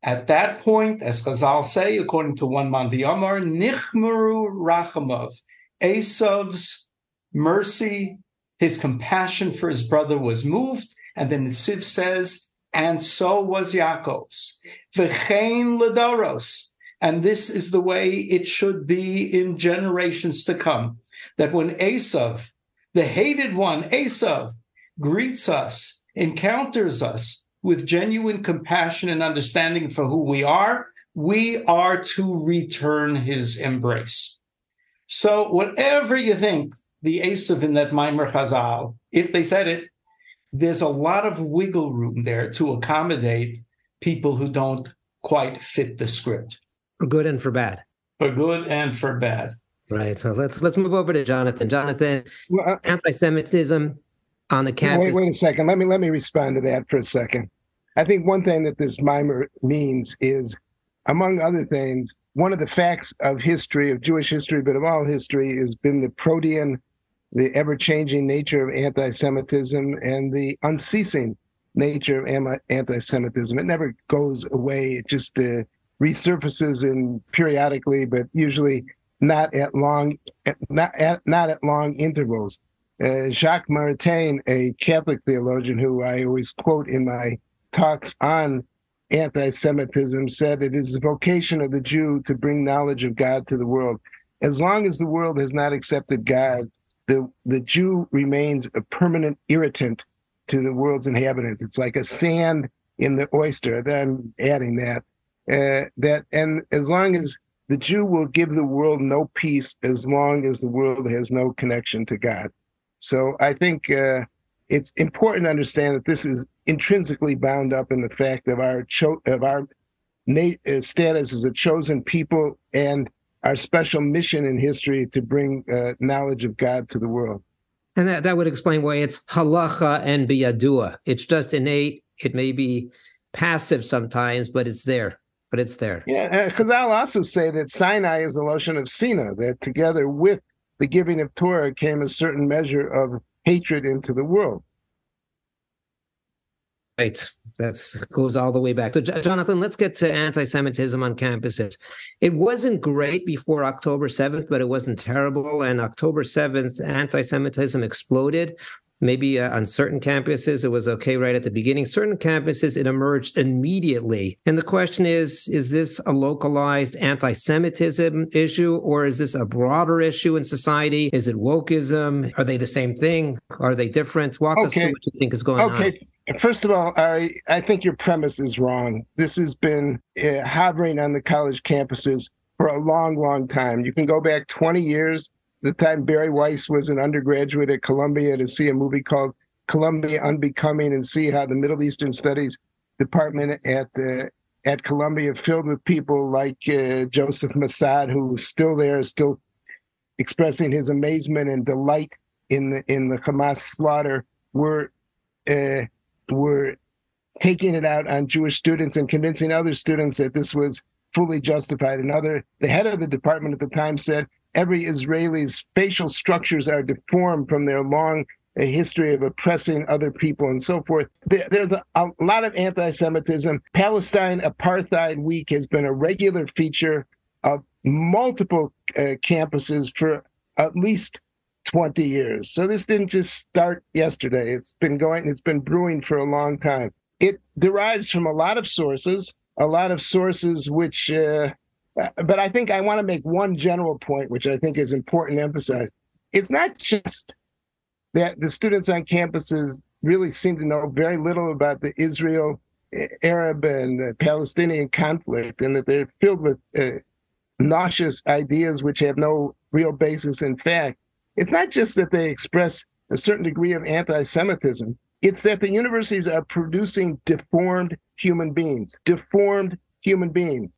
at that point, as Chazal say, according to one man, the Amar, Nichmeru Rachamav, Esav's mercy, his compassion for his brother was moved, and the Netziv says, and so was Yaakov's. V'chein Ladoros. And this is the way it should be in generations to come, that when Esav, the hated one, Esav, greets us, encounters us with genuine compassion and understanding for who we are to return his embrace. So whatever you think, the Esav in that Maimer Chazal, if they said it, there's a lot of wiggle room there to accommodate people who don't quite fit the script. For good and for bad. For good and for bad. Right. So let's move over to Jonathan. Jonathan, well, anti-Semitism on the campus. Wait a second. Let me respond to that for a second. I think one thing that this mimer means is, among other things, one of the facts of history, of Jewish history, but of all history, has been the protean, the ever-changing nature of anti-Semitism and the unceasing nature of anti-Semitism. It never goes away. It just resurfaces in periodically, but usually not at long intervals. Jacques Maritain, a Catholic theologian who I always quote in my talks on anti-Semitism, said it is the vocation of the Jew to bring knowledge of God to the world. As long as the world has not accepted God, the Jew remains a permanent irritant to the world's inhabitants. It's like a sand in the oyster. I'm adding that. And as long as the Jew will give the world no peace, as long as the world has no connection to God. So I think it's important to understand that this is intrinsically bound up in the fact of our status as a chosen people and our special mission in history to bring knowledge of God to the world. And that would explain why it's halacha and biyadua. It's just innate. It may be passive sometimes, but it's there. Yeah, because I'll also say that Sinai is the lotion of Sina, that together with the giving of Torah came a certain measure of hatred into the world. Right. That goes all the way back. So, Jonathan, let's get to anti-Semitism on campuses. It wasn't great before October 7th, but it wasn't terrible. And October 7th, anti-Semitism exploded. Maybe on certain campuses, it was okay right at the beginning. Certain campuses, it emerged immediately. And the question is this a localized anti-Semitism issue, or is this a broader issue in society? Is it wokeism? Are they the same thing? Are they different? Walk us through what you think is going on. Okay. First of all, I think your premise is wrong. This has been hovering on the college campuses for a long, long time. You can go back 20 years. The time Barry Weiss was an undergraduate at Columbia to see a movie called Columbia Unbecoming and see how the Middle Eastern Studies department at Columbia filled with people like Joseph Massad, who's still there, still expressing his amazement and delight in the Hamas slaughter, were taking it out on Jewish students and convincing other students that this was fully justified. The head of the department at the time said, every Israeli's facial structures are deformed from their long history of oppressing other people and so forth. There's a lot of anti-Semitism. Palestine Apartheid Week has been a regular feature of multiple campuses for at least 20 years. So this didn't just start yesterday. It's been brewing for a long time. It derives from a lot of sources which... But I think I want to make one general point, which I think is important to emphasize. It's not just that the students on campuses really seem to know very little about the Israel-Arab and Palestinian conflict, and that they're filled with nauseous ideas which have no real basis in fact. It's not just that they express a certain degree of anti-Semitism. It's that the universities are producing deformed human beings.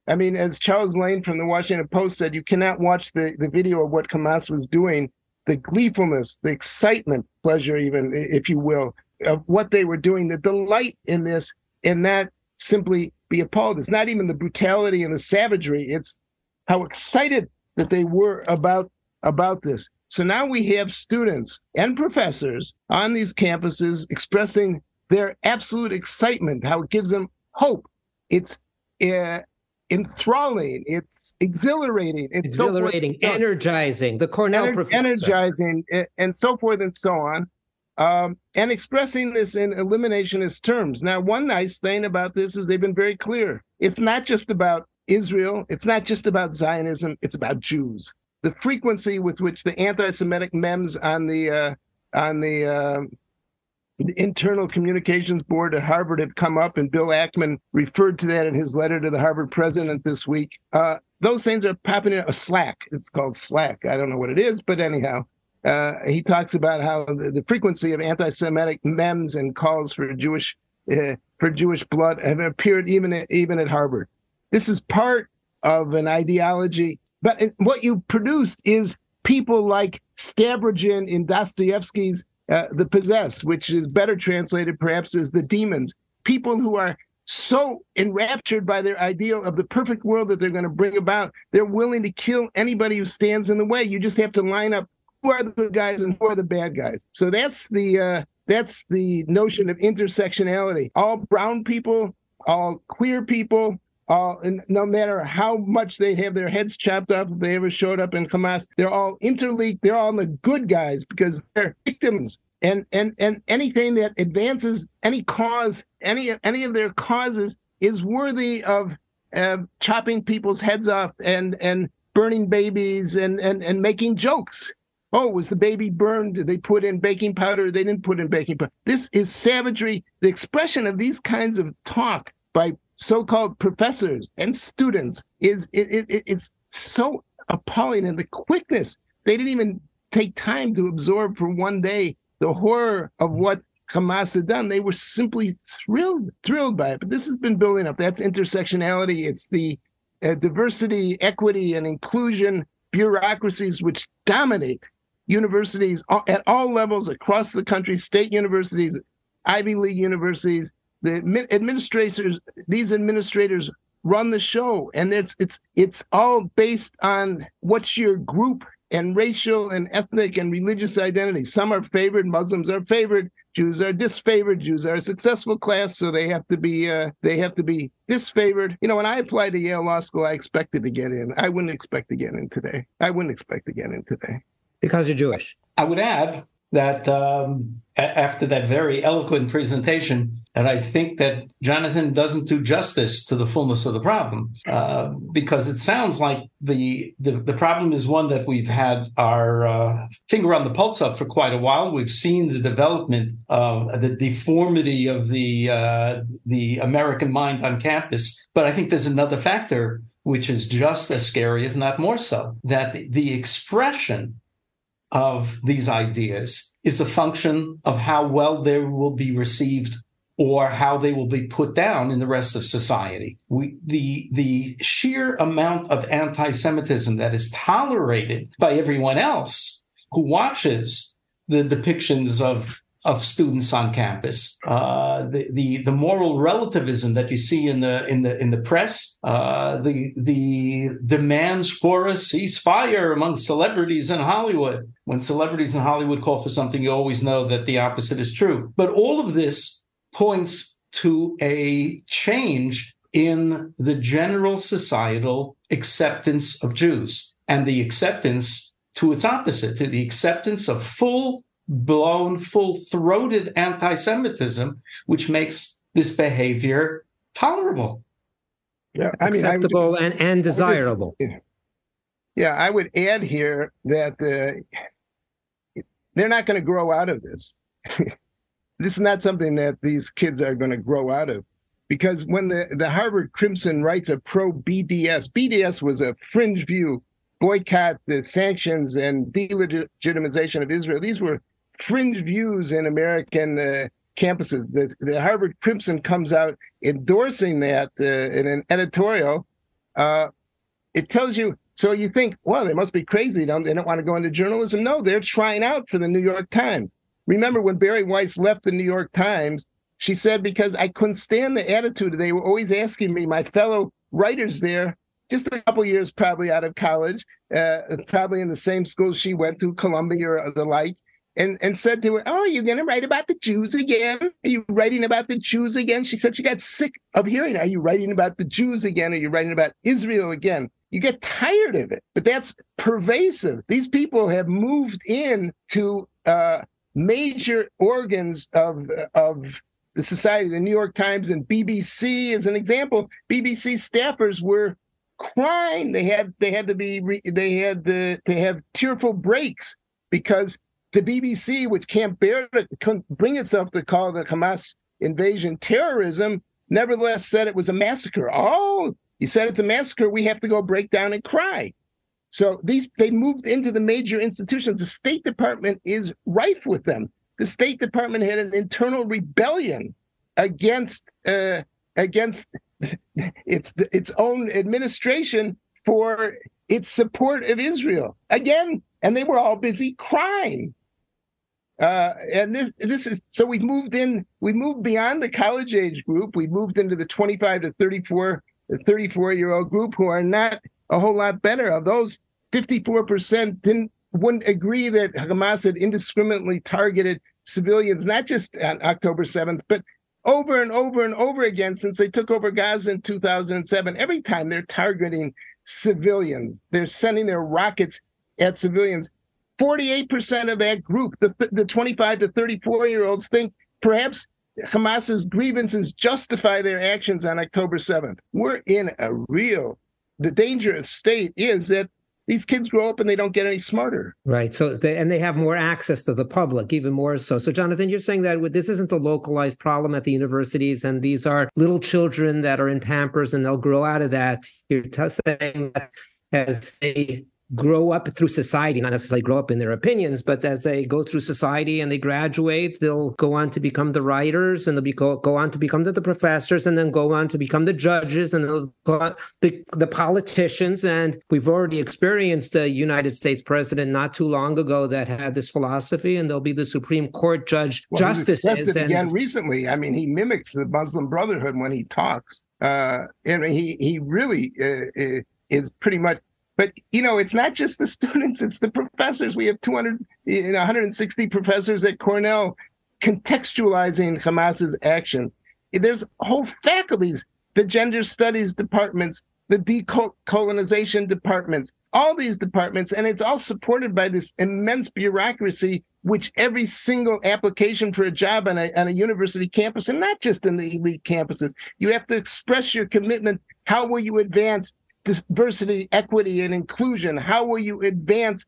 I mean, as Charles Lane from the Washington Post said, you cannot watch the video of what Hamas was doing, the gleefulness, the excitement, pleasure even, if you will, of what they were doing, the delight in this, and not simply be appalled. It's not even the brutality and the savagery. It's how excited that they were about this. So now we have students and professors on these campuses expressing their absolute excitement, how it gives them hope. It's enthralling, it's exhilarating, so energizing, the Cornell professor. Energizing, and so forth and so on, and expressing this in eliminationist terms. Now, one nice thing about this is they've been very clear. It's not just about Israel, it's not just about Zionism, it's about Jews. The frequency with which the anti-Semitic memes on the internal communications board at Harvard have come up, and Bill Ackman referred to that in his letter to the Harvard president this week. Those things are popping in Slack. It's called Slack. I don't know what it is, but anyhow, he talks about how the frequency of anti-Semitic memes and calls for Jewish blood have appeared even at Harvard. This is part of an ideology. But what you produced is people like Stavrogin in Dostoevsky's The Possessed, which is better translated perhaps as The Demons, people who are so enraptured by their ideal of the perfect world that they're going to bring about, they're willing to kill anybody who stands in the way. You just have to line up who are the good guys and who are the bad guys. So that's the notion of intersectionality. All brown people, all queer people, all, and no matter how much they'd have their heads chopped off if they ever showed up in Hamas, they're all interleaked. They're all the good guys because they're victims. And anything that advances any cause, any of their causes, is worthy of chopping people's heads off and burning babies and making jokes. Oh, was the baby burned? Did they put in baking powder? They didn't put in baking powder. This is savagery. The expression of these kinds of talk by so-called professors and students is it's so appalling, and the quickness. They didn't even take time to absorb for one day the horror of what Hamas had done. They were simply thrilled by it. But this has been building up. That's intersectionality. It's the diversity, equity, and inclusion bureaucracies which dominate universities at all levels across the country, state universities, Ivy League universities. The administrators, these administrators run the show, and it's all based on what's your group and racial and ethnic and religious identity. Some are favored, Muslims are favored, Jews are disfavored. Jews are a successful class, so they have to be disfavored. You know, when I applied to Yale Law School, I expected to get in. I wouldn't expect to get in today. Because you're Jewish. I would add that after that very eloquent presentation, and I think that Jonathan doesn't do justice to the fullness of the problem, because it sounds like the problem is one that we've had our finger on the pulse of for quite a while. We've seen the development of the deformity of the American mind on campus. But I think there's another factor which is just as scary, if not more so, that the expression of these ideas is a function of how well they will be received or how they will be put down in the rest of society. The sheer amount of anti-Semitism that is tolerated by everyone else who watches the depictions of students on campus, the moral relativism that you see in the press, the demands for a ceasefire among celebrities in Hollywood. When celebrities in Hollywood call for something, you always know that the opposite is true. But all of this points to a change in the general societal acceptance of Jews, and the acceptance to its opposite, to the acceptance of full-blown, full-throated anti-Semitism, which makes this behavior tolerable, acceptable, and desirable. I would add here that they're not going to grow out of this. This is not something that these kids are going to grow out of, because when the Harvard Crimson writes a pro-BDS, BDS was a fringe view, boycott, the sanctions, and delegitimization of Israel. These were fringe views in American campuses. The Harvard Crimson comes out endorsing that in an editorial. It tells you, so you think, well, they must be crazy. They don't want to go into journalism. No, they're trying out for the New York Times. Remember when Barry Weiss left the New York Times, she said, because I couldn't stand the attitude. They were always asking me, my fellow writers there, just a couple years probably out of college, probably in the same school she went to, Columbia or the like, and said to her, oh, you're going to write about the Jews again? Are you writing about the Jews again? She said she got sick of hearing, are you writing about the Jews again? Are you writing about Israel again? You get tired of it, but that's pervasive. These people have moved in to major organs of the society. The New York Times and BBC is an example. BBC staffers were crying. They had to have tearful breaks because the BBC, which couldn't bring itself to call the Hamas invasion terrorism, nevertheless said it was a massacre. Oh, you said it's a massacre. We have to go break down and cry. So they moved into the major institutions. The State Department is rife with them. The State Department had an internal rebellion against its own administration for its support of Israel. Again, and they were all busy crying. And this is, so we moved beyond the college age group. We moved into the 25 to 34, 34-year-old group who are not a whole lot better. Of those, 54% wouldn't agree that Hamas had indiscriminately targeted civilians, not just on October 7th, but over and over and over again since they took over Gaza in 2007. Every time they're targeting civilians, they're sending their rockets at civilians. 48% of that group, the 25 to 34-year-olds, think perhaps Hamas's grievances justify their actions on October 7th. We're in a real, the dangerous state is that these kids grow up and they don't get any smarter. Right. So they have more access to the public, even more so. So, Jonathan, you're saying that this isn't a localized problem at the universities, and these are little children that are in Pampers, and they'll grow out of that. You're saying that as they grow up through society, not necessarily grow up in their opinions, but as they go through society and they graduate, they'll go on to become the writers, and they'll go on to become the professors, and then go on to become the judges, and they'll go on the politicians. And we've already experienced a United States president not too long ago that had this philosophy, and they'll be the Supreme Court judge, justices. He expressed it again recently. I mean, he mimics the Muslim Brotherhood when he talks. And he really is pretty much. But, you know, it's not just the students, it's the professors. We have 160 professors at Cornell contextualizing Hamas's action. There's whole faculties, the gender studies departments, the decolonization departments, all these departments. And it's all supported by this immense bureaucracy, which every single application for a job on a university campus, and not just in the elite campuses, you have to express your commitment. How will you advance diversity, equity, and inclusion? How will you advance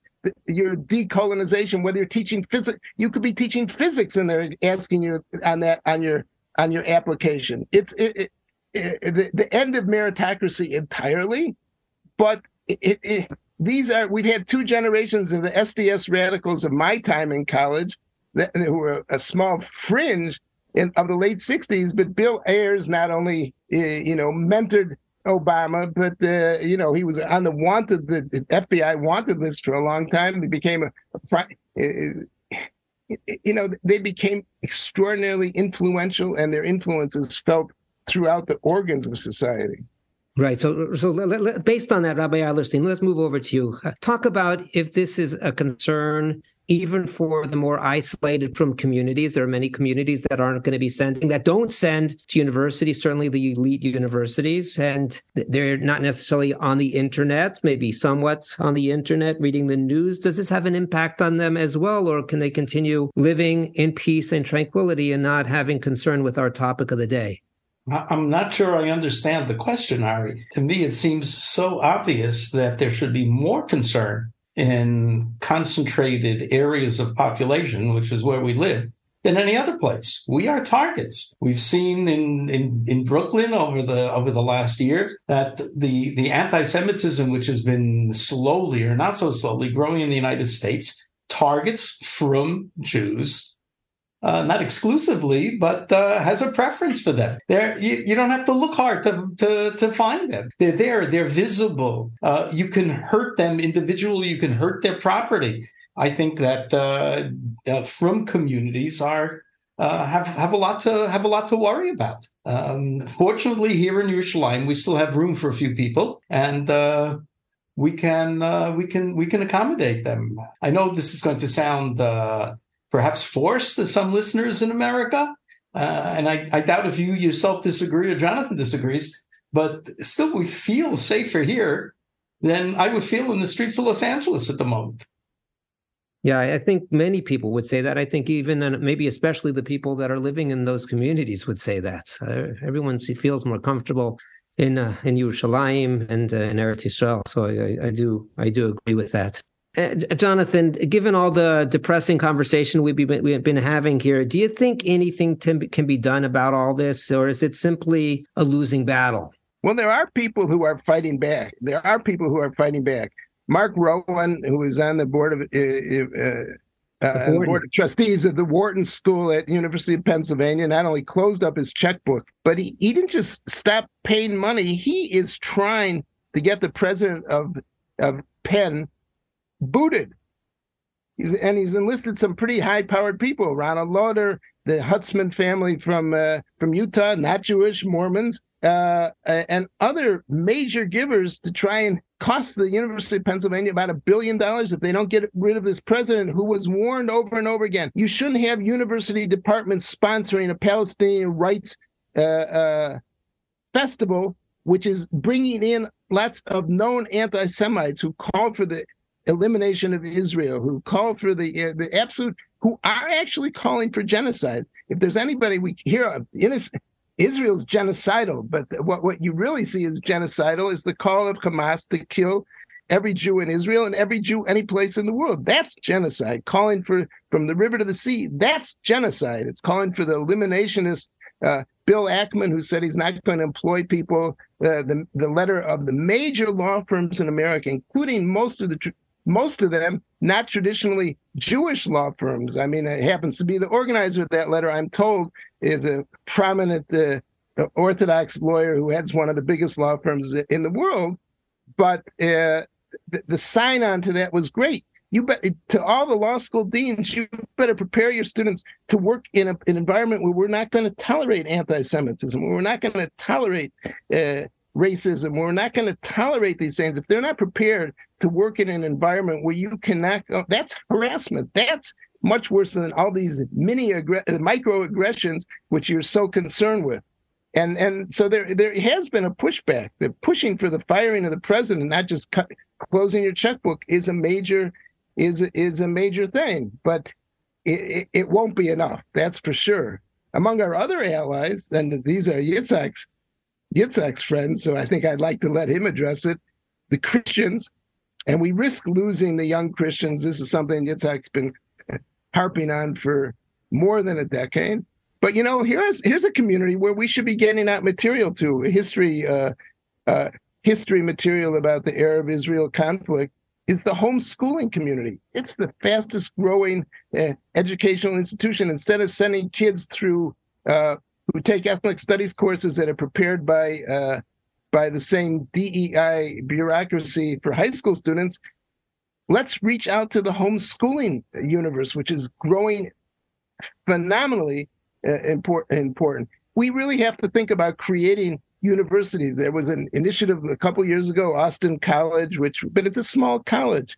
your decolonization? Whether you're teaching physics, you could be teaching physics, and they're asking you on your application. It's the end of meritocracy entirely. But we've had two generations of the SDS radicals of my time in college, who were a small fringe of the late '60s. But Bill Ayers not only mentored Obama, but he was on the FBI wanted list for a long time. He became they became extraordinarily influential, and their influence is felt throughout the organs of society. Right. So based on that, Rabbi Adlerstein, let's move over to you. Talk about if this is a concern even for the more isolated from communities. There are many communities that aren't going to be sending, that don't send to universities, certainly the elite universities, and they're not necessarily on the internet, maybe somewhat on the internet, reading the news. Does this have an impact on them as well, or can they continue living in peace and tranquility and not having concern with our topic of the day? I'm not sure I understand the question, Ari. To me, it seems so obvious that there should be more concern in concentrated areas of population, which is where we live, than any other place. We are targets. We've seen in Brooklyn over the last year that the anti-Semitism, which has been slowly or not so slowly growing in the United States, targets from Jews, not exclusively, but has a preference for them. You don't have to look hard to find them. They're there. They're visible. You can hurt them individually. You can hurt their property. I think that from communities are have a lot to worry about. Fortunately, here in Yerushalayim, we still have room for a few people, and we can accommodate them. I know this is going to sound perhaps forced to some listeners in America. And I doubt if you yourself disagree or Jonathan disagrees, but still we feel safer here than I would feel in the streets of Los Angeles at the moment. Yeah, I think many people would say that. I think even, and maybe especially the people that are living in those communities would say that. Everyone feels more comfortable in Yerushalayim and in Eretz Yisrael. So I do agree with that. Jonathan, given all the depressing conversation we have been having here, do you think anything can be done about all this, or is it simply a losing battle? Well, there are people who are fighting back. Mark Rowan, who is on the board of and the board of trustees of the Wharton School at University of Pennsylvania not only closed up his checkbook, but he didn't just stop paying money. He is trying to get the president of Penn booted. He's enlisted some pretty high-powered people, Ronald Lauder, the Huntsman family from Utah, not Jewish, Mormons, and other major givers to try and cost the University of Pennsylvania about $1 billion if they don't get rid of this president who was warned over and over again. You shouldn't have university departments sponsoring a Palestinian rights festival, which is bringing in lots of known anti-Semites who called for the elimination of Israel, who called for the absolute, who are actually calling for genocide. If there's anybody we hear of, Israel's genocidal, but what you really see is genocidal is the call of Hamas to kill every Jew in Israel and every Jew any place in the world. That's genocide. Calling for from the river to the sea, that's genocide. It's calling for the eliminationist Bill Ackman, who said he's not going to employ people, the letter of the major law firms in America, including most of them not traditionally Jewish law firms. I mean, it happens to be the organizer of that letter, I'm told, is a prominent Orthodox lawyer who heads one of the biggest law firms in the world. But the sign-on to that was great. To all the law school deans, you better prepare your students to work in an environment where we're not going to tolerate anti-Semitism, where we're not going to tolerate racism, where we're not going to tolerate these things. If they're not prepared to work in an environment where you cannot go, that's harassment. That's much worse than all these microaggressions which you're so concerned with. And so there has been a pushback. The pushing for the firing of the president, not just closing your checkbook, is a major is a major thing, but it won't be enough. That's for sure. Among our other allies, and these are Yitzhak's friends, so I think I'd like to let him address it, the Christians, and we risk losing the young Christians. This is something Yitzhak's been harping on for more than a decade. But, you know, here's a community where we should be getting out material to, history material about the Arab-Israel conflict. Is the homeschooling community. It's the fastest growing educational institution. Instead of sending kids through who take ethnic studies courses that are prepared by the same DEI bureaucracy for high school students, let's reach out to the homeschooling universe, which is growing phenomenally important. We really have to think about creating universities. There was an initiative a couple years ago, Austin College, but it's a small college.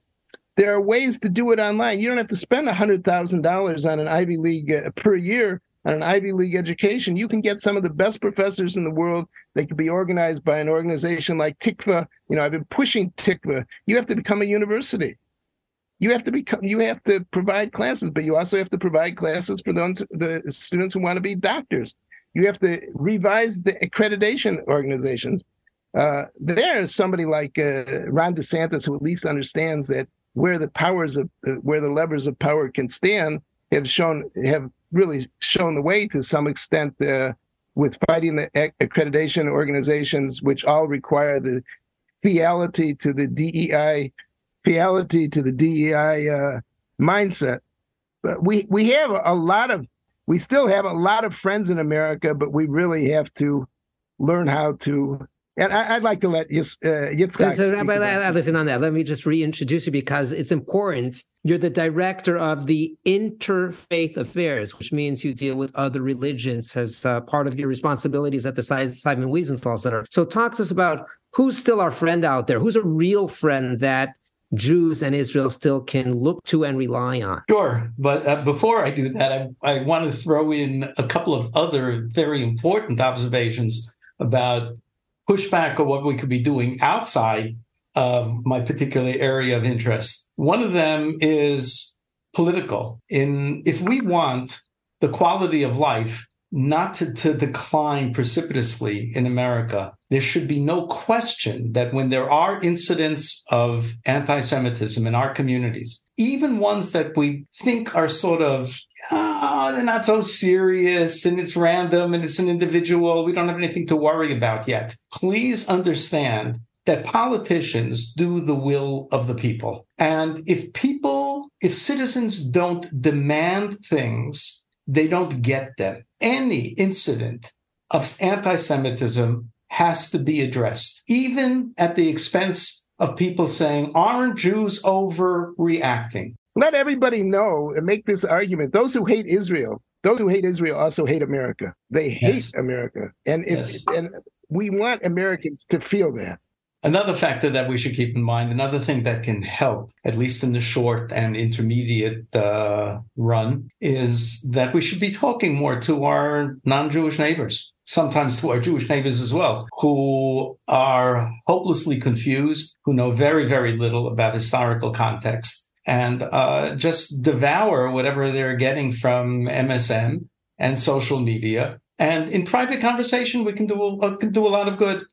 There are ways to do it online. You don't have to spend $100,000 on an Ivy League per year on an Ivy League education. You can get some of the best professors in the world. They could be organized by an organization like Tikva. You know, I've been pushing Tikva. You have to become a university. You have to provide classes, but you also have to provide classes for the students who want to be doctors. You have to revise the accreditation organizations. There's somebody like Ron DeSantis who at least understands that where the levers of power can stand have really shown the way to some extent with fighting the accreditation organizations, which all require the fidelity to the DEI mindset. But we still have a lot of friends in America, but we really have to learn how to. And I'd like to let Yitzchak. So, Rabbi Adlerstein, on that, let me just reintroduce you because it's important. You're the director of the Interfaith Affairs, which means you deal with other religions as part of your responsibilities at the Simon Wiesenthal Center. So, talk to us about who's still our friend out there, who's a real friend that Jews and Israel still can look to and rely on. Sure. But before I do that, I want to throw in a couple of other very important observations about pushback or what we could be doing outside of my particular area of interest. One of them is political. If we want the quality of life not to decline precipitously in America, there should be no question that when there are incidents of anti-Semitism in our communities, even ones that we think are sort of, they're not so serious and it's random and it's an individual, we don't have anything to worry about yet. Please understand that politicians do the will of the people. And if people If citizens don't demand things, they don't get them. Any incident of anti-Semitism has to be addressed, even at the expense of people saying, aren't Jews overreacting? Let everybody know and make this argument. Those who hate Israel also hate America. They hate America. And we want Americans to feel that. Another factor that we should keep in mind, another thing that can help, at least in the short and intermediate run, is that we should be talking more to our non-Jewish neighbors, sometimes to our Jewish neighbors as well, who are hopelessly confused, who know very, very little about historical context, and just devour whatever they're getting from MSM and social media. And in private conversation, we can do a lot of good.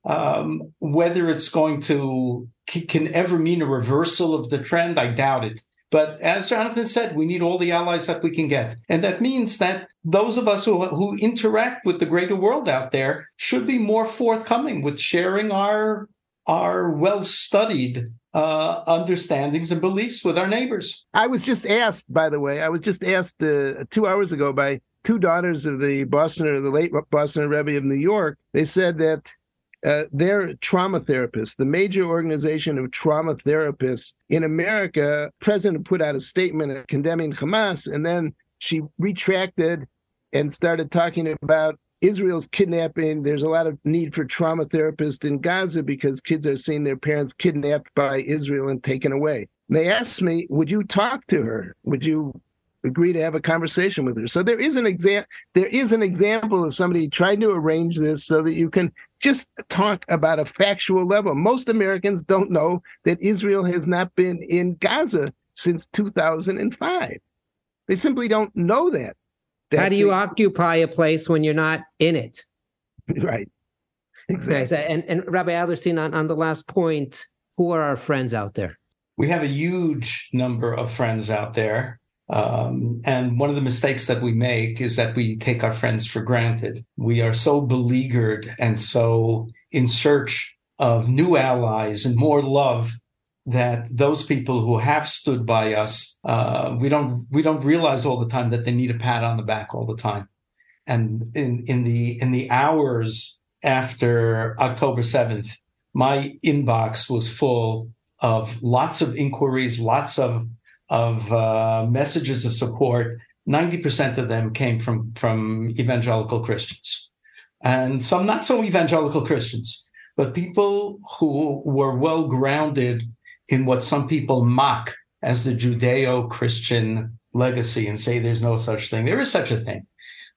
Whether it's going to can ever mean a reversal of the trend, I doubt it. But as Jonathan said, we need all the allies that we can get. And that means that those of us who interact with the greater world out there should be more forthcoming with sharing our well-studied understandings and beliefs with our neighbors. I was just asked 2 hours ago by two daughters of the late Bostoner Rebbe of New York. They said that their trauma therapists, the major organization of trauma therapists in America, president put out a statement condemning Hamas, and then she retracted and started talking about Israel's kidnapping. There's a lot of need for trauma therapists in Gaza because kids are seeing their parents kidnapped by Israel and taken away. And they asked me, would you talk to her? Would you agree to have a conversation with her? So there is an example of somebody trying to arrange this so that you can just talk about a factual level. Most Americans don't know that Israel has not been in Gaza since 2005. They simply don't know that. How do you occupy a place when you're not in it? Right. Exactly. And Rabbi Adlerstein, on the last point, who are our friends out there? We have a huge number of friends out there. And one of the mistakes that we make is that we take our friends for granted. We are so beleaguered and so in search of new allies and more love that those people who have stood by us, we don't realize all the time that they need a pat on the back all the time. And in the hours after October 7th, my inbox was full of lots of inquiries, lots of messages of support. 90% of them came from evangelical Christians, and some not so evangelical Christians, but people who were well grounded in what some people mock as the Judeo-Christian legacy and say there's no such thing. There is such a thing.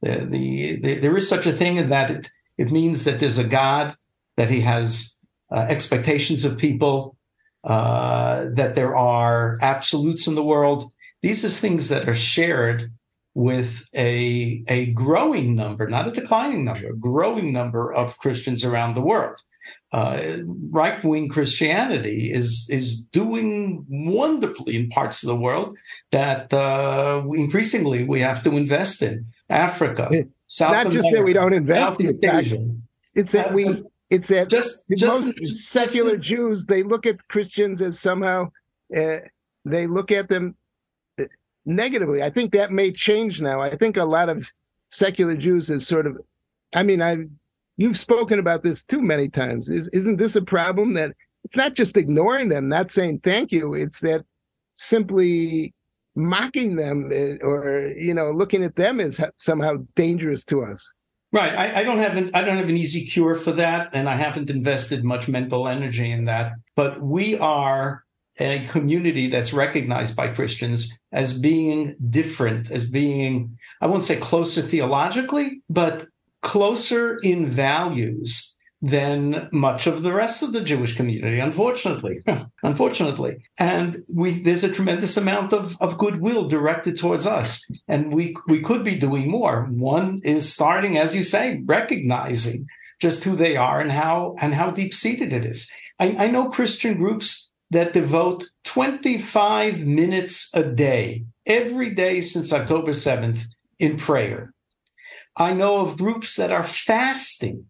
There is such a thing in that it means that there's a God, that he has expectations of people, that there are absolutes in the world. These are things that are shared with a growing number, not a declining number, a growing number of Christians around the world. Right-wing Christianity is doing wonderfully in parts of the world that increasingly we have to invest in. Africa, South America. Not just that we don't invest in Asia. It's that we... It's that most secular Jews, they look at Christians as somehow, they look at them negatively. I think that may change now. I think a lot of secular Jews is sort of, you've spoken about this too many times. Isn't this a problem that it's not just ignoring them, not saying thank you, it's that simply mocking them or, looking at them as somehow dangerous to us? Right. I don't have an easy cure for that, and I haven't invested much mental energy in that. But we are a community that's recognized by Christians as being different, as being, I won't say closer theologically, but closer in values than much of the rest of the Jewish community, unfortunately. And there's a tremendous amount of goodwill directed towards us. And we could be doing more. One is starting, as you say, recognizing just who they are and how deep-seated it is. I know Christian groups that devote 25 minutes a day, every day since October 7th, in prayer. I know of groups that are fasting.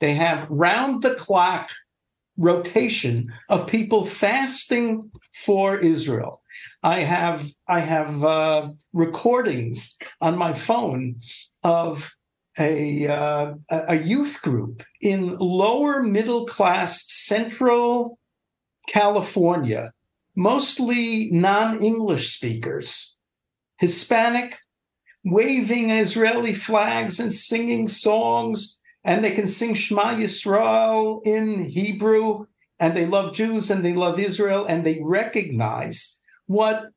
They have round-the-clock rotation of people fasting for Israel. I have recordings on my phone of a youth group in lower middle class Central California, mostly non-English speakers, Hispanic, waving Israeli flags and singing songs, and they can sing Shema Yisrael in Hebrew, and they love Jews and they love Israel, and they recognize what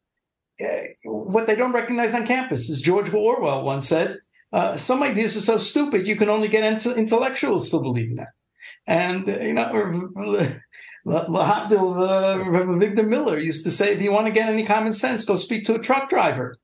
they don't recognize on campus. As George Orwell once said, some ideas are so stupid you can only get intellectuals to believe in that. And Victor Miller used to say, if you want to get any common sense, go speak to a truck driver.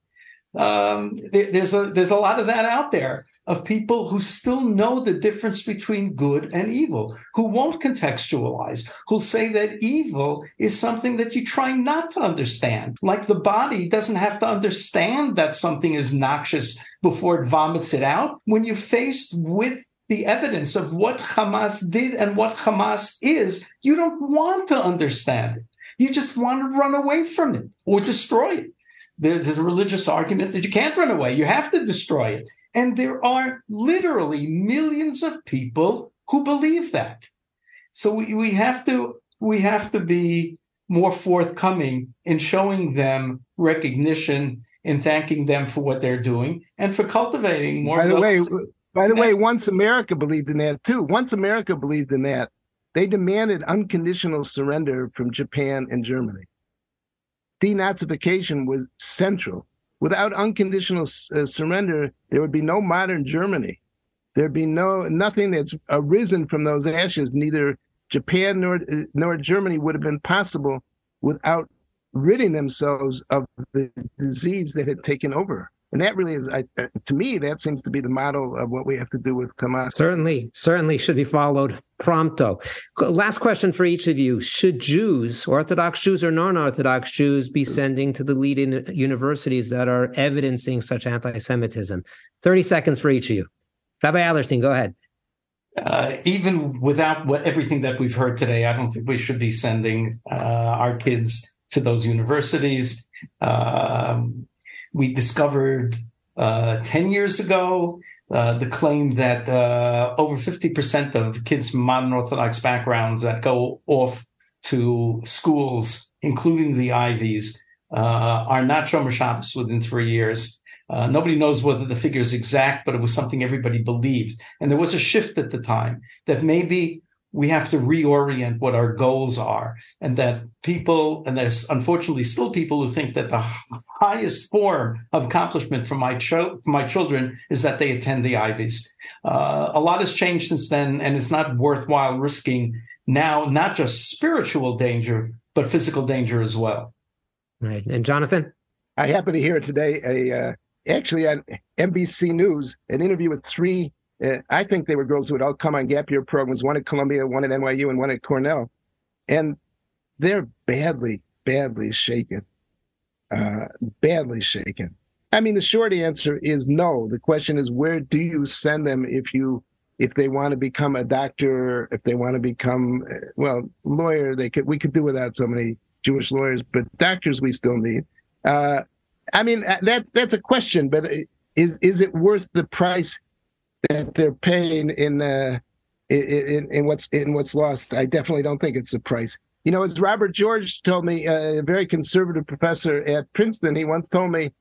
There's a lot of that out there, of people who still know the difference between good and evil, who won't contextualize, who'll say that evil is something that you try not to understand. Like the body doesn't have to understand that something is noxious before it vomits it out. When you're faced with the evidence of what Hamas did and what Hamas is, you don't want to understand it. You just want to run away from it or destroy it. There's a religious argument that you can't run away. You have to destroy it. And there are literally millions of people who believe that. So we have to be more forthcoming in showing them recognition, in thanking them for what they're doing, and for cultivating more. By the way, once America believed in that, too. Once America believed in that, they demanded unconditional surrender from Japan and Germany. Denazification was central. Without unconditional surrender, there would be no modern Germany. There'd be nothing that's arisen from those ashes. Neither Japan nor Germany would have been possible without ridding themselves of the disease that had taken over. And that really is, to me, that seems to be the model of what we have to do with Hamas. Certainly should be followed prompto. Last question for each of you. Should Jews, Orthodox Jews or non-Orthodox Jews, be sending to the leading universities that are evidencing such anti-Semitism? 30 seconds for each of you. Rabbi Adlerstein, go ahead. Even without everything that we've heard today, I don't think we should be sending our kids to those universities. We discovered 10 years ago the claim that over 50% of kids from modern Orthodox backgrounds that go off to schools, including the Ivies, are not Shomer Shabbos within 3 years. Nobody knows whether the figure is exact, but it was something everybody believed. And there was a shift at the time that maybe we have to reorient what our goals are, and that people, and there's unfortunately still people who think that the highest form of accomplishment for my children is that they attend the Ivies. A lot has changed since then, and it's not worthwhile risking now, not just spiritual danger, but physical danger as well. Right. And Jonathan? I happen to hear today, actually on NBC News, an interview with three I think they were girls who would all come on gap year programs, one at Columbia, one at NYU, and one at Cornell. And they're badly, badly shaken. Badly shaken. I mean, the short answer is no. The question is, where do you send them if they want to become a doctor, if they want to become, lawyer? We could do without so many Jewish lawyers, but doctors we still need. I mean, that's a question, but is it worth the price that they're paying in what's lost? I definitely don't think it's the price. You know, as Robert George told me, a very conservative professor at Princeton, he once told me,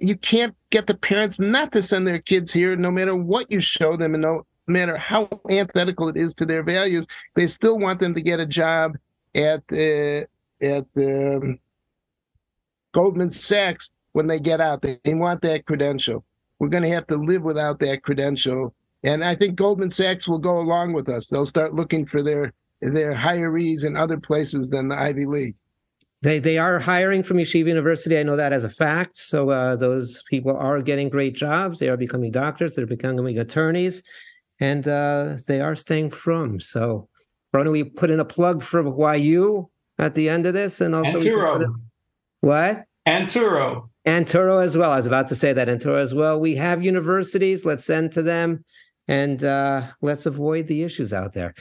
you can't get the parents not to send their kids here, no matter what you show them and no matter how antithetical it is to their values. They still want them to get a job at Goldman Sachs when they get out. They want that credential. We're going to have to live without that credential. And I think Goldman Sachs will go along with us. They'll start looking for their hirees in other places than the Ivy League. They are hiring from Yeshiva University. I know that as a fact. So those people are getting great jobs. They are becoming doctors. They're becoming attorneys. And they are staying from. So why don't we put in a plug for YU at the end of this? And also Anturo. What? Anturo. Anturo as well. I was about to say that. Anturo as well. We have universities. Let's send to them and let's avoid the issues out there.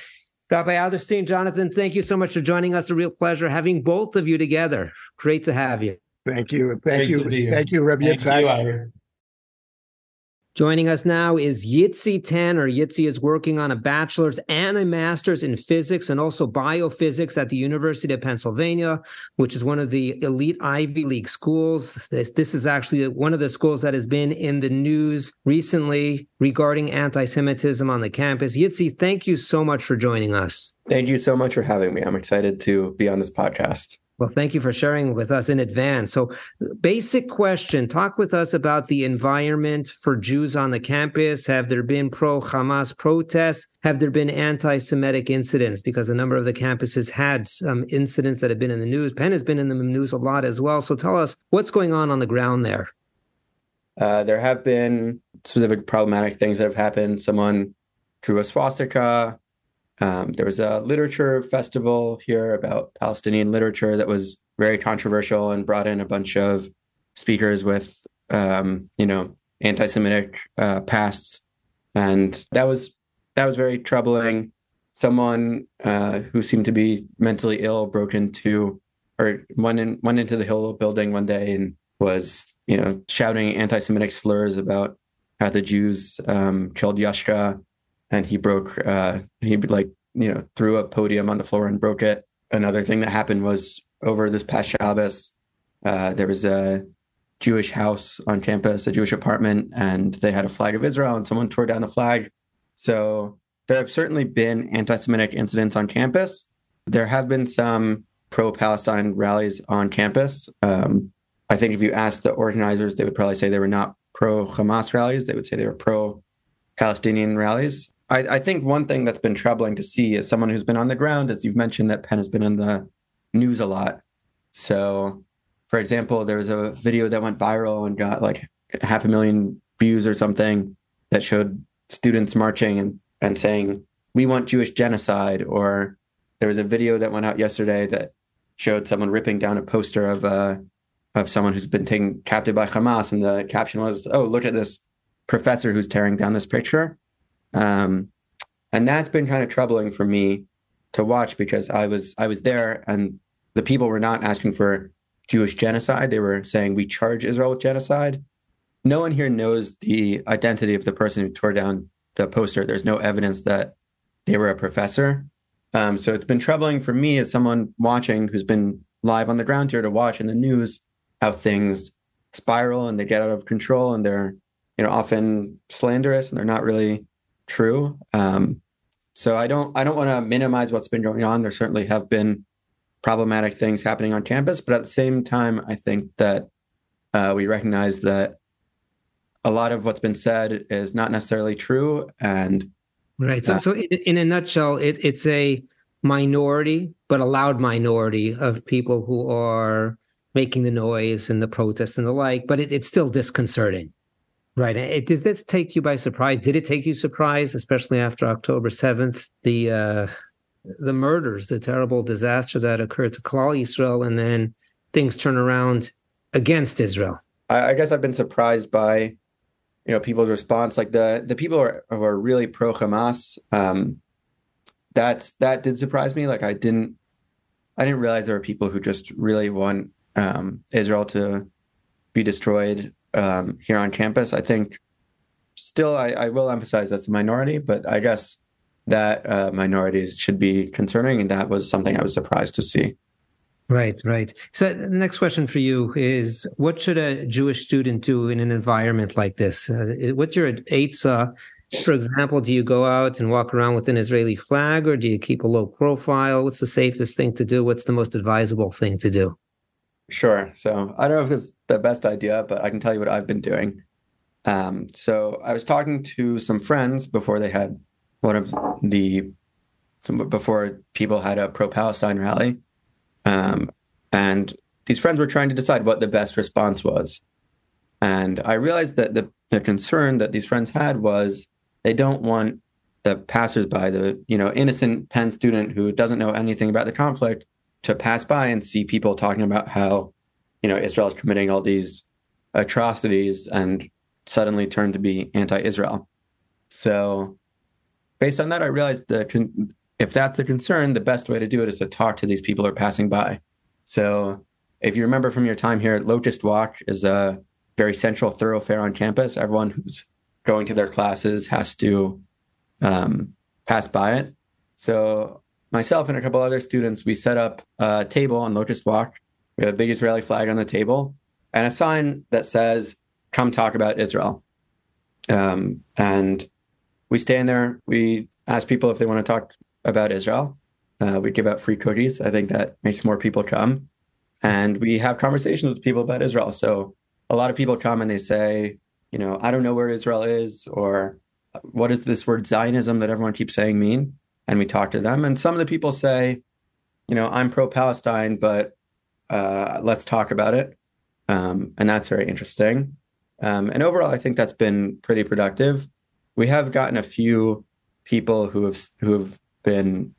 Rabbi Adlerstein, Jonathan, thank you so much for joining us. A real pleasure having both of you together. Great to have you. Thank you. Thank you. Thank you, Rabbi Yitzchak. Joining us now is Yitzy Tanner. Yitzy is working on a bachelor's and a master's in physics and also biophysics at the University of Pennsylvania, which is one of the elite Ivy League schools. This is actually one of the schools that has been in the news recently regarding anti-Semitism on the campus. Yitzy, thank you so much for joining us. Thank you so much for having me. I'm excited to be on this podcast. Well, thank you for sharing with us in advance. So, basic question, talk with us about the environment for Jews on the campus. Have there been pro-Hamas protests? Have there been anti-Semitic incidents? Because a number of the campuses had some incidents that have been in the news. Penn has been in the news a lot as well. So tell us what's going on the ground there. There have been specific problematic things that have happened. Someone drew a swastika. There was a literature festival here about Palestinian literature that was very controversial and brought in a bunch of speakers with, anti-Semitic pasts. And that was very troubling. Someone who seemed to be mentally ill went into the Hill building one day and was, shouting anti-Semitic slurs about how the Jews killed Yashka. And he threw a podium on the floor and broke it. Another thing that happened was over this past Shabbos, there was a Jewish house on campus, a Jewish apartment, and they had a flag of Israel and someone tore down the flag. So there have certainly been anti-Semitic incidents on campus. There have been some pro-Palestine rallies on campus. I think if you asked the organizers, they would probably say they were not pro-Hamas rallies. They would say they were pro-Palestinian rallies. I think one thing that's been troubling to see as someone who's been on the ground, as you've mentioned, that Penn has been in the news a lot. So, for example, there was a video that went viral and got like 500,000 views or something that showed students marching and saying, "We want Jewish genocide." Or there was a video that went out yesterday that showed someone ripping down a poster of someone who's been taken captive by Hamas. And the caption was, "Oh, look at this professor who's tearing down this picture." And that's been kind of troubling for me to watch because I was there and the people were not asking for Jewish genocide. They were saying, "We charge Israel with genocide." No one here knows the identity of the person who tore down the poster. There's no evidence that they were a professor. So it's been troubling for me as someone watching who's been live on the ground here to watch in the news how things spiral and they get out of control and they're often slanderous and they're not really true. So I don't want to minimize what's been going on. There certainly have been problematic things happening on campus, but at the same time, I think that we recognize that a lot of what's been said is not necessarily true. And right. So in a nutshell, it's a minority, but a loud minority of people who are making the noise and the protests and the like, but it's still disconcerting. Right. Does this take you by surprise? Did it take you surprise, especially after October 7th, the murders, the terrible disaster that occurred to Klal Yisrael, and then things turn around against Israel? I guess I've been surprised by, people's response. Like the people who are really pro-Hamas, that did surprise me. Like I didn't realize there were people who just really want Israel to be destroyed. Here on campus, I think still I will emphasize that's a minority, but I guess that minorities should be concerning, and that was something I was surprised to see. Right. So the next question for you is, what should a Jewish student do in an environment like this? What's your eitzah? For example, do you go out and walk around with an Israeli flag, or do you keep a low profile? What's the safest thing to do? What's the most advisable thing to do? Sure. So I don't know if it's the best idea, but I can tell you what I've been doing. So I was talking to some friends before people had a pro-Palestine rally. And these friends were trying to decide what the best response was. And I realized that the concern that these friends had was they don't want the passersby, the innocent Penn student who doesn't know anything about the conflict, to pass by and see people talking about how, Israel is committing all these atrocities and suddenly turn to be anti-Israel. So based on that, I realized the if that's the concern, the best way to do it is to talk to these people who are passing by. So if you remember from your time here, Locust Walk is a very central thoroughfare on campus. Everyone who's going to their classes has to pass by it. So myself and a couple other students, we set up a table on Locust Walk. We have a big Israeli flag on the table and a sign that says, "Come talk about Israel." And we stand there. We ask people if they want to talk about Israel. We give out free cookies. I think that makes more people come. And we have conversations with people about Israel. So a lot of people come and they say, you know, I don't know where Israel is, or what does this word Zionism that everyone keeps saying mean? And we talk to them. And some of the people say, you know, I'm pro-Palestine, but let's talk about it. And that's very interesting. And overall, I think that's been pretty productive. We have gotten a few people who have been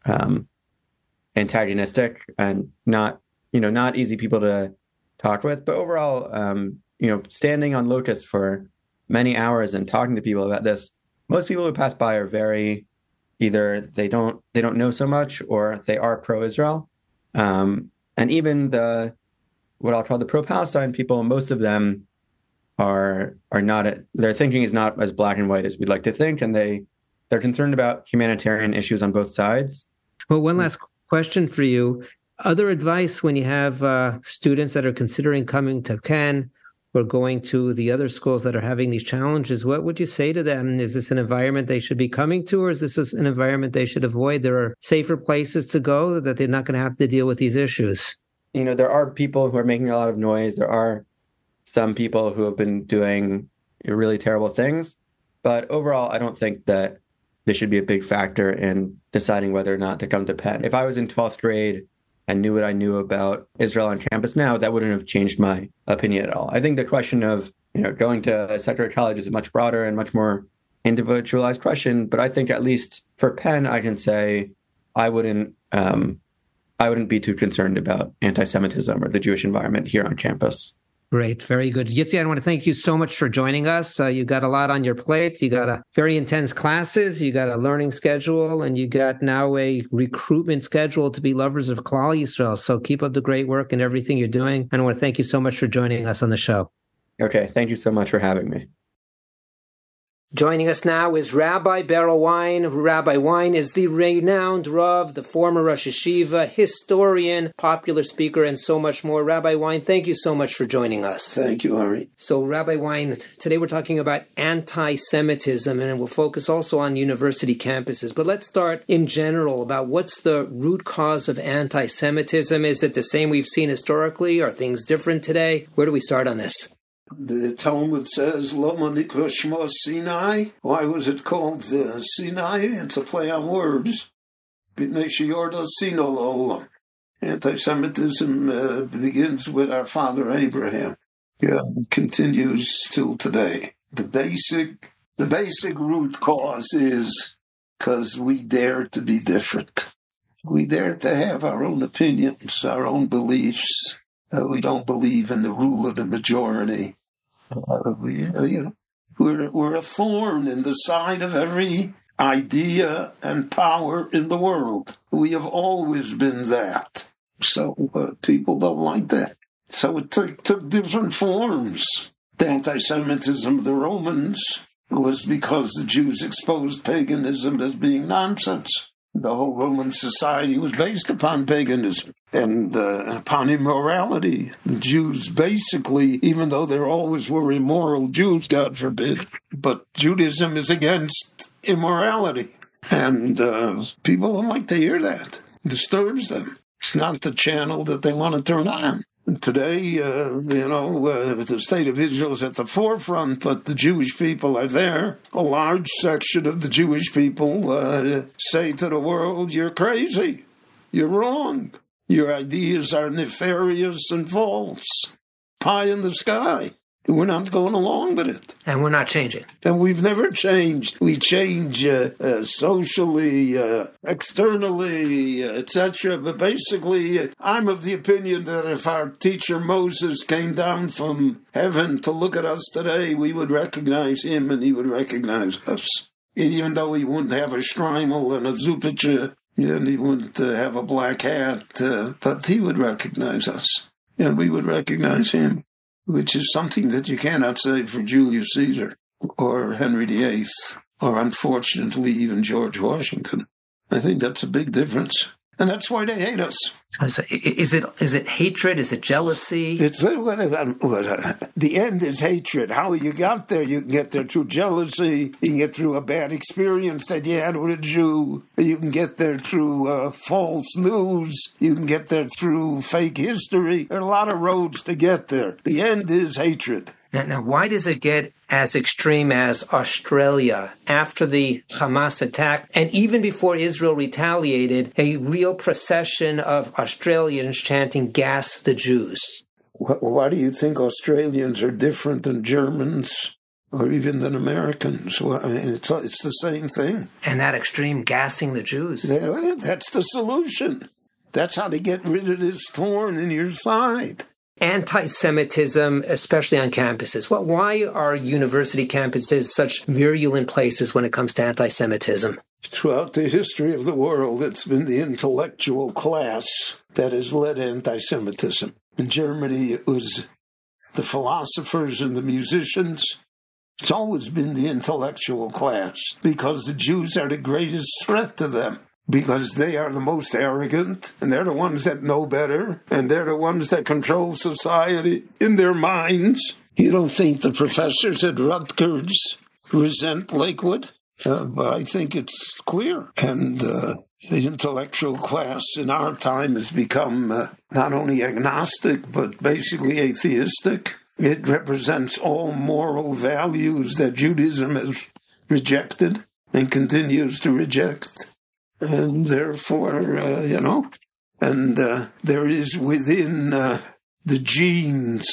antagonistic and not easy people to talk with. But overall, standing on Locust for many hours and talking to people about this, most people who pass by are very, either they don't know so much, or they are pro-Israel. And even what I'll call the pro-Palestine people, most of them are not, their thinking is not as black and white as we'd like to think. And they're concerned about humanitarian issues on both sides. Well, one last question for you. Other advice when you have students that are considering coming to Penn or going to the other schools that are having these challenges, what would you say to them? Is this an environment they should be coming to, or is this an environment they should avoid? There are safer places to go that they're not going to have to deal with these issues. You know, there are people who are making a lot of noise. There are some people who have been doing really terrible things. But overall, I don't think that this should be a big factor in deciding whether or not to come to Penn. If I was in 12th grade and knew what I knew about Israel on campus now, that wouldn't have changed my opinion at all. I think the question of, you know, going to a secular college is a much broader and much more individualized question. But I think at least for Penn, I can say I wouldn't be too concerned about anti-Semitism or the Jewish environment here on campus. Great. Very good. Yitzy, I want to thank you so much for joining us. You got a lot on your plate. You got a very intense classes. You got a learning schedule, and you got now a recruitment schedule to be lovers of Klal Yisrael. So keep up the great work and everything you're doing. And I want to thank you so much for joining us on the show. Okay. Thank you so much for having me. Joining us now is Rabbi Beryl Wein. Rabbi Wein is the renowned Rav, the former Rosh Yeshiva, historian, popular speaker, and so much more. Rabbi Wein, thank you so much for joining us. Thank you, Ari. So, Rabbi Wein, today we're talking about anti-Semitism, and we'll focus also on university campuses. But let's start in general about what's the root cause of anti-Semitism. Is it the same we've seen historically? Are things different today? Where do we start on this? The Talmud says, "Lo manikra shmo Sinai." Why was it called the Sinai? It's a play on words. Anti-Semitism begins with our father Abraham. Yeah, continues till today. The basic root cause is because we dare to be different. We dare to have our own opinions, our own beliefs. We don't believe in the rule of the majority. We're a thorn in the side of every idea and power in the world. We have always been that. So people don't like that. So it took different forms. The anti-Semitism of the Romans was because the Jews exposed paganism as being nonsense. The whole Roman society was based upon paganism and upon immorality. The Jews basically, even though there always were immoral Jews, God forbid, but Judaism is against immorality. And people don't like to hear that. It disturbs them. It's not the channel that they want to turn on. And today, the state of Israel is at the forefront, but the Jewish people are there. A large section of the Jewish people say to the world, "You're crazy. You're wrong. Your ideas are nefarious and false. Pie in the sky. We're not going along with it." And we're not changing. And we've never changed. We change socially, externally, etc. But basically, I'm of the opinion that if our teacher Moses came down from heaven to look at us today, we would recognize him and he would recognize us. And even though he wouldn't have a shrimal and a zupacha You know, and he wouldn't have a black hat, but he would recognize us, and we would recognize him, which is something that you cannot say for Julius Caesar or Henry VIII or, unfortunately, even George Washington. I think that's a big difference. And that's why they hate us. Is it hatred? Is it jealousy? It's the end is hatred. How you got there? You can get there through jealousy. You can get through a bad experience that you had with a Jew. You can get there through false news. You can get there through fake history. There are a lot of roads to get there. The end is hatred. Now, why does it get as extreme as Australia? After the Hamas attack, and even before Israel retaliated, a real procession of Australians chanting, "Gas the Jews." Why do you think Australians are different than Germans or even than Americans? Well, I mean, it's the same thing. And that extreme gassing the Jews. That's the solution. That's how to get rid of this thorn in your side. Anti-Semitism, especially on campuses. Well, why are university campuses such virulent places when it comes to anti-Semitism? Throughout the history of the world, it's been the intellectual class that has led anti-Semitism. In Germany, it was the philosophers and the musicians. It's always been the intellectual class because the Jews are the greatest threat to them. Because they are the most arrogant, and they're the ones that know better, and they're the ones that control society in their minds. You don't think the professors at Rutgers resent Lakewood? But I think it's clear. And the intellectual class in our time has become not only agnostic, but basically atheistic. It represents all moral values that Judaism has rejected and continues to reject. And therefore, there is within the genes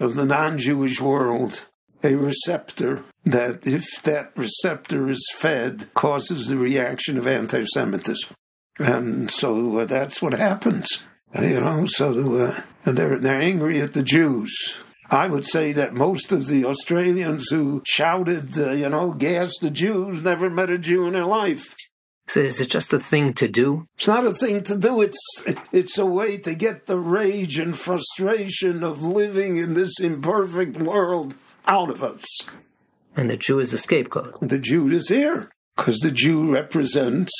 of the non-Jewish world a receptor that, if that receptor is fed, causes the reaction of anti-Semitism. And so that's what happens, So they're angry at the Jews. I would say that most of the Australians who shouted, "Gas the Jews," never met a Jew in their life. So is it just a thing to do? It's not a thing to do. It's a way to get the rage and frustration of living in this imperfect world out of us. And the Jew is the scapegoat. The Jew is here because the Jew represents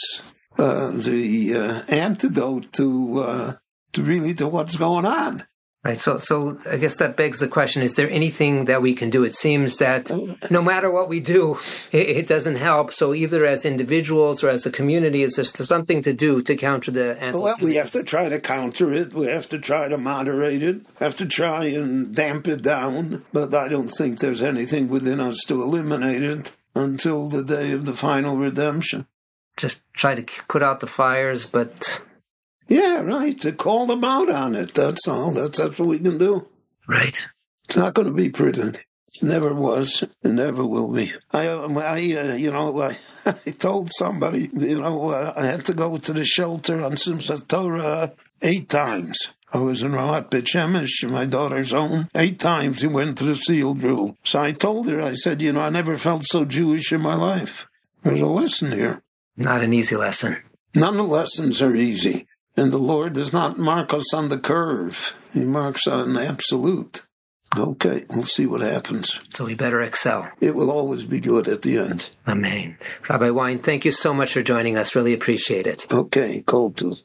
the antidote to what's going on. Right. So I guess that begs the question, is there anything that we can do? It seems that no matter what we do, it doesn't help. So either as individuals or as a community, is there something to do to counter the anti-Semitism? Well, we have to try to counter it. We have to try to moderate it. We have to try and damp it down. But I don't think there's anything within us to eliminate it until the day of the final redemption. Just try to put out the fires, but... Yeah, right, to call them out on it, that's all. That's what we can do. Right. It's not going to be pretty. Never was, and never will be. I told somebody, I had to go to the shelter on Simchat Torah 8 times. I was in Ramat Beit Shemesh, my daughter's home. 8 times he went to the sealed rule. So I told her, I said, I never felt so Jewish in my life. There's a lesson here. Not an easy lesson. None of the lessons are easy. And the Lord does not mark us on the curve. He marks on absolute. Okay, we'll see what happens. So we better excel. It will always be good at the end. Amen. Rabbi Wine, thank you so much for joining us. Really appreciate it. Okay, cold tooth.